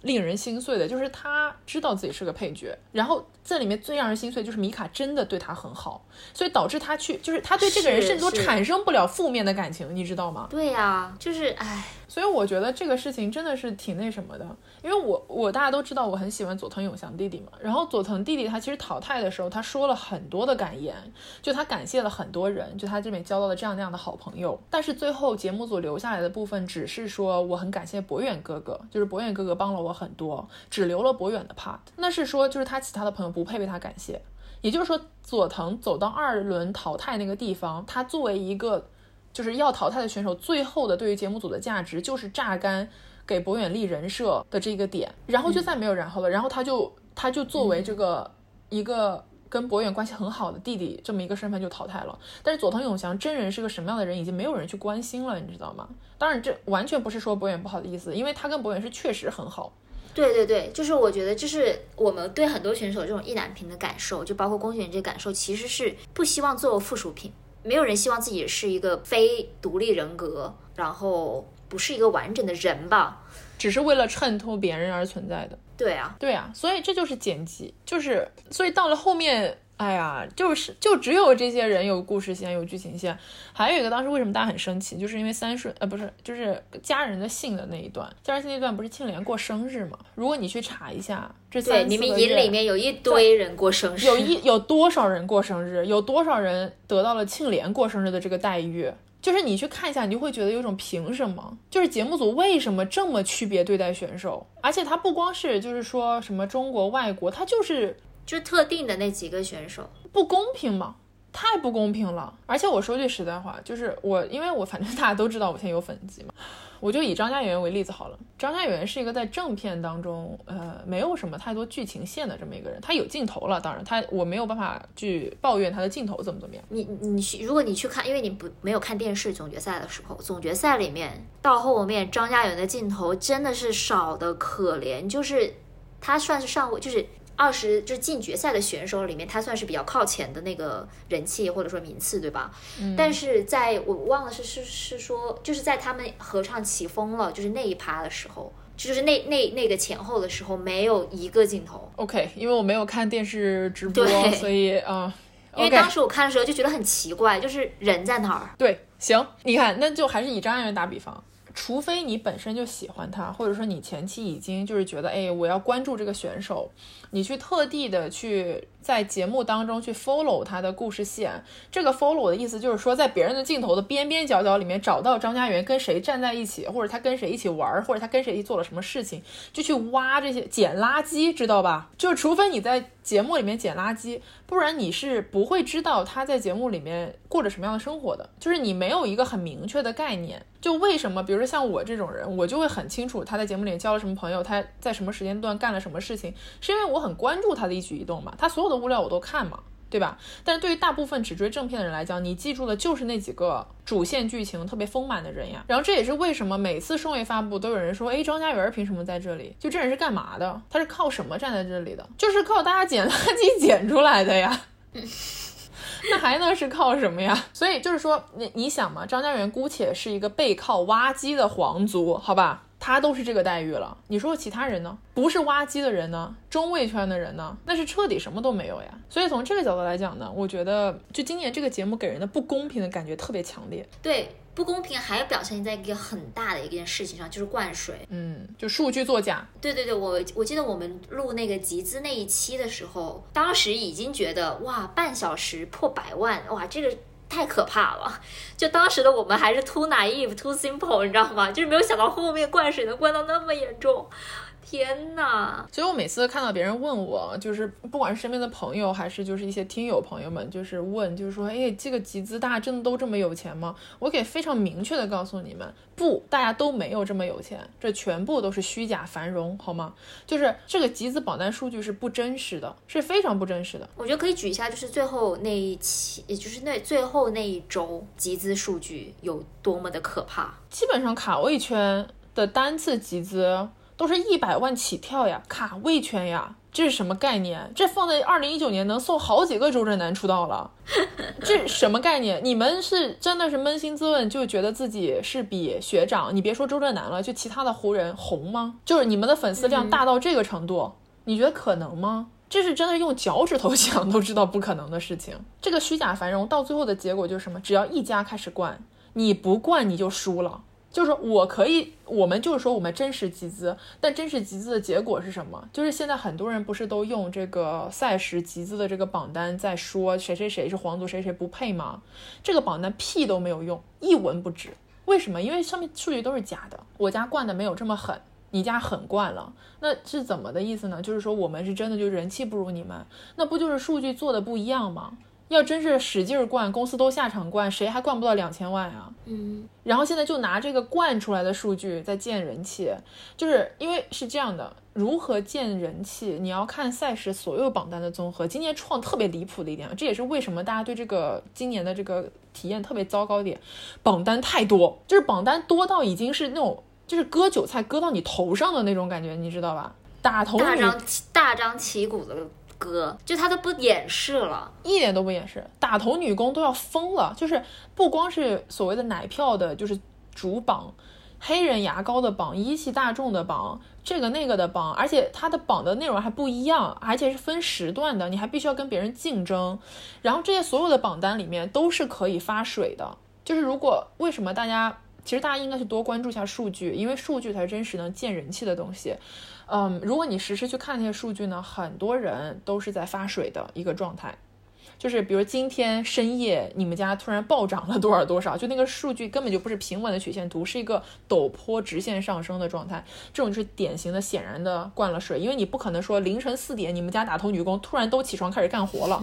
令人心碎的，就是他知道自己是个配角，然后这里面最让人心碎就是米卡真的对他很好，所以导致他去就是他对这个人甚至都产生不了负面的感情，你知道吗？对呀、啊，就是唉，所以我觉得这个事情真的是挺那什么的。因为我我大家都知道我很喜欢佐藤永祥弟弟嘛，然后佐藤弟弟他其实淘汰的时候他说了很多的感言，就他感谢了很多人，就他这边交到了这样那样的好朋友，但是最后节目组留下来的部分只是说我很感谢博远哥哥，就是博远哥哥帮了我很多，只留了博远的 part， 那是说就是他其他的朋友不配被他感谢。也就是说佐藤走到二轮淘汰那个地方，他作为一个就是要淘汰的选手，最后的对于节目组的价值就是榨干给博远丽人设的这个点，然后就再没有然后了。然后他就他就作为这个一个跟博远关系很好的弟弟这么一个身份就淘汰了。但是佐藤永祥真人是个什么样的人已经没有人去关心了，你知道吗？当然这完全不是说博远不好的意思，因为他跟博远是确实很好。对对对，就是我觉得就是我们对很多选手这种意难平的感受，就包括龚俊这感受，其实是不希望做附属品，没有人希望自己是一个非独立人格，然后不是一个完整的人吧，只是为了衬托别人而存在的。对啊对啊，所以这就是剪辑，就是所以到了后面哎呀，就是就只有这些人有故事线有剧情线。还有一个当时为什么大家很生气，就是因为三顺呃不是就是家人的信的那一段，家人信那段不是庆怜过生日吗？如果你去查一下这三对你们营里面有一堆人过生日，有一有多少人过生日，有多少人得到了庆怜过生日的这个待遇，就是你去看一下你就会觉得有种凭什么，就是节目组为什么这么区别对待选手。而且他不光是就是说什么中国外国，他就是就特定的那几个选手，不公平嘛，太不公平了。而且我说句实在话，就是我因为我反正大家都知道我现在有粉籍嘛，我就以张家元为例子好了。张家元是一个在正片当中呃没有什么太多剧情线的这么一个人，他有镜头了，当然他我没有办法去抱怨他的镜头怎么怎么样。你你去如果你去看，因为你不没有看电视总决赛的时候，总决赛里面到后面张家元的镜头真的是少的可怜，就是他算是上位就是二十就是进决赛的选手里面他算是比较靠前的那个人气或者说名次对吧、嗯、但是在我忘了是是是说就是在他们合唱起风了就是那一趴的时候，就是那那那个前后的时候没有一个镜头。 OK， 因为我没有看电视直播，所以啊、呃、因为当时我看的时候就觉得很奇怪，就是人在哪儿。对，行，你看那就还是以张安元打比方，除非你本身就喜欢他，或者说你前期已经就是觉得哎，我要关注这个选手，你去特地的去在节目当中去 follow 他的故事线。这个 follow 的意思就是说在别人的镜头的边边角角里面找到张嘉元跟谁站在一起，或者他跟谁一起玩，或者他跟谁一起做了什么事情，就去挖这些，捡垃圾，知道吧？就是除非你在节目里面捡垃圾，不然你是不会知道他在节目里面过着什么样的生活的，就是你没有一个很明确的概念。就为什么比如说像我这种人，我就会很清楚他在节目里面交了什么朋友，他在什么时间段干了什么事情，是因为我很关注他的一举一动嘛，他所有的物料我都看嘛，对吧？但是对于大部分只追正片的人来讲，你记住的就是那几个主线剧情特别丰满的人呀。然后这也是为什么每次双月发布都有人说，哎，张嘉元凭什么在这里？就这人是干嘛的？他是靠什么站在这里的？就是靠大家捡垃圾捡出来的呀。那还能是靠什么呀？所以就是说 你, 你想嘛，张嘉元姑且是一个背靠挖机的皇族，好吧，他都是这个待遇了，你说其他人呢？不是挖机的人呢，中卫圈的人呢，那是彻底什么都没有呀。所以从这个角度来讲呢，我觉得就今年这个节目给人的不公平的感觉特别强烈。对，不公平还表现在一个很大的一件事情上，就是灌水，嗯，就数据作假。对对对，我我记得我们录那个集资那一期的时候，当时已经觉得哇，半小时破百万，哇，这个太可怕了。就当时的我们还是 too naive too simple， 你知道吗？就是没有想到后面灌水能灌到那么严重，天哪！所以我每次看到别人问我，就是不管是身边的朋友还是就是一些听友朋友们，就是问就是说，哎，这个集资大家真的都这么有钱吗？我可以非常明确的告诉你们，不，大家都没有这么有钱，这全部都是虚假繁荣，好吗？就是这个集资榜单数据是不真实的，是非常不真实的。我觉得可以举一下，就是最后那一期，也就是那最后那一周集资数据有多么的可怕。基本上卡位圈的单次集资都是一百万起跳呀，卡位圈呀，这是什么概念？这放在二零一九年能送好几个周震南出道了，这什么概念？你们是真的是扪心自问，就觉得自己是比学长，你别说周震南了，就其他的湖人红吗？就是你们的粉丝量大到这个程度，嗯、你觉得可能吗？这是真的用脚趾头想都知道不可能的事情。这个虚假繁荣到最后的结果就是什么？只要一家开始灌，你不灌你就输了。就是我可以，我们就是说我们真实集资，但真实集资的结果是什么？就是现在很多人不是都用这个赛时集资的这个榜单在说谁谁谁是皇族，谁谁不配吗？这个榜单屁都没有用，一文不值。为什么？因为上面数据都是假的，我家灌的没有这么狠，你家很灌了，那是怎么的意思呢？就是说我们是真的就人气不如你们，那不就是数据做的不一样吗？要真是使劲灌，公司都下场灌，谁还灌不到两千万啊？嗯，然后现在就拿这个灌出来的数据在建人气，就是因为是这样的，如何建人气，你要看赛时所有榜单的综合。今年创特别离谱的一点，这也是为什么大家对这个今年的这个体验特别糟糕一点，榜单太多，就是榜单多到已经是那种就是割韭菜割到你头上的那种感觉，你知道吧？打头大张大张旗鼓的。哥就他都不掩饰了，一点都不掩饰，打头女工都要疯了。就是不光是所谓的奶票的就是主榜，黑人牙膏的榜，一汽大众的榜，这个那个的榜，而且它的榜的内容还不一样，而且是分时段的，你还必须要跟别人竞争。然后这些所有的榜单里面都是可以发水的，就是如果为什么大家其实大家应该去多关注一下数据，因为数据才是真实能见人气的东西。嗯，如果你实时去看那些数据呢，很多人都是在发水的一个状态，就是比如今天深夜你们家突然暴涨了多少多少，就那个数据根本就不是平稳的曲线图，是一个陡坡直线上升的状态，这种就是典型的显然的灌了水。因为你不可能说凌晨四点你们家打头女工突然都起床开始干活了，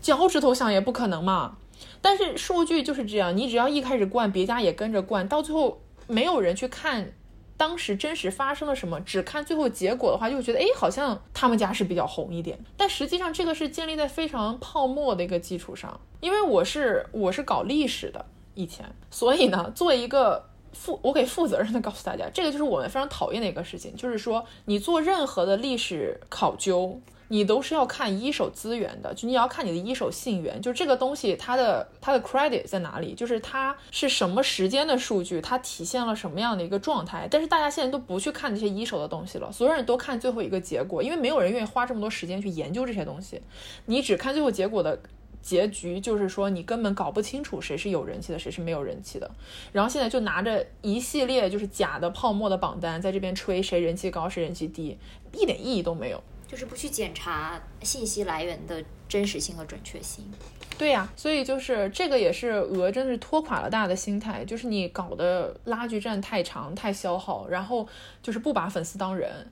脚趾头想也不可能嘛。但是数据就是这样，你只要一开始灌，别家也跟着灌，到最后没有人去看当时真实发生了什么，只看最后结果的话，就会觉得哎，好像他们家是比较红一点。但实际上这个是建立在非常泡沫的一个基础上。因为我是我是搞历史的以前，所以呢，做一个负我可以负责任的告诉大家，这个就是我们非常讨厌的一个事情，就是说你做任何的历史考究，你都是要看一手资源的，就你要看你的一手信源，就这个东西它的它的 credit 在哪里，就是它是什么时间的数据，它体现了什么样的一个状态。但是大家现在都不去看这些一手的东西了，所有人都看最后一个结果，因为没有人愿意花这么多时间去研究这些东西，你只看最后结果的结局就是说你根本搞不清楚谁是有人气的谁是没有人气的，然后现在就拿着一系列就是假的泡沫的榜单在这边吹谁人气高谁人气低，一点意义都没有，就是不去检查信息来源的真实性和准确性。对呀、啊，所以就是这个也是鹅真的是拖垮了大的心态，就是你搞的拉锯战太长太消耗，然后就是不把粉丝当人。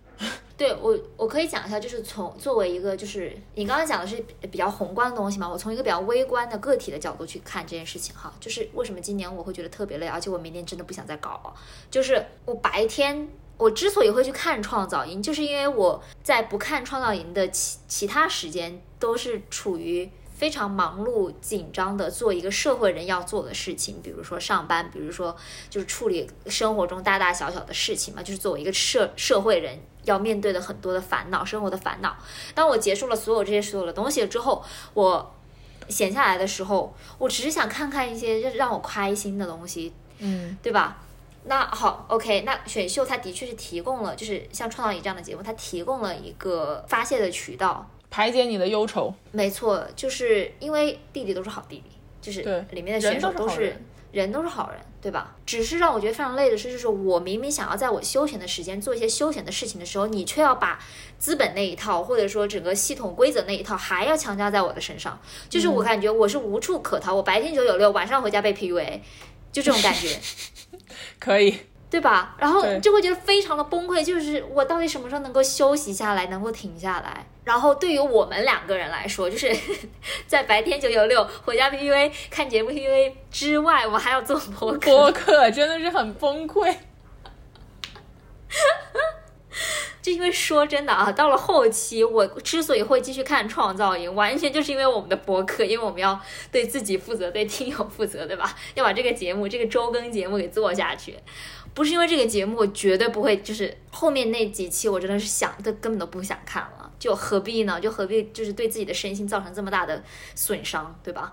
对，我我可以讲一下，就是从作为一个就是你刚才讲的是比较宏观的东西嘛，我从一个比较微观的个体的角度去看这件事情哈，就是为什么今年我会觉得特别累，而且我明年真的不想再搞，就是我白天我之所以会去看创造营，就是因为我在不看创造营的其其他时间都是处于非常忙碌紧张的做一个社会人要做的事情，比如说上班，比如说就是处理生活中大大小小的事情嘛，就是作为一个社社会人要面对的很多的烦恼，生活的烦恼。当我结束了所有这些所有的东西之后，我闲下来的时候，我只是想看看一些让我开心的东西，嗯，对吧？那好 OK， 那选秀它的确是提供了就是像创造营这样的节目，它提供了一个发泄的渠道，排解你的忧愁。没错，就是因为弟弟都是好弟弟，就是里面的选手都是人，人都是好人，对吧？只是让我觉得非常累的是，就是我明明想要在我休闲的时间做一些休闲的事情的时候，你却要把资本那一套或者说整个系统规则那一套还要强加在我的身上，就是我感觉我是无处可逃，我白天九九六，晚上回家被 P U A， 就这种感觉。可以，对吧？然后就会觉得非常的崩溃，就是我到底什么时候能够休息下来，能够停下来？然后对于我们两个人来说，就是在白天九九六回家 P U A 看节目 P U A 之外，我还要做播客，播客真的是很崩溃。就因为说真的啊，到了后期我之所以会继续看创造营，完全就是因为我们的博客，因为我们要对自己负责，对听友负责，对吧？要把这个节目这个周更节目给做下去。不是因为这个节目我绝对不会，就是后面那几期我真的是想都根本都不想看了，就何必呢？就何必就是对自己的身心造成这么大的损伤，对吧？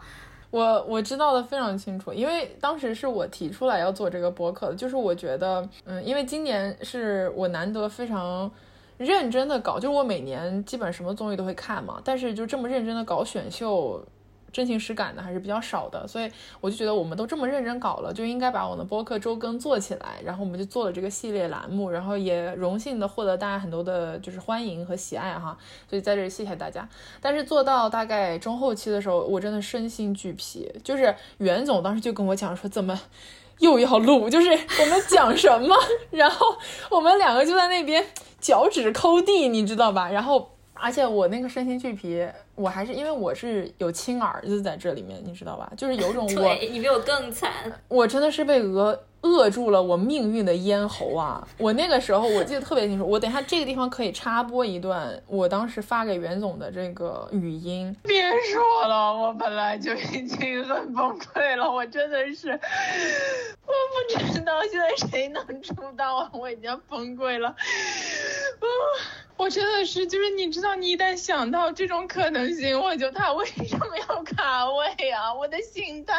我我知道的非常清楚，因为当时是我提出来要做这个播客的，就是我觉得，嗯，因为今年是我难得非常认真的搞，就是我每年基本什么综艺都会看嘛，但是就这么认真的搞选秀，真情实感的还是比较少的，所以我就觉得我们都这么认真搞了，就应该把我的播客周更做起来，然后我们就做了这个系列栏目，然后也荣幸的获得大家很多的就是欢迎和喜爱哈，所以在这里谢谢大家。但是做到大概中后期的时候，我真的身心俱疲，就是袁总当时就跟我讲说怎么又要录，就是我们讲什么然后我们两个就在那边脚趾抠地，你知道吧？然后而且我那个身心俱疲，我还是因为我是有亲耳就是在这里面，你知道吧？就是有种我你比我更惨，我真的是被讹扼住了我命运的咽喉啊！我那个时候我记得特别清楚，我等一下这个地方可以插播一段我当时发给袁总的这个语音。别说了，我本来就已经很崩溃了，我真的是，我不知道现在谁能出道，我已经崩溃了。啊我真的是，就是你知道，你一旦想到这种可能性，我就他为什么要卡位啊？我的心态，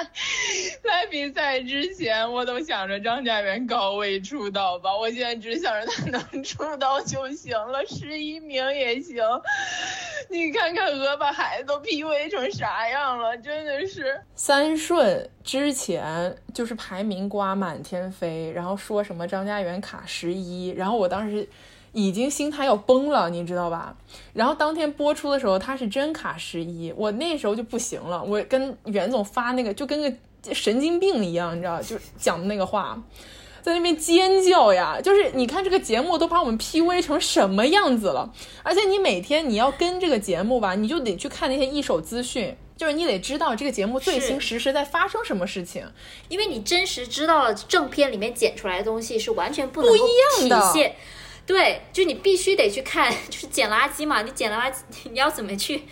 在比赛之前我都想着张家元高位出道吧，我现在只想着他能出道就行了，十一名也行。你看看鹅把孩子都 P U A 成啥样了，真的是。三顺之前就是排名刮满天飞，然后说什么张家元卡十一，然后我当时已经心态要崩了，你知道吧？然后当天播出的时候，他是真卡十一，我那时候就不行了，我跟袁总发那个就跟个神经病一样，你知道，就讲的那个话，在那边尖叫呀，就是你看这个节目都把我们 P U A 成什么样子了，而且你每天你要跟这个节目吧，你就得去看那些一手资讯。就是你得知道这个节目最新实时在发生什么事情，因为你真实知道了正片里面剪出来的东西是完全不能够体现不一样的。对，就你必须得去看，就是捡垃圾嘛，你捡垃圾你要怎么去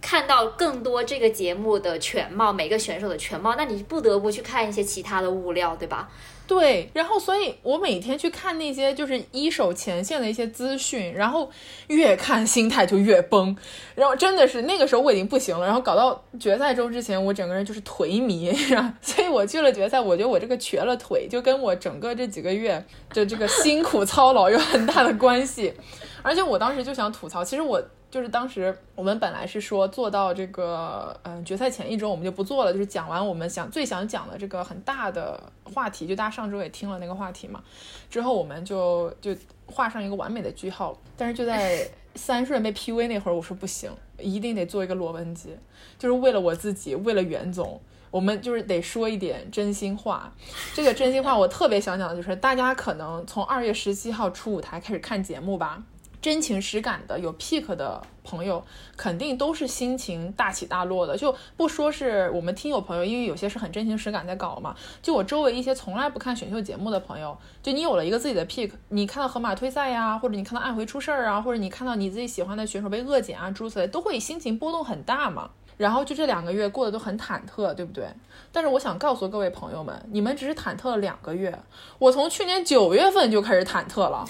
看到更多这个节目的全貌，每个选手的全貌，那你不得不去看一些其他的物料，对吧？对，然后所以我每天去看那些就是一手前线的一些资讯，然后越看心态就越崩，然后真的是那个时候我已经不行了，然后搞到决赛周之前我整个人就是颓靡，所以我去了决赛，我觉得我这个瘸了腿就跟我整个这几个月的这个辛苦操劳有很大的关系。而且我当时就想吐槽，其实我就是当时我们本来是说做到这个嗯、呃、决赛前一周我们就不做了，就是讲完我们想最想讲的这个很大的话题，就大家上周也听了那个话题嘛，之后我们就就画上一个完美的句号。但是就在三顺被 P U A 那会儿，我说不行，一定得做一个罗文杰，就是为了我自己，为了袁总，我们就是得说一点真心话。这个真心话我特别想讲的就是，大家可能从二月十七号初舞台开始看节目吧，真情实感的有 peak 的朋友肯定都是心情大起大落的，就不说是我们听友朋友，因为有些是很真情实感在搞嘛，就我周围一些从来不看选秀节目的朋友，就你有了一个自己的 peak， 你看到河马退赛呀，或者你看到暗回出事啊，或者你看到你自己喜欢的选手被恶减啊，诸如此类，都会心情波动很大嘛，然后就这两个月过得都很忐忑，对不对？但是我想告诉各位朋友们，你们只是忐忑了两个月，我从去年九月份就开始忐忑了。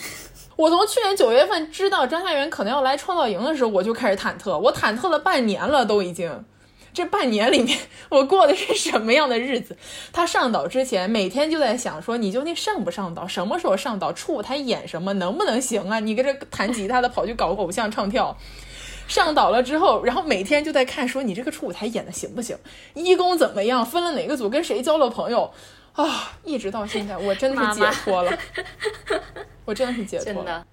我从去年九月份知道张夏元可能要来创造营的时候，我就开始忐忑，我忐忑了半年了都已经。这半年里面我过的是什么样的日子？他上岛之前每天就在想说，你究竟上不上岛，什么时候上岛，出舞台演什么，能不能行啊，你跟这弹吉他的跑去搞偶像唱跳。上岛了之后，然后每天就在看说，你这个初舞台演的行不行，一公怎么样，分了哪个组，跟谁交了朋友啊、哦！一直到现在我真的是解脱了，妈妈我真的是解脱了。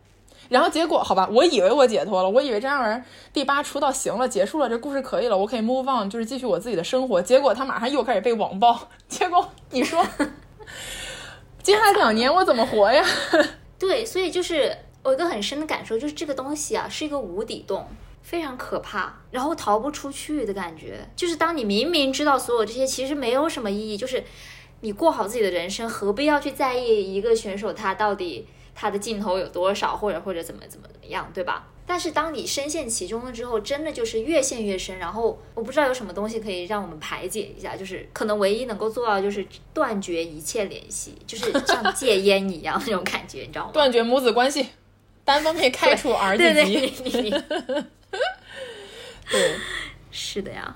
然后结果好吧，我以为我解脱了，我以为这样儿第八出道行了，结束了，这故事可以了，我可以 move on， 就是继续我自己的生活。结果他马上又开始被网暴，结果你说接下来两年我怎么活呀？对，所以就是我有一个很深的感受，就是这个东西啊是一个无底洞，非常可怕，然后逃不出去的感觉。就是当你明明知道所有这些其实没有什么意义，就是你过好自己的人生，何必要去在意一个选手他到底他的镜头有多少，或者或者怎么怎么样，对吧？但是当你深陷其中了之后，真的就是越陷越深。然后我不知道有什么东西可以让我们排解一下，就是可能唯一能够做到就是断绝一切联系，就是像戒烟一样那种感觉，你知道吗？断绝母子关系，单方面开除儿子级。对，是的呀，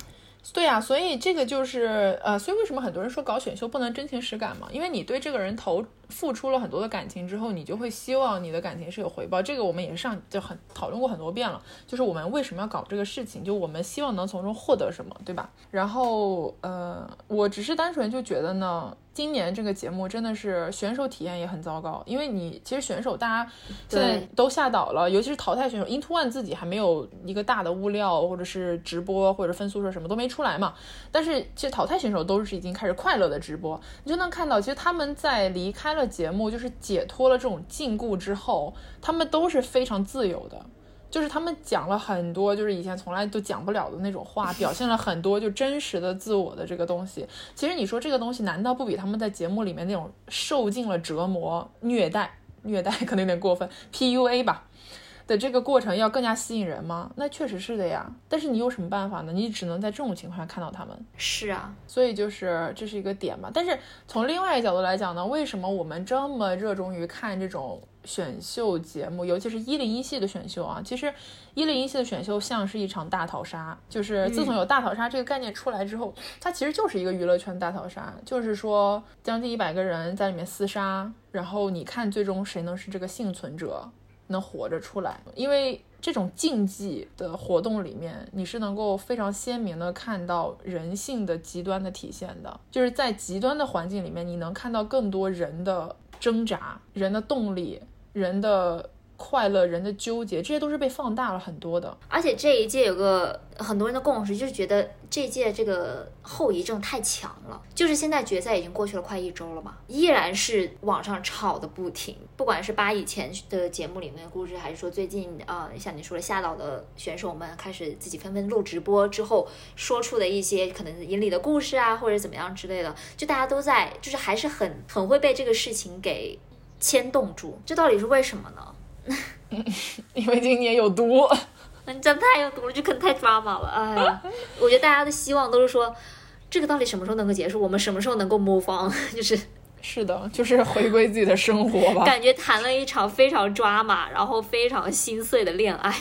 对啊，所以这个就是呃，所以为什么很多人说搞选秀不能真情实感嘛？因为你对这个人投付出了很多的感情之后，你就会希望你的感情是有回报。这个我们也上就很讨论过很多遍了，就是我们为什么要搞这个事情，就我们希望能从中获得什么，对吧？然后呃，我只是单纯就觉得呢，今年这个节目真的是选手体验也很糟糕，因为你其实选手大家现在都下岛了，尤其是淘汰选手 I N T O one 自己还没有一个大的物料，或者是直播，或者分宿舍什么都没出来来嘛，但是其实淘汰选手都是已经开始快乐的直播，你就能看到其实他们在离开了节目，就是解脱了这种禁锢之后，他们都是非常自由的，就是他们讲了很多就是以前从来都讲不了的那种话，表现了很多就真实的自我的这个东西。其实你说这个东西难道不比他们在节目里面那种受尽了折磨、虐待虐待可能有点过分 P U A 吧的这个过程要更加吸引人吗？那确实是的呀，但是你有什么办法呢？你只能在这种情况下看到他们。是啊，所以就是这是一个点嘛。但是从另外一个角度来讲呢，为什么我们这么热衷于看这种选秀节目，尤其是一零一系的选秀啊？其实一零一系的选秀像是一场大逃杀，就是自从有大逃杀这个概念出来之后、嗯、它其实就是一个娱乐圈大逃杀，就是说将近一百个人在里面厮杀，然后你看最终谁能是这个幸存者，能活着出来。因为这种竞技的活动里面，你是能够非常鲜明的看到人性的极端的体现的，就是在极端的环境里面，你能看到更多人的挣扎、人的动力、人的快乐、人的纠结，这些都是被放大了很多的。而且这一届有个很多人的共识，就是觉得这届这个后遗症太强了，就是现在决赛已经过去了快一周了嘛，依然是网上吵的不停，不管是八以前的节目里面的故事，还是说最近啊、呃，像你说的下岛的选手们开始自己纷纷录直播之后说出的一些可能引领的故事啊，或者怎么样之类的，就大家都在就是还是很很会被这个事情给牵动住，这到底是为什么呢？因为今年有毒，你真太有毒了，就可能太抓马了。哎呀，我觉得大家的希望都是说，这个到底什么时候能够结束？我们什么时候能够 move on？ 就是是的，就是回归自己的生活吧。感觉谈了一场非常抓马，然后非常心碎的恋爱。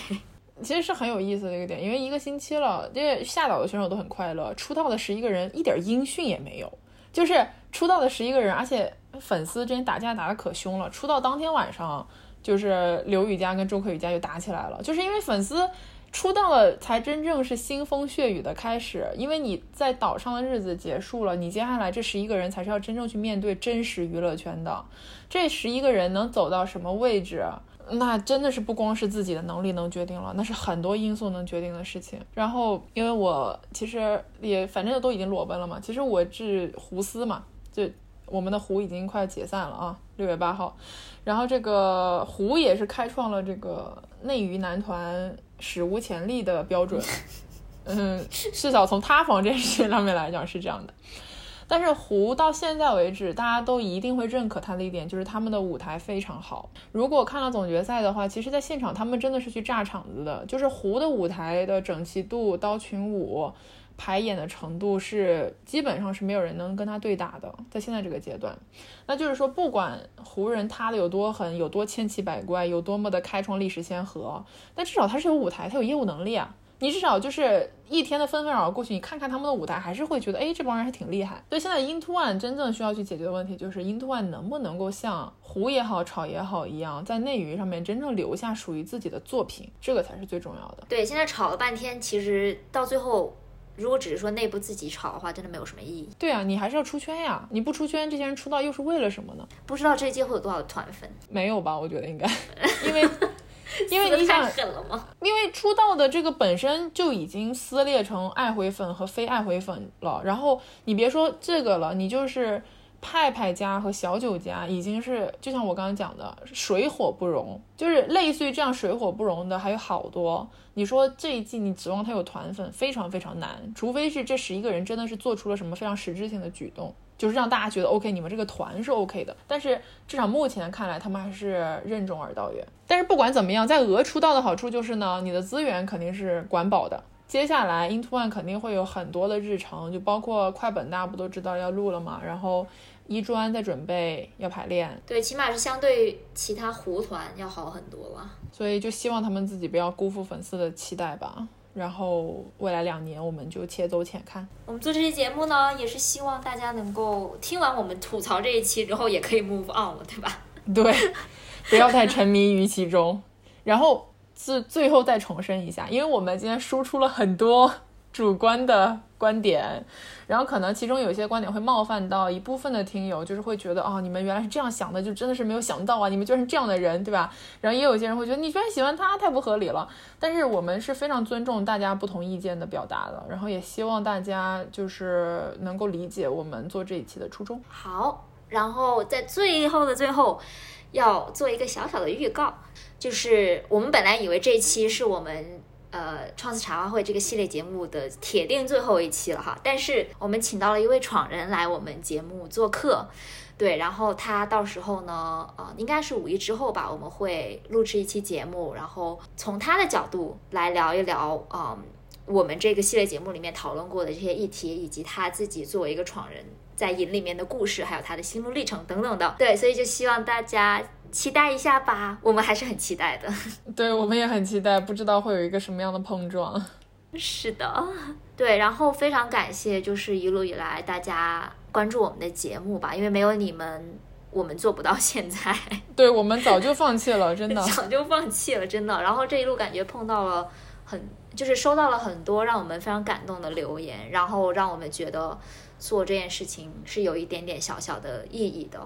其实是很有意思的一个点，因为一个星期了，这下岛的选手都很快乐，出道的十一个人一点音讯也没有，就是出道的十一个人，而且粉丝之间打架打得可凶了，出道当天晚上。就是刘宇佳跟周柯宇佳就打起来了，就是因为粉丝出道了才真正是腥风血雨的开始，因为你在岛上的日子结束了，你接下来这十一个人才是要真正去面对真实娱乐圈的。这十一个人能走到什么位置，那真的是不光是自己的能力能决定了，那是很多因素能决定的事情。然后因为我其实也反正都已经裸奔了嘛，其实我是胡思嘛，就我们的胡已经快解散了啊，六月八号。然后这个胡也是开创了这个内娱男团史无前例的标准，嗯，至少从塌房这件事上面来讲是这样的。但是胡到现在为止，大家都一定会认可他的一点就是他们的舞台非常好。如果看到总决赛的话，其实在现场他们真的是去炸场子的，就是胡的舞台的整齐度、刀群舞、排演的程度是基本上是没有人能跟他对打的，在现在这个阶段。那就是说不管胡人塌的有多狠，有多千奇百怪，有多么的开创历史先河，但至少他是有舞台，他有业务能力啊。你至少就是一天的纷纷扰过去，你看看他们的舞台，还是会觉得哎，这帮人还挺厉害。所以现在 I N T O one 真正需要去解决的问题就是 I N T O one 能不能够像胡也好、草也好一样，在内娱上面真正留下属于自己的作品，这个才是最重要的。对，现在吵了半天，其实到最后如果只是说内部自己吵的话，真的没有什么意义。对啊，你还是要出圈呀，你不出圈，这些人出道又是为了什么呢？不知道这一届会有多少团粉？没有吧，我觉得应该，因为因为你想太狠了吗？因为出道的这个本身就已经撕裂成爱回粉和非爱回粉了，然后你别说这个了，你就是派派家和小九家已经是就像我刚刚讲的水火不容，就是类似于这样水火不容的还有好多。你说这一季你指望他有团粉非常非常难，除非是这十一个人真的是做出了什么非常实质性的举动，就是让大家觉得 OK 你们这个团是 OK 的。但是至少目前看来他们还是任重而道远。但是不管怎么样，在俄出道的好处就是呢，你的资源肯定是管饱的。接下来 I N T O one 肯定会有很多的日程，就包括快本大家不都知道要录了嘛，然后一专在准备要排练。对，起码是相对其他胡团要好很多了，所以就希望他们自己不要辜负粉丝的期待吧。然后未来两年我们就且走且看。我们做这期节目呢，也是希望大家能够听完我们吐槽这一期之后也可以 move on 了，对吧？对，不要太沉迷于其中。然后最最后再重申一下，因为我们今天输出了很多主观的观点，然后可能其中有些观点会冒犯到一部分的听友，就是会觉得哦，你们原来是这样想的，就真的是没有想到啊，你们就是这样的人，对吧？然后也有些人会觉得你居然喜欢他，太不合理了。但是我们是非常尊重大家不同意见的表达的，然后也希望大家就是能够理解我们做这一期的初衷。好，然后在最后的最后要做一个小小的预告，就是我们本来以为这一期是我们呃，创思茶话会这个系列节目的铁定最后一期了哈，但是我们请到了一位闯人来我们节目做客，对，然后他到时候呢，呃，应该是五一之后吧，我们会录制一期节目，然后从他的角度来聊一聊，嗯，我们这个系列节目里面讨论过的这些议题，以及他自己作为一个闯人在营里面的故事，还有他的心路历程等等的，对，所以就希望大家期待一下吧，我们还是很期待的。对，我们也很期待，不知道会有一个什么样的碰撞。是的，对，然后非常感谢就是一路以来大家关注我们的节目吧，因为没有你们我们做不到现在。对，我们早就放弃了，真的早就放弃了，真的。然后这一路感觉碰到了很就是收到了很多让我们非常感动的留言，然后让我们觉得做这件事情是有一点点小小的意义的。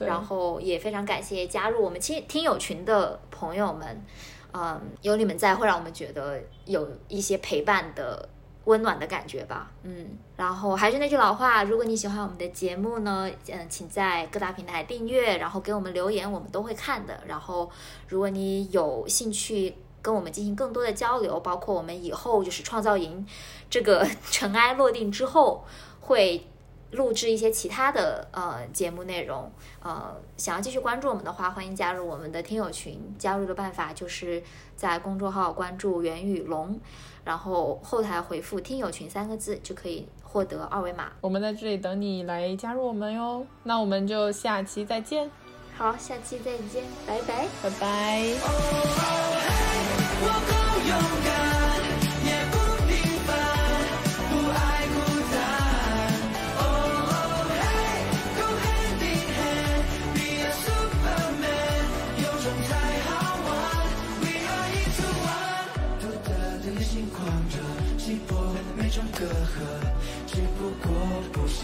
然后也非常感谢加入我们听友群的朋友们，嗯，有你们在会让我们觉得有一些陪伴的温暖的感觉吧。嗯，然后还是那句老话，如果你喜欢我们的节目呢，嗯，请在各大平台订阅，然后给我们留言，我们都会看的。然后如果你有兴趣跟我们进行更多的交流，包括我们以后就是创造营这个尘埃落定之后会录制一些其他的呃节目内容，呃，想要继续关注我们的话，欢迎加入我们的听友群。加入的办法就是在公众号关注袁宇龙，然后后台回复“听友群”三个字就可以获得二维码。我们在这里等你来加入我们哟。那我们就下期再见。好，下期再见，拜拜，拜拜。Oh, oh, hey, 我够勇敢。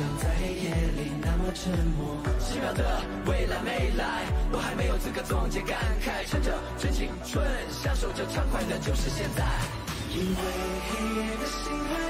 想在黑夜里那么沉默。奇妙的未来没来，我还没有资格总结感慨，趁着真青春，享受着畅快的就是现在。因为黑夜的心还。